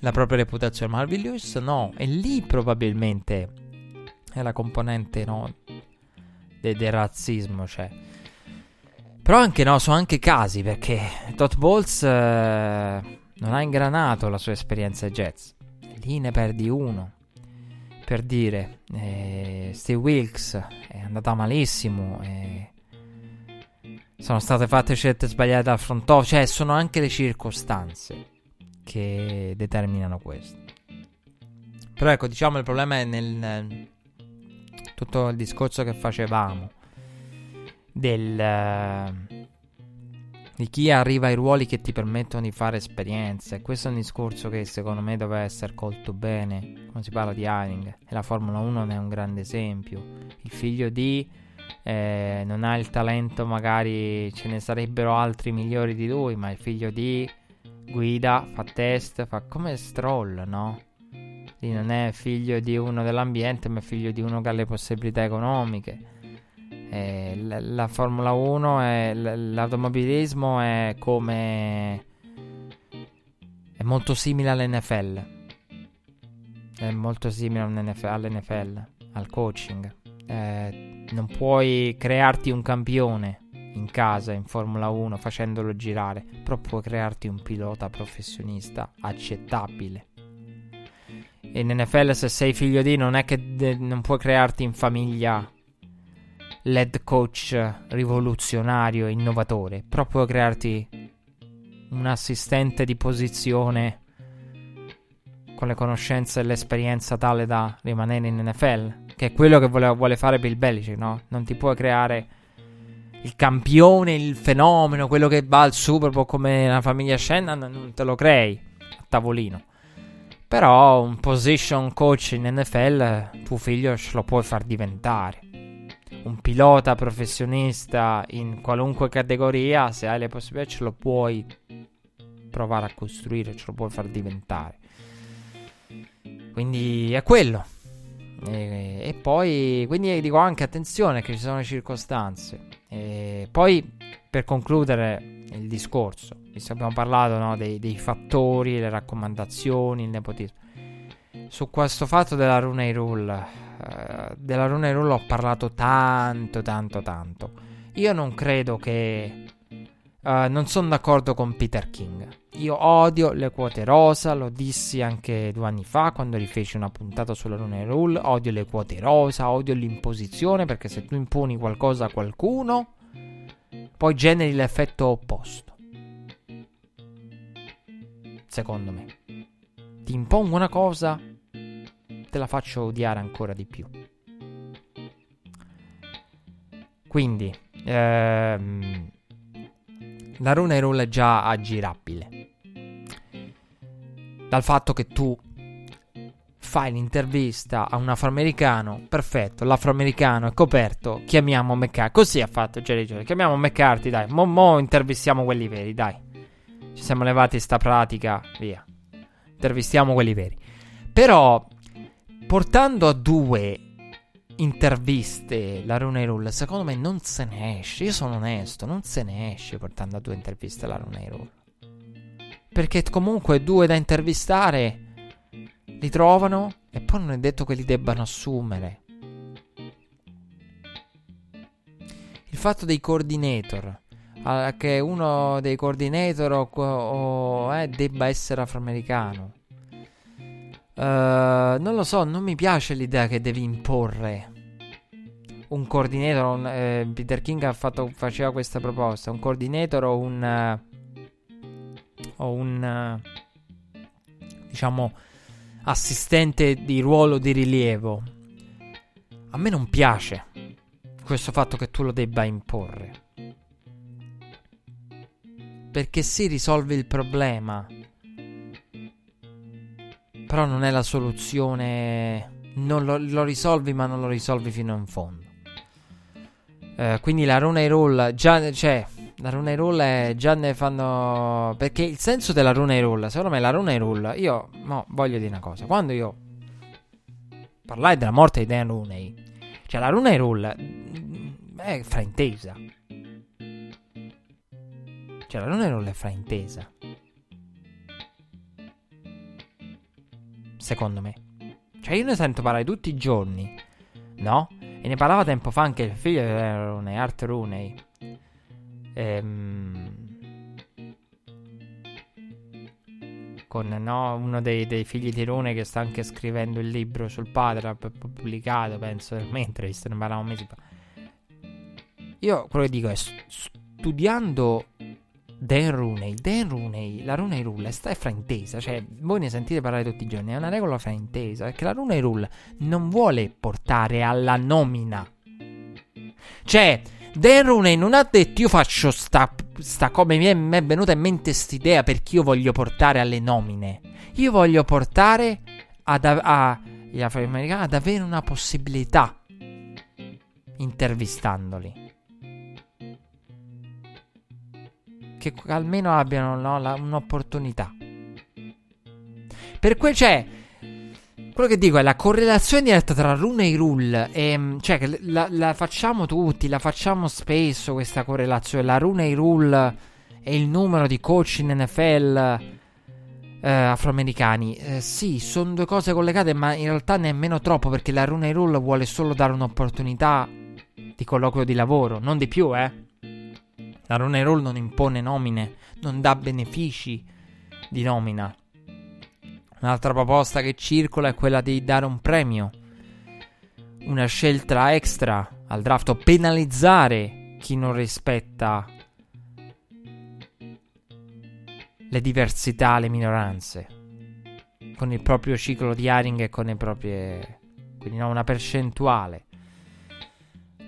la propria reputazione. Marvin Lewis no, e lì probabilmente è la componente no del de razzismo, cioè. Però anche no, sono anche casi, perché Todd Bowles eh, non ha ingranato la sua esperienza ai Jets, lì ne perdi uno. Per dire eh, Steve Wilkes è andata malissimo, eh, sono state fatte scelte sbagliate dal front office, cioè sono anche le circostanze che determinano questo. Però ecco, diciamo il problema è nel, nel tutto il discorso che facevamo del uh, di chi arriva ai ruoli che ti permettono di fare esperienza. E questo è un discorso che secondo me doveva essere colto bene. Quando si parla di hiring, e la Formula uno ne è un grande esempio, il figlio di Eh, non ha il talento, magari ce ne sarebbero altri migliori di lui, ma il figlio di guida, fa test, fa come Stroll, no? Lì non è figlio di uno dell'ambiente, ma è figlio di uno che ha le possibilità economiche. eh, la, la Formula uno è, l- l'automobilismo è come è molto simile all'N F L, è molto simile all'N F L, al coaching. eh, Non puoi crearti un campione in casa in Formula uno facendolo girare, però puoi crearti un pilota professionista accettabile. In N F L, se sei figlio di, non è che de- non puoi crearti in famiglia l'head coach rivoluzionario e innovatore, però puoi crearti un assistente di posizione con le conoscenze e l'esperienza tale da rimanere in N F L, che è quello che vuole, vuole fare Bill Belichick, no? Non ti puoi creare il campione, il fenomeno, quello che va al Super Bowl come la famiglia Shanahan, non te lo crei a tavolino. Però un position coach in N F L tuo figlio ce lo puoi far diventare. Un pilota professionista in qualunque categoria, se hai le possibilità, ce lo puoi provare a costruire, ce lo puoi far diventare. Quindi è quello. E, e poi quindi dico anche attenzione che ci sono le circostanze. E poi per concludere il discorso, abbiamo parlato no, dei, dei fattori, le raccomandazioni, il nepotismo. Su questo fatto della Rooney Rule uh, della Rooney Rule ho parlato tanto tanto tanto. Io non credo che uh, non sono d'accordo con Peter King. Io odio le quote rosa, lo dissi anche due anni fa quando rifeci una puntata sulla Rooney Rule. Odio le quote rosa, odio l'imposizione, perché se tu imponi qualcosa a qualcuno poi generi l'effetto opposto. Secondo me, ti impongo una cosa, te la faccio odiare ancora di più. Quindi ehm, la Rooney Rule è già aggirabile dal fatto che tu fai l'intervista a un afroamericano, perfetto, l'afroamericano è coperto, chiamiamo McCarthy. Così ha fatto Jerry Jones, chiamiamo McCarthy, dai, mo, mo intervistiamo quelli veri, dai. Ci siamo levati sta pratica, via. Intervistiamo quelli veri. Però, portando a due interviste la Rooney Rule, secondo me non se ne esce. Io sono onesto, non se ne esce portando a due interviste la Rooney Rule. Perché comunque due da intervistare li trovano e poi non è detto che li debbano assumere. Il fatto dei coordinator, eh, che uno dei coordinator o, o, eh, debba essere afroamericano, uh, non lo so, non mi piace l'idea che devi imporre un coordinator, un, eh, Peter King ha fatto, faceva questa proposta, un coordinator o un uh, o un uh, diciamo assistente di ruolo di rilievo. A me non piace questo fatto che tu lo debba imporre, perché si risolve il problema, però non è la soluzione. Non lo, lo risolvi, ma non lo risolvi fino in fondo. Eh, quindi la Rooney Rule già, cioè la Rooney Rule già ne fanno, perché il senso della Rooney Rule, secondo me la Rooney Rule, io mo voglio dire una cosa, quando io parlai della morte di Dan Rooney, cioè la Rooney Rule è fraintesa, cioè la Rooney Rule è fraintesa secondo me, cioè io ne sento parlare tutti i giorni, no? E ne parlava tempo fa anche il figlio di Dan Rooney, Art Rooney. Con no, uno dei, dei figli di Rooney che sta anche scrivendo il libro sul padre, l'ha pubblicato penso mentre ne parlavamo mesi fa. Io quello che dico è, studiando Dan Rooney, Dan Rooney, la Rooney Rule sta è fraintesa, cioè voi ne sentite parlare tutti i giorni, è una regola fraintesa, perché la Rooney Rule non vuole portare alla nomina, cioè Dan Rooney non ha detto io faccio sta, sta come mi è, mi è venuta in mente st'idea perché io voglio portare alle nomine, io voglio portare ad, a, a, gli afroamericani ad avere una possibilità intervistandoli, che almeno abbiano, no, la, un'opportunità. Per cui c'è, quello che dico è la correlazione diretta tra Rooney Rule e, cioè la, la facciamo tutti, la facciamo spesso questa correlazione, la Rooney Rule e il numero di coach in N F L eh, afroamericani, eh, sì, sono due cose collegate, ma in realtà nemmeno troppo, perché la Rooney Rule vuole solo dare un'opportunità di colloquio di lavoro, non di più, eh. La Rooney Rule non impone nomine, non dà benefici di nomina. Un'altra proposta che circola è quella di dare un premio, una scelta extra al draft, o penalizzare chi non rispetta le diversità, le minoranze, con il proprio ciclo di hiring e con le proprie, quindi no, una percentuale,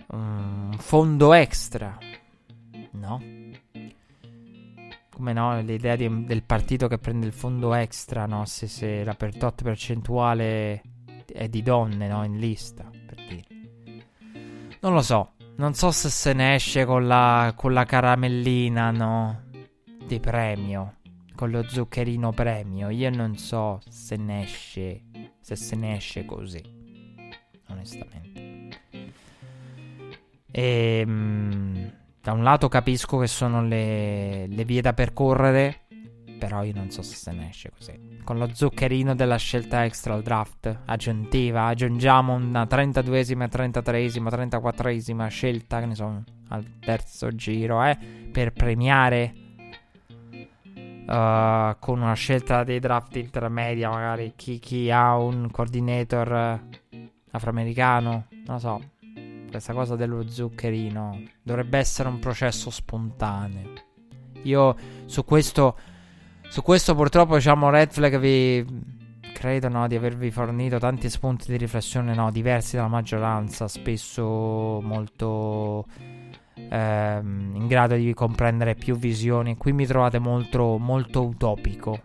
un fondo extra, no? Come no, l'idea di, del partito che prende il fondo extra, no? Se, se la per tot percentuale è di donne, no? In lista, per dire. Non lo so, non so se se ne esce con la, con la caramellina, no? Di premio, con lo zuccherino premio. Io non so se ne esce, se se ne esce così, onestamente. Ehm... Da un lato capisco che sono le, le vie da percorrere, però io non so se se ne esce così. Con lo zuccherino della scelta extra al draft, aggiuntiva, aggiungiamo una trentaduesima, trentatreesima, trentaquattresima scelta, che ne so, al terzo giro, eh, per premiare uh, con una scelta dei draft intermedia, magari chi, chi ha un coordinator afroamericano, non lo so. Questa cosa dello zuccherino dovrebbe essere un processo spontaneo. Io su questo, su questo purtroppo, diciamo, Red Flag vi credo, no, di avervi fornito tanti spunti di riflessione, no, diversi dalla maggioranza, spesso molto ehm, in grado di comprendere più visioni. Qui mi trovate molto, molto utopico,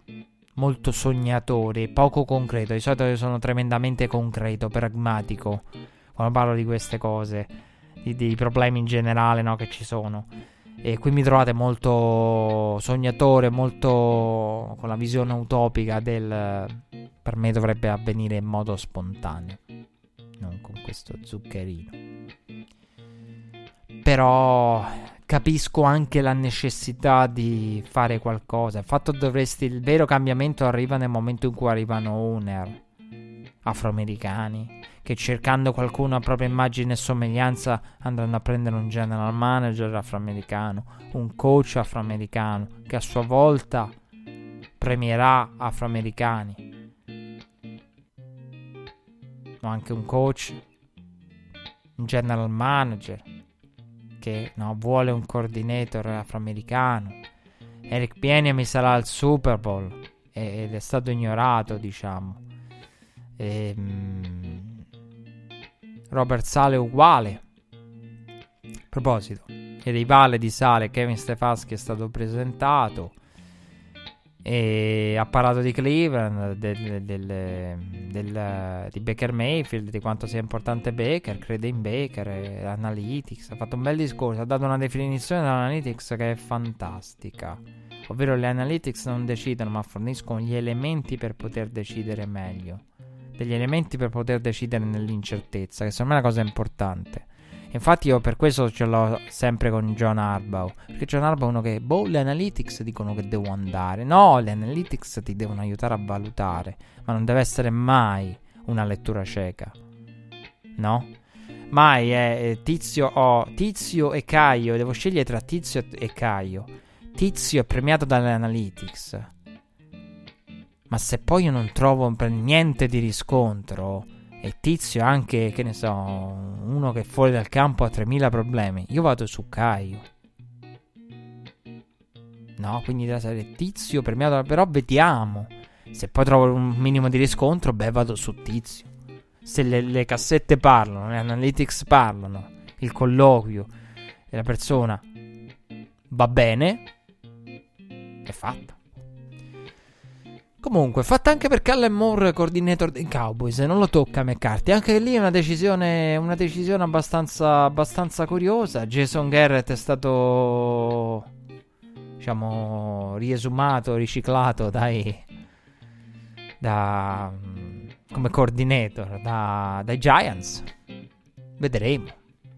molto sognatore, poco concreto. Di solito io sono tremendamente concreto, pragmatico, quando parlo di queste cose, di, di problemi in generale, no, che ci sono. E qui mi trovate molto sognatore, molto con la visione utopica del per me dovrebbe avvenire in modo spontaneo, non con questo zuccherino. Però capisco anche la necessità di fare qualcosa. Il fatto dovresti il vero cambiamento arriva nel momento in cui arrivano owner afroamericani che, cercando qualcuno a propria immagine e somiglianza, andranno a prendere un general manager afroamericano, un coach afroamericano, che a sua volta premierà afroamericani, no, anche un coach, un general manager che, no, vuole un coordinator afroamericano. Eric Bieniemy sarà al Super Bowl ed è stato ignorato, diciamo. E, um, Robert Saleh uguale. A proposito, il rivale di Saleh, Kevin Stefanski, è stato presentato e ha parlato di Cleveland, del, del, del, di Baker Mayfield, di quanto sia importante Baker, crede in Baker, eh, Analytics, ha fatto un bel discorso, ha dato una definizione dell'Analytics che è fantastica, ovvero le Analytics non decidono ma forniscono gli elementi per poter decidere meglio, degli elementi per poter decidere nell'incertezza, che secondo me è una cosa importante. Infatti io per questo ce l'ho sempre con John Harbaugh, perché John Harbaugh è uno che, boh, le analytics dicono che devo andare. No, le analytics ti devono aiutare a valutare, ma non deve essere mai una lettura cieca, no? Mai è tizio o oh, tizio e Caio, devo scegliere tra tizio e Caio. Tizio è premiato dalle analytics, ma se poi io non trovo niente di riscontro, e tizio anche, che ne so, uno che fuori dal campo ha tremila problemi, io vado su Caio, no? Quindi della serie tizio premiato, però vediamo, se poi trovo un minimo di riscontro, beh, vado su tizio. Se le, le cassette parlano, le analytics parlano, il colloquio e la persona va bene, è fatta. Comunque, fatta anche per Kellen Moore, coordinator dei Cowboys, non lo tocca McCarthy. Anche lì è una decisione, una decisione abbastanza, abbastanza curiosa. Jason Garrett è stato, diciamo, riesumato, riciclato dai, da, come coordinator da, dai Giants. Vedremo.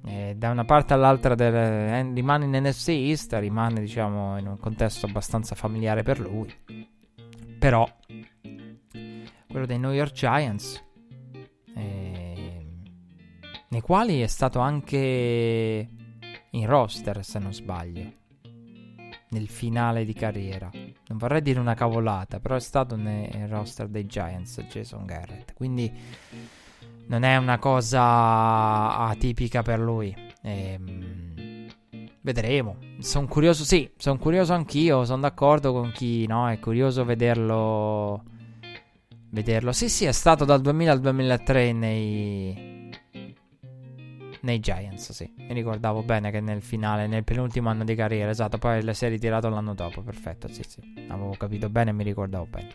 E da una parte all'altra del, eh, rimane in N F C East, rimane, diciamo, in un contesto abbastanza familiare per lui. Però quello dei New York Giants, eh, nei quali è stato anche in roster, se non sbaglio, nel finale di carriera, non vorrei dire una cavolata, però è stato nel roster dei Giants Jason Garrett, quindi non è una cosa atipica per lui. eh, Vedremo. Sono curioso, sì, sono curioso anch'io, sono d'accordo con chi, no? È curioso vederlo. Vederlo. Sì, sì, è stato dal duemila al duemilatré nei nei Giants, sì. Mi ricordavo bene che nel finale, nel penultimo anno di carriera, esatto, poi la si è ritirato l'anno dopo, perfetto, sì, sì. Avevo capito bene, mi ricordavo bene.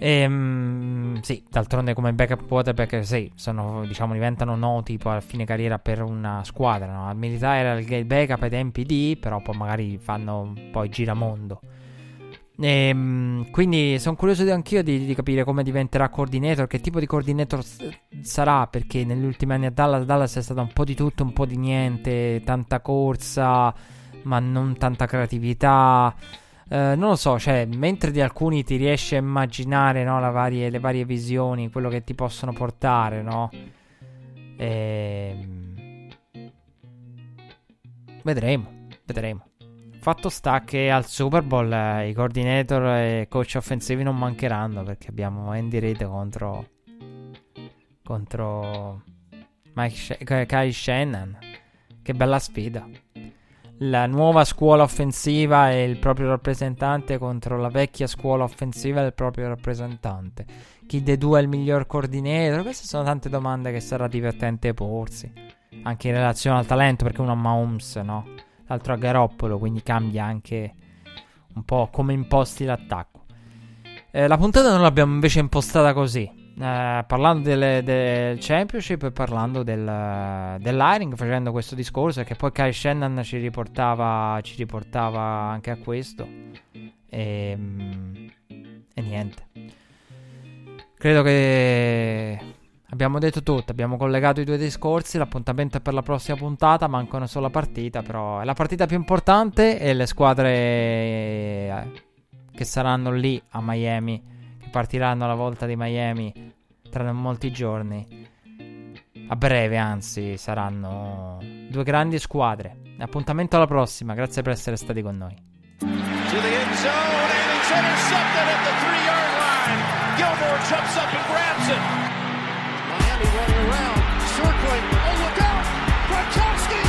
Ehm, sì, d'altronde come backup quarterback, sì, sono, diciamo, diventano noti poi alla fine carriera per una squadra, no? Al militare era il backup ai tempi di, però poi magari fanno poi giramondo. Ehm, quindi sono curioso anch'io di, di capire come diventerà coordinator, che tipo di coordinator s- sarà, perché negli ultimi anni a Dallas, Dallas è stata un po' di tutto, un po' di niente, tanta corsa, ma non tanta creatività. Uh, non lo so, cioè, mentre di alcuni ti riesci a immaginare, no, la varie, le varie visioni, quello che ti possono portare, no? E... Vedremo, vedremo. Fatto sta che al Super Bowl eh, i coordinator e coach offensivi non mancheranno, perché abbiamo Andy Reid contro contro Mike Sh- Kyle Shanahan. Che bella sfida. La nuova scuola offensiva e il proprio rappresentante contro la vecchia scuola offensiva e il proprio rappresentante. Chi dei due è il miglior coordinator? Queste sono tante domande che sarà divertente porsi, anche in relazione al talento, perché uno ha Mahomes, no? L'altro ha Garoppolo, quindi cambia anche un po' come imposti l'attacco. Eh, la puntata non l'abbiamo invece impostata così. Uh, parlando del, del championship e parlando del, uh, dell'hiring, facendo questo discorso, che poi Kyle Shanahan ci riportava ci riportava anche a questo, e, um, e niente, credo che abbiamo detto tutto, abbiamo collegato i due discorsi. L'appuntamento è per la prossima puntata, manca una sola partita, però è la partita più importante, e le squadre eh, che saranno lì a Miami, partiranno alla volta di Miami tra molti giorni, a breve anzi, saranno due grandi squadre. Appuntamento alla prossima, grazie per essere stati con noi. Miami running around, circling, oh look out, Gronkowski.